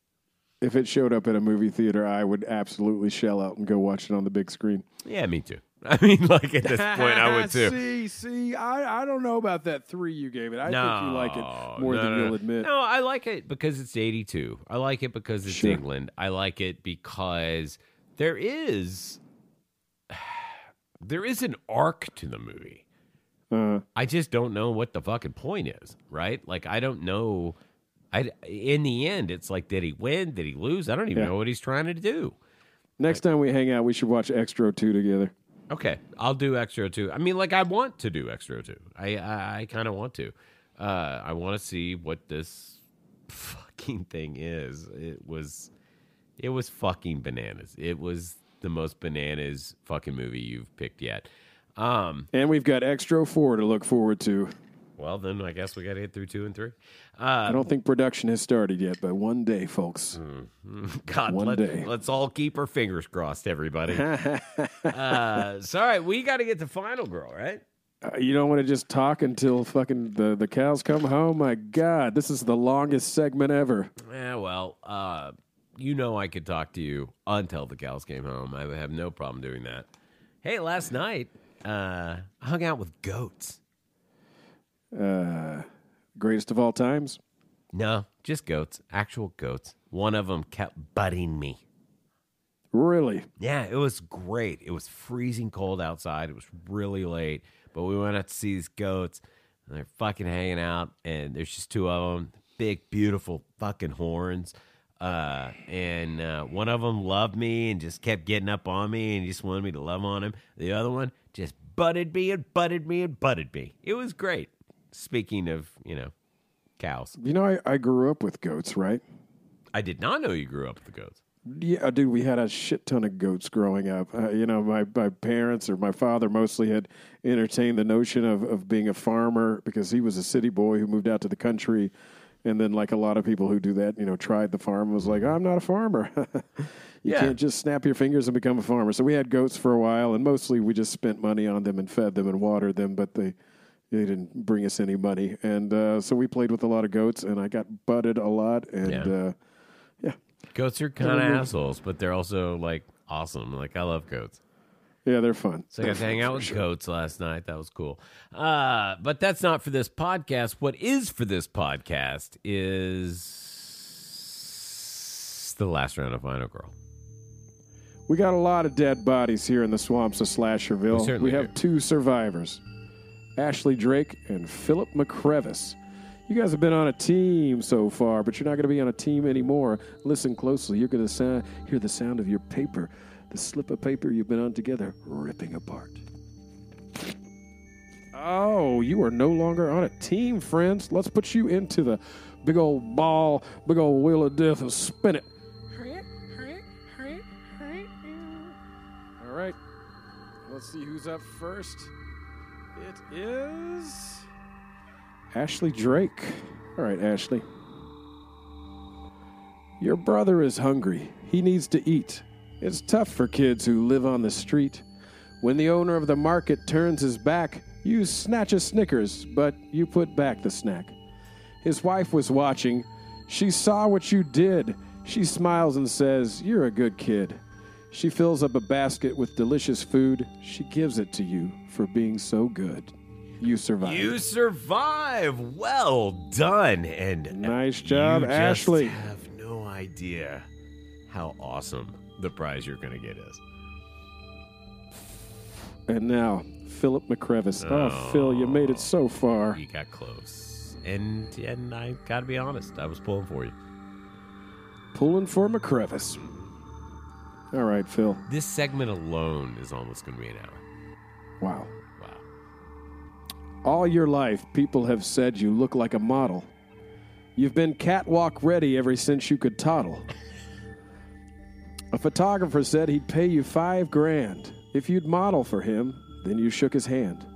If it showed up at a movie theater, I would absolutely shell out and go watch it on the big screen. Yeah, me too. I mean, like at this point, I would too. See, see, I, I don't know about that three you gave it. I no, think you like it more no, than no. you'll admit. No, I like it because it's eighty-two. I like it because it's sure. England. I like it because there is there is an arc to the movie. Uh, I just don't know what the fucking point is, right? Like, I don't know... I, in the end, it's like, did he win? Did he lose? I don't even yeah. know what he's trying to do. Next like, time we hang out, we should watch Xtro two together. Okay, I'll do Xtro two. I mean, like, I want to do Xtro two. I I, I kind of want to. Uh, I want to see what this fucking thing is. It was, it was fucking bananas. It was the most bananas fucking movie you've picked yet. Um, and we've got Xtro four to look forward to. Well, then I guess we got to get through two and three. Uh, I don't think production has started yet, but one day, folks. God, one let, day. Let's all keep our fingers crossed, everybody. uh, sorry, we got to get to Final Girl, right? Uh, you don't want to just talk until fucking the, the cows come home? My God, this is the longest segment ever. Yeah, well, uh, you know I could talk to you until the cows came home. I have no problem doing that. Hey, last night, uh, I hung out with goats. Uh, greatest of all times. No, just goats. Actual goats. One of them kept butting me. Really? Yeah, it was great. It was freezing cold outside. It was really late. But we went out to see these goats, and they're fucking hanging out. And there's just two of them. Big, beautiful fucking horns. Uh, and uh, one of them loved me and just kept getting up on me and just wanted me to love on him. The other one just butted me and butted me and butted me. It was great. Speaking of, you know, cows. You know, I, I grew up with goats, right? I did not know you grew up with goats. Yeah, dude, we had a shit ton of goats growing up. Uh, you know, my, my parents or my father mostly had entertained the notion of, of being a farmer because he was a city boy who moved out to the country. And then like a lot of people who do that, you know, tried the farm and was like, I'm not a farmer. you yeah. can't just snap your fingers and become a farmer. So we had goats for a while, and mostly we just spent money on them and fed them and watered them, but they, they didn't bring us any money. And uh, so we played with a lot of goats, and I got butted a lot. And yeah. Uh, yeah. Goats are kind of assholes, but they're also like awesome. Like I love goats. Yeah, they're fun. So I got to hang out with sure. goats last night. That was cool. Uh, but that's not for this podcast. What is for this podcast is the last round of Final Girl. We got a lot of dead bodies here in the swamps of Slasherville. We, we have do. two survivors, Ashley Drake and Philip McCrevis. You guys have been on a team so far, but you're not going to be on a team anymore. Listen closely. You're going to sound, hear the sound of your paper. The slip of paper you've been on together, ripping apart. Oh, you are no longer on a team, friends. Let's put you into the big old ball, big old wheel of death, and spin it. All right. Let's see who's up first. It is... Ashley Drake. All right, Ashley. Your brother is hungry. He needs to eat. It's tough for kids who live on the street. When the owner of the market turns his back, you snatch a Snickers, but you put back the snack. His wife was watching. She saw what you did. She smiles and says, "You're a good kid." She fills up a basket with delicious food. She gives it to you for being so good. You survive. You survive. Well done. And nice job, you Ashley. You have no idea how awesome the prize you're going to get is. And now, Philip McCrevis. Oh, oh, Phil, you made it so far. You got close. And and I got to be honest, I was pulling for you. Pulling for McCrevis. All right, Phil. This segment alone is almost going to be an hour. Wow. Wow. All your life, people have said you look like a model. You've been catwalk ready ever since you could toddle. A photographer said he'd pay you five grand. If you'd model for him, then you shook his hand.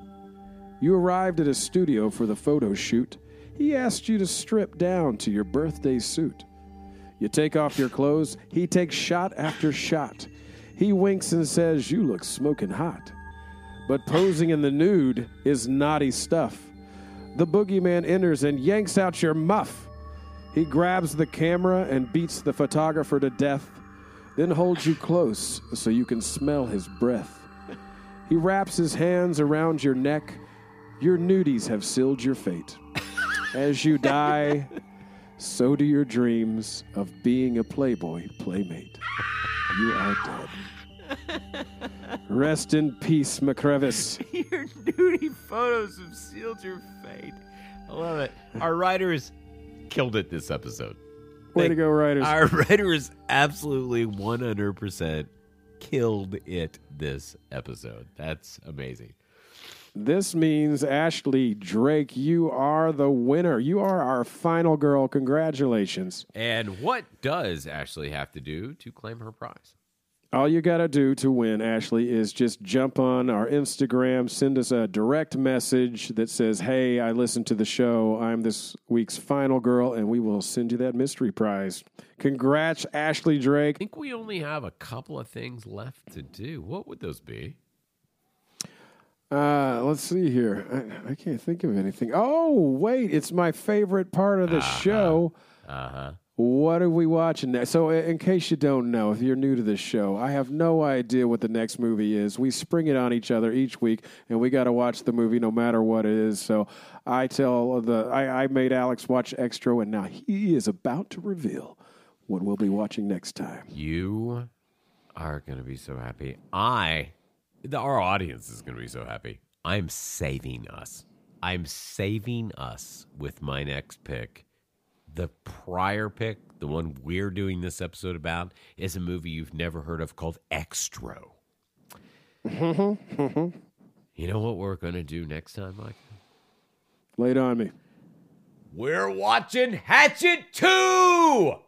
You arrived at his studio for the photo shoot. He asked you to strip down to your birthday suit. You take off your clothes. He takes shot after shot. He winks and says, "You look smoking hot." But posing in the nude is naughty stuff. The boogeyman enters and yanks out your muff. He grabs the camera and beats the photographer to death. Then holds you close so you can smell his breath. He wraps his hands around your neck. Your nudies have sealed your fate. As you die, so do your dreams of being a playboy playmate. You are dead. Rest in peace, McCrevis. Your nudie photos have sealed your fate. I love it. Our writers killed it this episode. Way to go, writers. Our writers absolutely one hundred percent killed it this episode. That's amazing. This means, Ashley Drake, you are the winner. You are our final girl. Congratulations. And what does Ashley have to do to claim her prize? All you got to do to win, Ashley, is just jump on our Instagram, send us a direct message that says, "Hey, I listened to the show. I'm this week's final girl," and we will send you that mystery prize. Congrats, Ashley Drake. I think we only have a couple of things left to do. What would those be? Uh, let's see here. I, I can't think of anything. Oh, wait. It's my favorite part of the uh-huh. show. Uh-huh. What are we watching next? So in case you don't know, if you're new to this show, I have no idea what the next movie is. We spring it on each other each week, and we got to watch the movie no matter what it is. So I tell the I, I made Alex watch Xtro, and now he is about to reveal what we'll be watching next time. You are going to be so happy. I, the, our audience is going to be so happy. I'm saving us. I'm saving us with my next pick. The prior pick, the one we're doing this episode about, is a movie you've never heard of called Xtro. You know what we're going to do next time, Mike? Lay it on me. We're watching Hatchet two!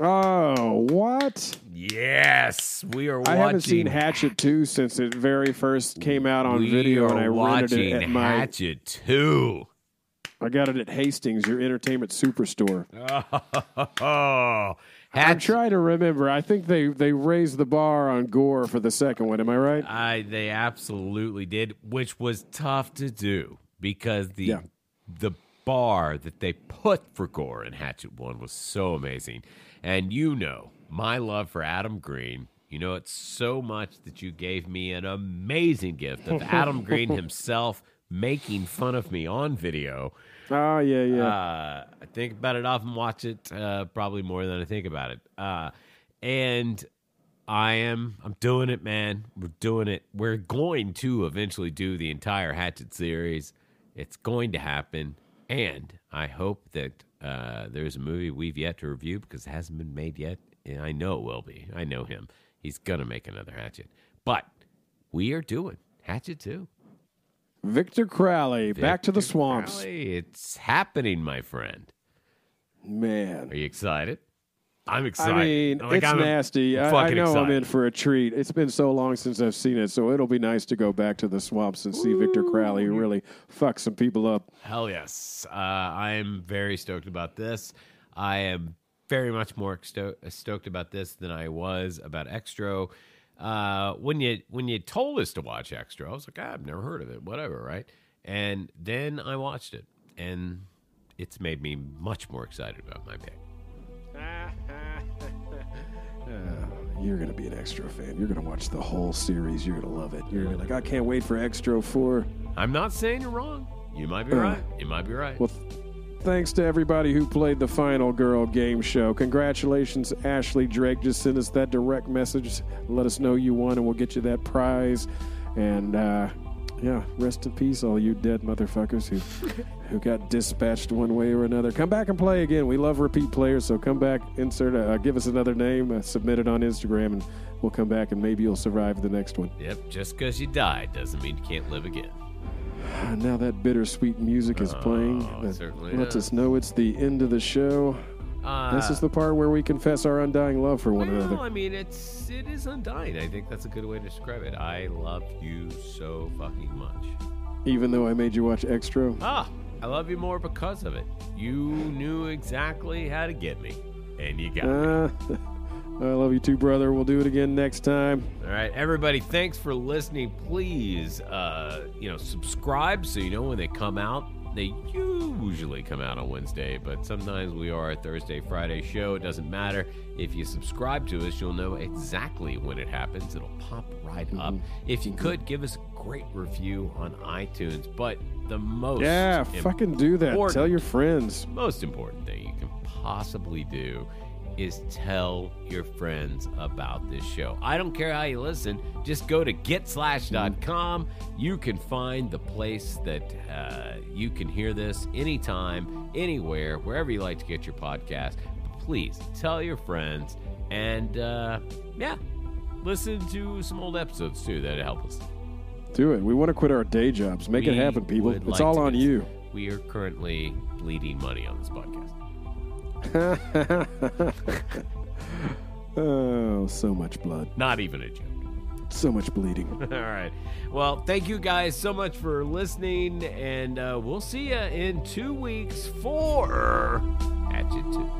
Oh, what? Yes, we are watching. I haven't seen Hatchet two since it very first came out on we video, and I rented it at my... Hatchet two. I got it at Hastings, your entertainment superstore. Oh, I'm trying to remember. I think they, they raised the bar on gore for the second one. Am I right? I they absolutely did, which was tough to do because the yeah. the bar that they put for gore in Hatchet one was so amazing. And you know my love for Adam Green. You know it so much that you gave me an amazing gift of Adam Green himself making fun of me on video. Oh, yeah, yeah. Uh, I think about it often, watch it uh, probably more than I think about it. Uh, and I am, I'm doing it, man. We're doing it. We're going to eventually do the entire Hatchet series. It's going to happen. And I hope that uh, there's a movie we've yet to review because it hasn't been made yet. And I know it will be. I know him. He's going to make another Hatchet. But we are doing Hatchet two. Victor Crowley, Victor back to the swamps. Crowley, it's happening, my friend. Man. Are you excited? I'm excited. I mean, like, it's I'm nasty. I, I know excited. I'm in for a treat. It's been so long since I've seen it, so it'll be nice to go back to the swamps and see Ooh. Victor Crowley really fuck some people up. Hell yes. Uh, I am very stoked about this. I am very much more sto- stoked about this than I was about Xtro. Uh, when you when you told us to watch Xtro, I was like, ah, I've never heard of it, whatever, right? And then I watched it, and it's made me much more excited about my pick. uh, you're going to be an Xtro fan. You're going to watch the whole series. You're going to love it. You're going to be like, I can't wait for Xtro four. I'm not saying you're wrong. You might be uh, right. You might be right. Well, th- Thanks to everybody who played the Final Girl game show. Congratulations, Ashley Drake. Just send us that direct message. Let us know you won, and we'll get you that prize. And, uh, yeah, rest in peace, all you dead motherfuckers who who got dispatched one way or another. Come back and play again. We love repeat players, so come back, insert, a, uh, give us another name, uh, submit it on Instagram, and we'll come back, and maybe you'll survive the next one. Yep, just because you died doesn't mean you can't live again. Now that bittersweet music is playing. Oh, certainly lets is. us know it's the end of the show. Uh, this is the part where we confess our undying love for one well, another. I mean, it's it is undying. I think that's a good way to describe it. I love you so fucking much. Even though I made you watch Xtro? Ah, I love you more because of it. You knew exactly how to get me, and you got uh, me. I love you too, brother. We'll do it again next time. All right, everybody, thanks for listening. Please, uh, you know, subscribe so you know when they come out. They usually come out on Wednesday, but sometimes we are a Thursday, Friday show. It doesn't matter. If you subscribe to us, you'll know exactly when it happens. It'll pop right mm-hmm. up. If you could, give us a great review on iTunes. But the most Yeah, fucking do that. Tell your friends. Most important thing you can possibly do is tell your friends about this show. I don't care how you listen. Just go to get slash dot com. You can find the place that uh, you can hear this anytime, anywhere, wherever you like to get your podcast. But please tell your friends. And, uh, yeah, listen to some old episodes, too. That'll help us. Do it. We want to quit our day jobs. Make we it happen, people. It's like all on you. We are currently bleeding money on this podcast. Oh, so much blood. Not even a joke. So much bleeding. All right. Well, thank you guys so much for listening, and uh, we'll see you in two weeks for Hatchet two.